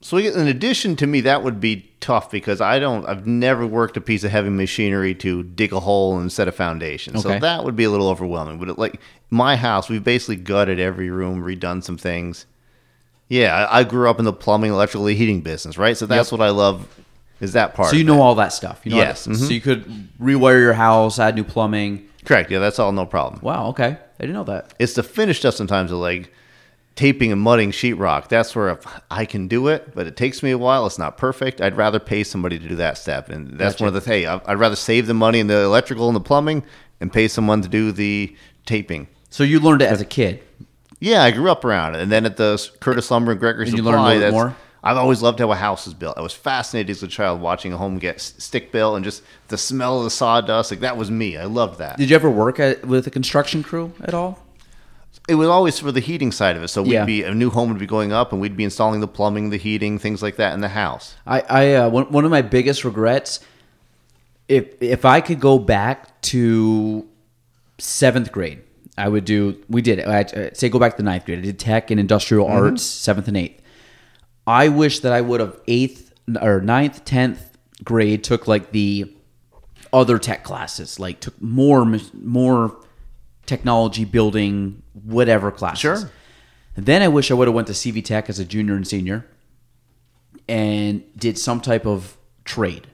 So in addition to me, that would be tough because I don't. I've never worked a piece of heavy machinery to dig a hole and set a foundation. Okay. So that would be a little overwhelming. But it, like my house, we've basically gutted every room, redone some things. Yeah, I, I grew up in the plumbing, electrical, heating business, right? So that's yep. what I love is that part. So you know all that stuff. You know yes. That, mm-hmm. So you could rewire your house, add new plumbing. Correct. Yeah, that's all no problem. Wow. Okay, I didn't know that. It's the finished stuff sometimes, like taping and mudding sheetrock. That's where I can do it, but it takes me a while. It's not perfect. I'd rather pay somebody to do that step. And that's gotcha. One of the, hey, I'd rather save the money in the electrical and the plumbing and pay someone to do the taping. So you learned it as a kid? Yeah, I grew up around it. And then at the Curtis Lumber and Gregory Supply. And you learned a little bit more? I've always loved how a house is built. I was fascinated as a child watching a home get stick built and just the smell of the sawdust. Like that was me. I loved that. Did you ever work at, with a construction crew at all? It was always for the heating side of it. So we'd yeah. be a new home would be going up, and we'd be installing the plumbing, the heating, things like that in the house. I, I uh, one, one of my biggest regrets, if if I could go back to seventh grade, I would do. We did. I say go back to the ninth grade. I did tech and industrial mm-hmm. arts, seventh and eighth. I wish that I would have eighth or ninth, tenth grade took like the other tech classes, like took more more. technology, building, whatever classes. Sure. And then I wish I would have went to C V Tech as a junior and senior and did some type of trade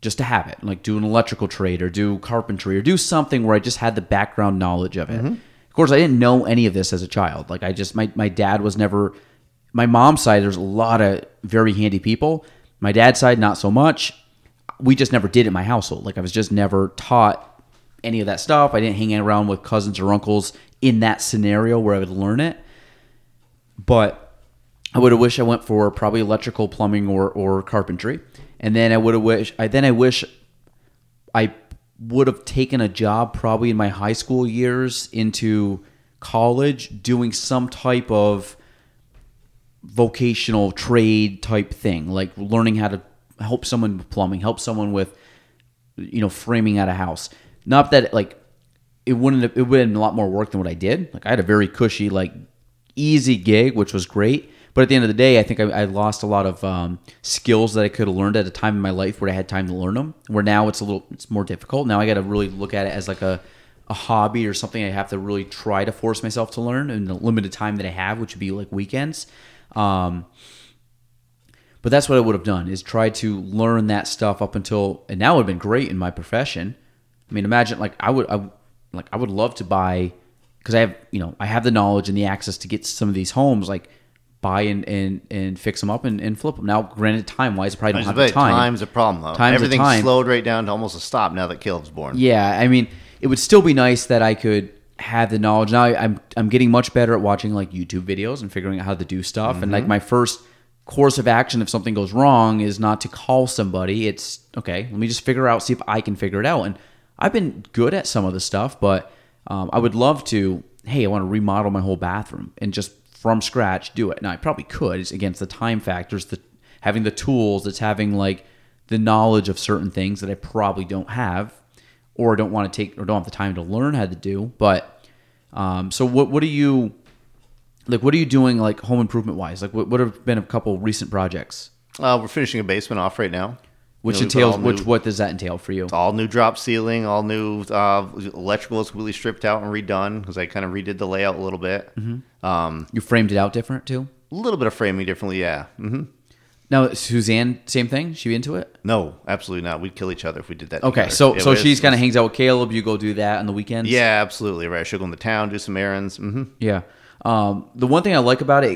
just to have it, like do an electrical trade or do carpentry or do something where I just had the background knowledge of it. Mm-hmm. Of course, I didn't know any of this as a child. Like I just, my, my dad was never, my mom's side, there's a lot of very handy people. My dad's side, not so much. We just never did it in my household. Like I was just never taught any of that stuff. I didn't hang around with cousins or uncles in that scenario where I would learn it. But I would have wished I went for probably electrical, plumbing, or or carpentry. And then I would have wished I then I wish I would have taken a job probably in my high school years into college doing some type of vocational trade type thing, like learning how to help someone with plumbing, help someone with, you know, framing out a house. Not that like it wouldn't have, it would have been a lot more work than what I did. Like I had a very cushy, like easy gig, which was great. But at the end of the day, I think I, I lost a lot of um, skills that I could have learned at a time in my life where I had time to learn them. Where now it's a little, it's more difficult. Now I got to really look at it as like a, a hobby or something I have to really try to force myself to learn in the limited time that I have, which would be like weekends. Um, but that's what I would have done is try to learn that stuff up until, and now it would have been great in my profession. I mean, imagine like I would, I, like I would love to buy, because I have, you know, I have the knowledge and the access to get to some of these homes, like buy and and, and fix them up and, and flip them. Now, granted, time wise, I probably don't have the time. Time's a problem though. Time's Everything's time. slowed right down to almost a stop now that Caleb's born. Yeah, I mean, it would still be nice that I could have the knowledge. Now, I, I'm I'm getting much better at watching like YouTube videos and figuring out how to do stuff. Mm-hmm. And like my first course of action if something goes wrong is not to call somebody. It's okay. Let me just figure out, see if I can figure it out. And I've been good at some of the stuff, but um, I would love to, hey, I want to remodel my whole bathroom and just from scratch do it. Now, I probably could. It's against the time factors, the having the tools, it's having like the knowledge of certain things that I probably don't have or don't want to take or don't have the time to learn how to do. But um, so what what are you, like what are you doing like home improvement wise? Like what, what have been a couple recent projects? Uh, we're finishing a basement off right now. Which you know, entails, which new, what does that entail for you? It's all new drop ceiling, all new uh, electrical is completely stripped out and redone because I kind of redid the layout a little bit. Mm-hmm. Um, you framed it out different too? A little bit of framing differently, yeah. Mm-hmm. Now, Suzanne, same thing? She into it? No, absolutely not. We'd kill each other if we did that. Okay, together. so it so was, she's kind of hangs out with Caleb. You go do that on the weekends? Yeah, absolutely. Right. She'll go in the town, do some errands. Mm-hmm. Yeah. Um, the one thing I like about it,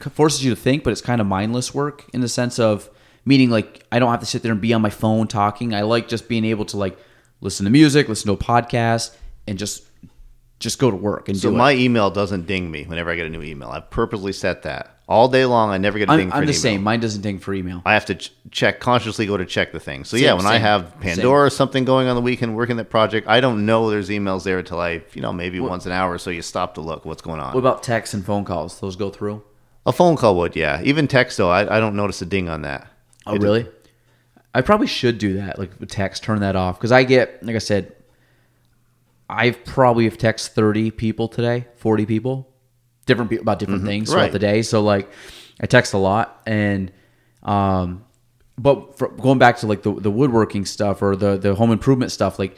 it forces you to think, but it's kind of mindless work in the sense of, meaning, like, I don't have to sit there and be on my phone talking. I like just being able to, like, listen to music, listen to a podcast, and just just go to work and do it. So my email doesn't ding me whenever I get a new email. I've purposely set that. All day long, I never get a ding I'm, for I'm an the email. Same. Mine doesn't ding for email. I have to ch- check, consciously go to check the thing. So, same, yeah, when same, I have Pandora same. or something going on the weekend, working that project, I don't know there's emails there until I, you know, maybe what, once an hour or so you stop to look what's going on. What about texts and phone calls? Those go through? A phone call would, yeah. Even text, though, I, I don't notice a ding on that. Oh, it really? Does. I probably should do that, like with text, turn that off. Because I get, like I said, I've probably have texted thirty people today, forty people. Different people about different mm-hmm. things throughout right. the day. So like I text a lot, and um but for, going back to like the, the woodworking stuff or the the home improvement stuff, like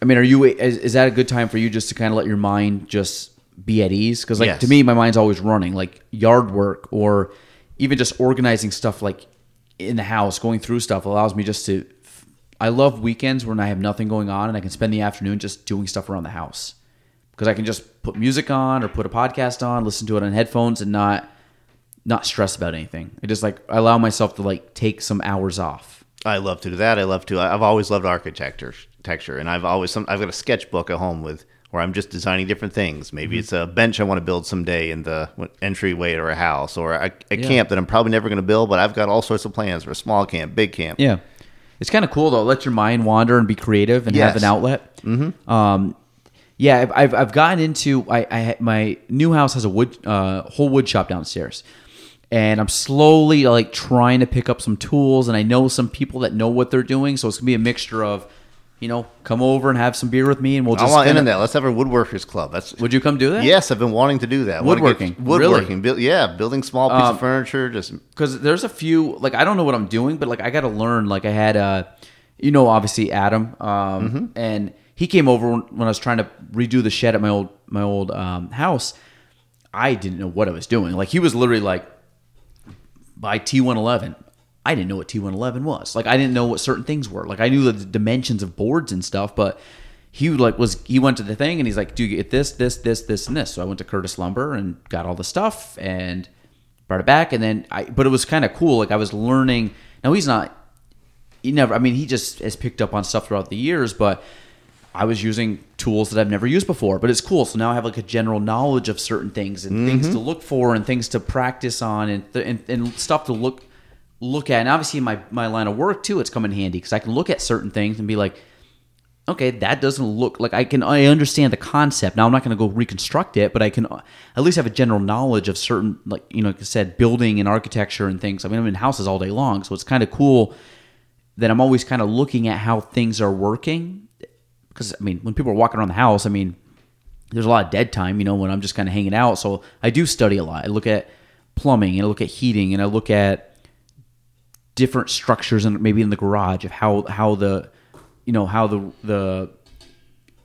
I mean, are you is, is that a good time for you just to kind of let your mind just be at ease? Because like yes. to me, my mind's always running, like yard work or even just organizing stuff like in the house, going through stuff allows me just to I love weekends when I have nothing going on and I can spend the afternoon just doing stuff around the house. Because I can just put music on or put a podcast on, listen to it on headphones, and not not stress about anything. I just like I allow myself to like take some hours off. I love to do that. I love to. I've always loved architecture, texture, and I've always some, I've got a sketchbook at home with where I'm just designing different things. Maybe mm-hmm. it's a bench I want to build someday in the entryway or a house or a, a yeah. camp that I'm probably never going to build, but I've got all sorts of plans for a small camp, big camp. Yeah, it's kind of cool though. Let your mind wander and be creative and yes. have an outlet. Mm-hmm. Um, Yeah, I've I've gotten into I, I my new house has a wood uh, whole wood shop downstairs, and I'm slowly like trying to pick up some tools, and I know some people that know what they're doing, so it's gonna be a mixture of, you know, come over and have some beer with me, and we'll just. I want into that. Let's have a woodworkers club. That's would you come do that? Yes, I've been wanting to do that. Woodworking, woodworking, really? Build, yeah, building small pieces um, of furniture, just because there's a few like I don't know what I'm doing, but like I got to learn. Like I had uh, you know, obviously Adam, um, mm-hmm. and. He came over when I was trying to redo the shed at my old my old um, house. I didn't know what I was doing. Like he was literally like, buy T one eleven. I didn't know what T one eleven was. Like I didn't know what certain things were. Like I knew the dimensions of boards and stuff, but he like was he went to the thing and he's like, do you get this, this, this, this, and this? So I went to Curtis Lumber and got all the stuff and brought it back. And then I, but it was kind of cool. Like I was learning. Now he's not. He never. I mean, he just has picked up on stuff throughout the years, but. I was using tools that I've never used before, but it's cool. So now I have like a general knowledge of certain things and mm-hmm. things to look for and things to practice on and th- and, and stuff to look look at. And obviously in my, my line of work too, it's come in handy because I can look at certain things and be like, okay, that doesn't look like I can, I understand the concept. Now I'm not going to go reconstruct it, but I can at least have a general knowledge of certain, like, you know, like I said, building and architecture and things. I mean, I'm in houses all day long. So it's kind of cool that I'm always kind of looking at how things are working. Because, I mean, when people are walking around the house, I mean, there's a lot of dead time, you know, when I'm just kind of hanging out. So I do study a lot. I look at plumbing and I look at heating and I look at different structures and maybe in the garage of how, how the, you know, how the, the,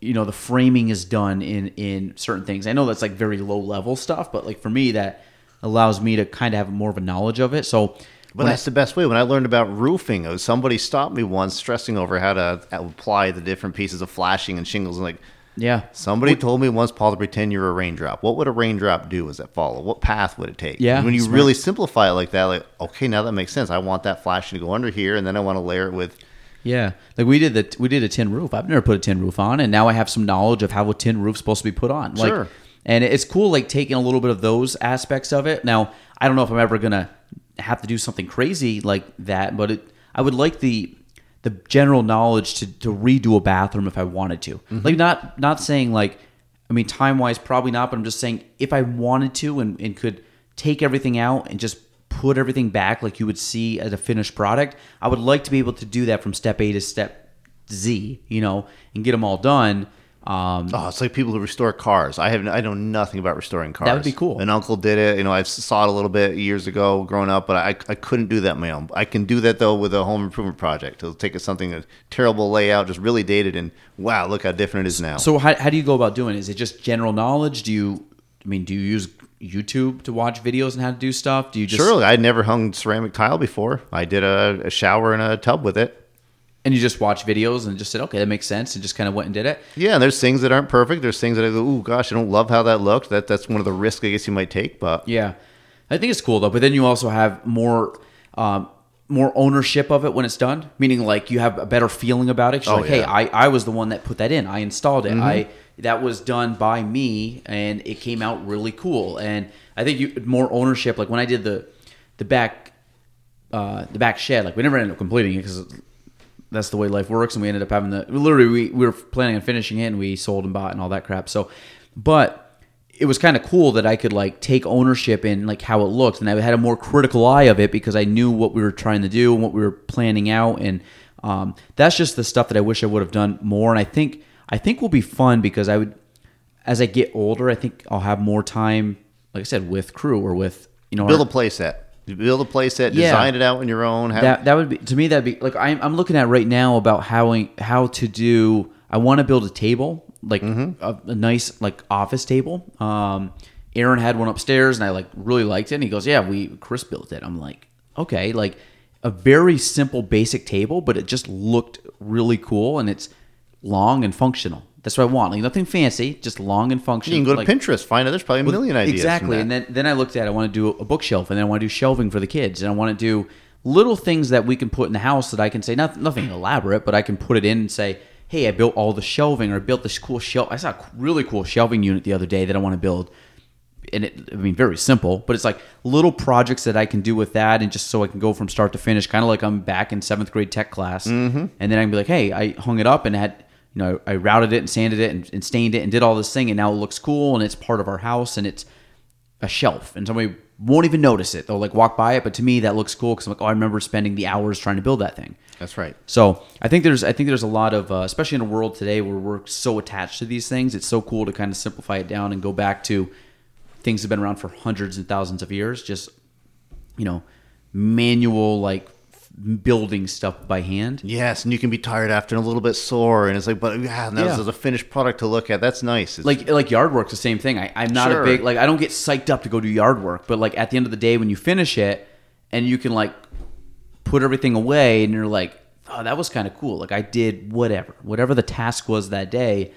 you know, the framing is done in, in certain things. I know that's like very low level stuff, but like for me, that allows me to kind of have more of a knowledge of it. So But well, that's the best way. When I learned about roofing, somebody stopped me once stressing over how to apply the different pieces of flashing and shingles. And like, yeah, somebody what, told me once, Paul, to pretend you're a raindrop. What would a raindrop do? Is that follow? What path would it take? Yeah, and when you smart. really simplify it like that, like, okay, now that makes sense. I want that flashing to go under here, and then I want to layer it with. Yeah, like we did the we did a tin roof. I've never put a tin roof on, and now I have some knowledge of how a tin roof's supposed to be put on. Like, sure. And it's cool, like taking a little bit of those aspects of it. Now I don't know if I'm ever gonna. Have to do something crazy like that, but it, I would like the the general knowledge to, to redo a bathroom if I wanted to. Mm-hmm. Like not not saying like, I mean time wise probably not, but I'm just saying if I wanted to and, and could take everything out and just put everything back like you would see as a finished product, I would like to be able to do that from step A to step Z, you know, and get them all done. Um, oh, it's like people who restore cars. I have I know nothing about restoring cars. That would be cool. An uncle did it. You know, I saw it a little bit years ago growing up, but I I couldn't do that my own. I can do that though with a home improvement project. It'll take something a terrible layout, just really dated, and wow, look how different it is now. So how how do you go about doing it? Is it just general knowledge? Do you I mean do you use YouTube to watch videos and how to do stuff? Do you just surely I never hung ceramic tile before. I did a, a shower and a tub with it. And you just watch videos and just said, okay, that makes sense, and just kind of went and did it. Yeah, and there's things that aren't perfect. There's things that I go, oh gosh, I don't love how that looked. That that's one of the risks I guess you might take. But yeah, I think it's cool though. But then you also have more, um, more ownership of it when it's done. Meaning like you have a better feeling about it. You're oh, like, yeah. hey, I, I was the one that put that in. I installed it. Mm-hmm. I that was done by me, and it came out really cool. And I think you more ownership. Like when I did the the back uh, the back shed, like we never ended up completing it because that's the way life works. And we ended up having the literally we, we were planning on finishing it, and we sold and bought and all that crap. So, but it was kind of cool that I could like take ownership in like how it looked, and I had a more critical eye of it because I knew what we were trying to do and what we were planning out. And um, that's just the stuff that I wish I would have done more. And I think I think will be fun because I would, as I get older, I think I'll have more time. Like I said, with crew or with you know, build our, a playset, build a playset, yeah, design it out on your own. Have, that that would be to me that'd be like I'm I'm looking at right now about how how to do. I want to build a table. Like mm-hmm. a, a nice like office table. Um, Aaron had one upstairs, and I like really liked it. And he goes, "Yeah, we Chris built it." I'm like, "Okay," like a very simple, basic table, but it just looked really cool, and it's long and functional. That's what I want. Like nothing fancy, just long and functional. You can go like, to Pinterest, find out. There's probably a million well, ideas. Exactly. And then then I looked at it. I want to do a bookshelf, and then I want to do shelving for the kids, and I want to do little things that we can put in the house that I can say nothing, nothing elaborate, but I can put it in and say, hey, I built all the shelving, or I built this cool shelf. I saw a really cool shelving unit the other day that I want to build. And it, I mean, very simple, but it's like little projects that I can do with that. And just so I can go from start to finish, kind of like I'm back in seventh grade tech class. Mm-hmm. And then I can be like, hey, I hung it up and had, you know, I routed it and sanded it and, and stained it and did all this thing. And now it looks cool. And it's part of our house, and it's a shelf, and somebody won't even notice it. They'll like walk by it. But to me, that looks cool. Cause I'm like, oh, I remember spending the hours trying to build that thing. That's right. So I think there's I think there's a lot of, uh, especially in a world today where we're so attached to these things, it's so cool to kind of simplify it down and go back to things that have been around for hundreds and thousands of years, just, you know, manual, like building stuff by hand. Yes, and you can be tired after and a little bit sore, and it's like, but yeah, now yeah. There's a finished product to look at. That's nice. It's, like like yard work's the same thing. I, I'm not sure. a big, like I don't get psyched up to go do yard work, but like at the end of the day when you finish it and you can like, put everything away and you're like, oh, that was kind of cool. Like I did whatever, whatever the task was that day,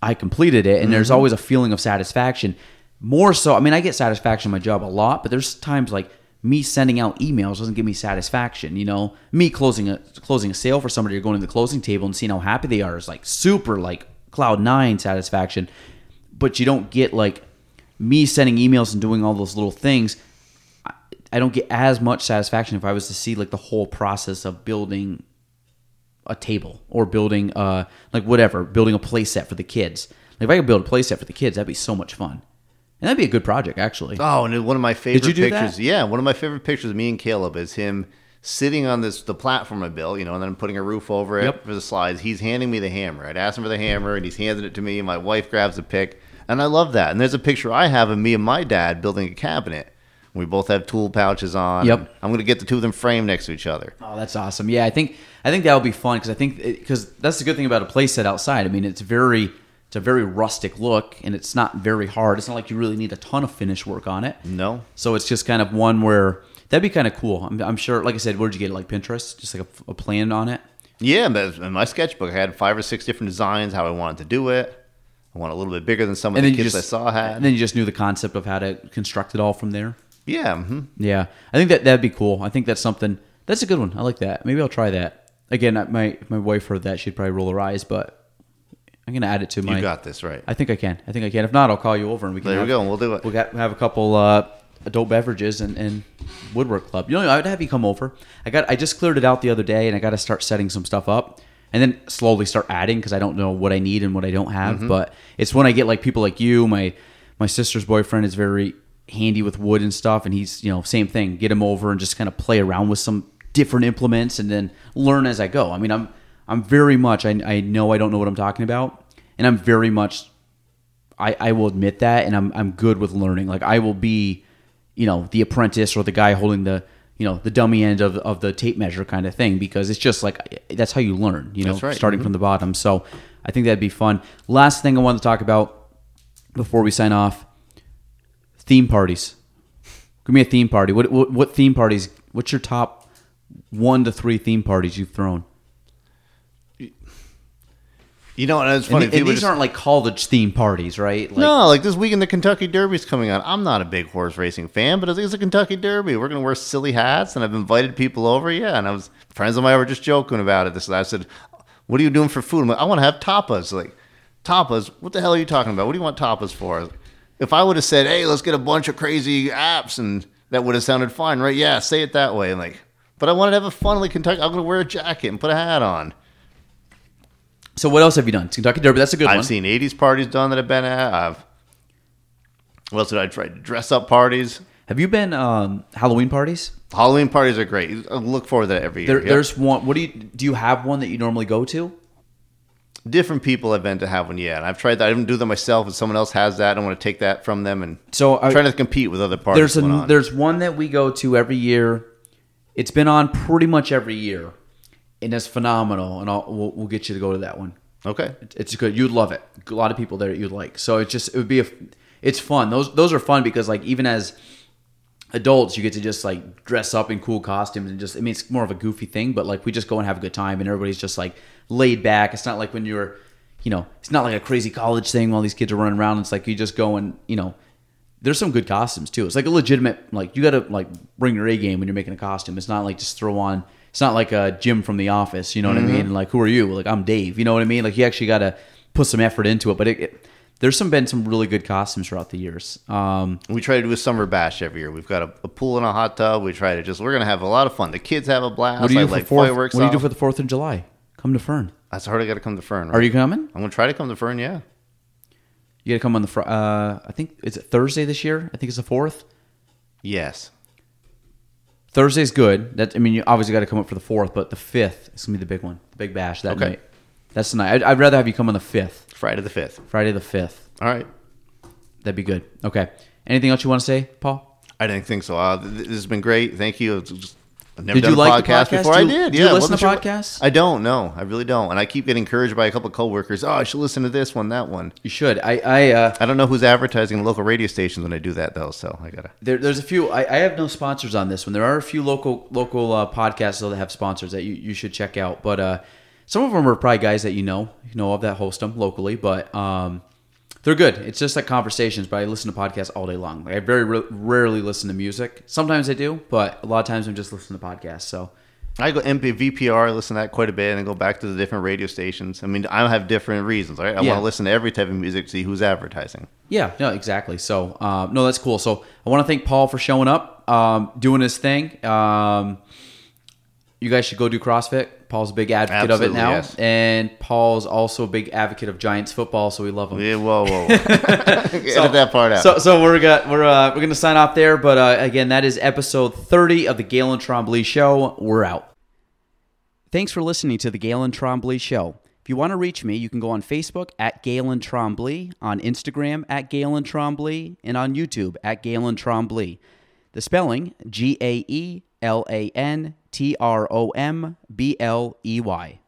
I completed it. And mm-hmm. there's always a feeling of satisfaction more so. I mean, I get satisfaction in my job a lot, but there's times like me sending out emails doesn't give me satisfaction. You know, me closing a, closing a sale for somebody or going to the closing table and seeing how happy they are is like super like cloud nine satisfaction, but you don't get like me sending emails and doing all those little things. I don't get as much satisfaction if I was to see like the whole process of building a table or building uh like whatever, building a play set for the kids. Like if I could build a play set for the kids, that'd be so much fun. And that'd be a good project actually. Oh, and one of my favorite Did you do pictures. That? Yeah, one of my favorite pictures of me and Caleb is him sitting on this the platform I built, you know, and then I'm putting a roof over it yep. for the slides. He's handing me the hammer. I'd asked him for the hammer and he's handing it to me, and my wife grabs a pick. And I love that. And there's a picture I have of me and my dad building a cabinet. We both have tool pouches on. Yep. I'm going to get the two of them framed next to each other. Oh, that's awesome. Yeah, I think I think that will be fun because I think because that's the good thing about a play set outside. I mean, it's very it's a very rustic look, and it's not very hard. It's not like you really need a ton of finish work on it. No. So it's just kind of one where that'd be kind of cool. I'm, I'm sure. Like I said, where did you get it? Like Pinterest, just like a, a plan on it. Yeah, in my sketchbook, I had five or six different designs how I wanted to do it. I want a little bit bigger than some of the kids just, I saw had. And then you just knew the concept of how to construct it all from there. Yeah. Mm-hmm. Yeah. I think that that'd be cool. I think that's something. That's a good one. I like that. Maybe I'll try that. Again, my if my wife heard that, she'd probably roll her eyes, but I'm going to add it to my. You got this, right? I think I can. I think I can. If not, I'll call you over and we can. There have, we go. And we'll do it. We'll have a couple uh, adult beverages and, and woodwork club. You know, I'd have you come over. I got. I just cleared it out the other day, and I got to start setting some stuff up. And then slowly start adding because I don't know what I need and what I don't have. Mm-hmm. But it's when I get like people like you. My my sister's boyfriend is very handy with wood and stuff, and he's, you know, same thing, get him over and just kind of play around with some different implements and then learn as I go. I mean, I'm I'm very much, I, I know I don't know what I'm talking about, and I'm very much, I, I will admit that, and I'm I'm good with learning. Like I will be, you know, the apprentice or the guy holding the, you know, the dummy end of, of the tape measure kind of thing, because it's just like, that's how you learn, you know, right. starting mm-hmm. from the bottom. So I think that'd be fun. Last thing I wanted to talk about before we sign off, theme parties. Give me a theme party. What, what what theme parties? What's your top one to three theme parties you've thrown? You know, and it's funny. And, and these just, aren't like college theme parties, right? Like, no, like this weekend the Kentucky Derby's coming on. I'm not a big horse racing fan, but it's a Kentucky Derby. We're gonna wear silly hats, and I've invited people over. Yeah, and I was friends of mine were just joking about it. This, I said, "What are you doing for food?" I'm like, "I want to have tapas." Like. Tapas? What the hell are you talking about? What do you want tapas for? If I would have said, hey, let's get a bunch of crazy apps, and that would have sounded fine, right? Yeah, say it that way. And like, but I wanted to have a fun like Kentucky. I'm going to wear a jacket and put a hat on. So what else have you done? Kentucky Derby, that's a good I've one. I've seen eighties parties done that I've been at. I've, what else did I try? Dress-up parties. Have you been um, Halloween parties? Halloween parties are great. I look forward to that every year. There, yep. There's one. What do you do? You have one that you normally go to? Different people have been to have one, yeah. And I've tried that. I didn't do that myself. If someone else has that, I want to take that from them. And so I'm I, trying to compete with other parties. There's a, on. There's one that we go to every year. It's been on pretty much every year, and it's phenomenal. And I'll, we'll, we'll get you to go to that one. Okay, it, it's good. You'd love it. A lot of people there you'd like. So it's just it would be a. It's fun. Those those are fun because like even as adults, you get to just like dress up in cool costumes and just, I mean, it's more of a goofy thing, but like we just go and have a good time and everybody's just like laid back. It's not like when you're, you know, it's not like a crazy college thing while these kids are running around. It's like you just go and, you know, there's some good costumes too. It's like a legitimate, like you got to like bring your A game when you're making a costume. It's not like just throw on, it's not like a Jim from The Office, you know what mm-hmm. I mean? And like, who are you? Like, I'm Dave, you know what I mean? Like you actually got to put some effort into it, but it, it There's some been some really good costumes throughout the years. Um, we try to do a summer bash every year. We've got a, a pool and a hot tub. We try to just, we're going to have a lot of fun. The kids have a blast. What do you do, like, for, like, fourth, what do, you do for the fourth of July? Come to Fern. That's hard. I got to come to Fern. Right? Are you coming? I'm going to try to come to Fern, yeah. You got to come on the, fr- uh, I think, is it Thursday this year? I think it's the fourth? Yes. Thursday's good. That I mean, you obviously got to come up for the fourth, but the fifth is going to be the big one. The big bash that okay. night. That's the night. I'd, I'd rather have you come on the fifth. Friday the fifth. Friday the fifth. All right. That'd be good. Okay. Anything else you want to say, Paul? I didn't think so. Uh, this has been great. Thank you. Just, I've never did done you a like podcast, podcast before. Do, I did. Do yeah, you listen to sure. podcasts? I don't. No, I really don't. And I keep getting encouraged by a couple of coworkers. Oh, I should listen to this one, that one. You should. I I, uh, I don't know who's advertising local radio stations when I do that, though, so I got to. There, there's a few. I, I have no sponsors on this one. There are a few local local uh, podcasts, though, that have sponsors that you, you should check out. But uh, some of them are probably guys that you know, you know of that host them locally, but... Um, They're good. It's just like conversations, but I listen to podcasts all day long. Like I very re- rarely listen to music. Sometimes I do, but a lot of times I'm just listening to podcasts. So I go M P V P R, I listen to that quite a bit, and I go back to the different radio stations. I mean, I have different reasons, right? I yeah. want to listen to every type of music to see who's advertising. Yeah, no, exactly. So, uh, no, that's cool. So I want to thank Paul for showing up, um, doing his thing. Um, you guys should go do CrossFit. Paul's a big advocate Absolutely, of it now, yes. and Paul's also a big advocate of Giants football, so we love him. Yeah, whoa, whoa, whoa. so, edit that part out. So, so we're gonna we're uh, we're gonna sign off there, but uh, again, that is episode thirty of the Gaelan Trombley Show. We're out. Thanks for listening to the Gaelan Trombley Show. If you want to reach me, you can go on Facebook at Gaelan Trombley, on Instagram at Gaelan Trombley, and on YouTube at Gaelan Trombley. The spelling G A E L A N T R O M B L E Y.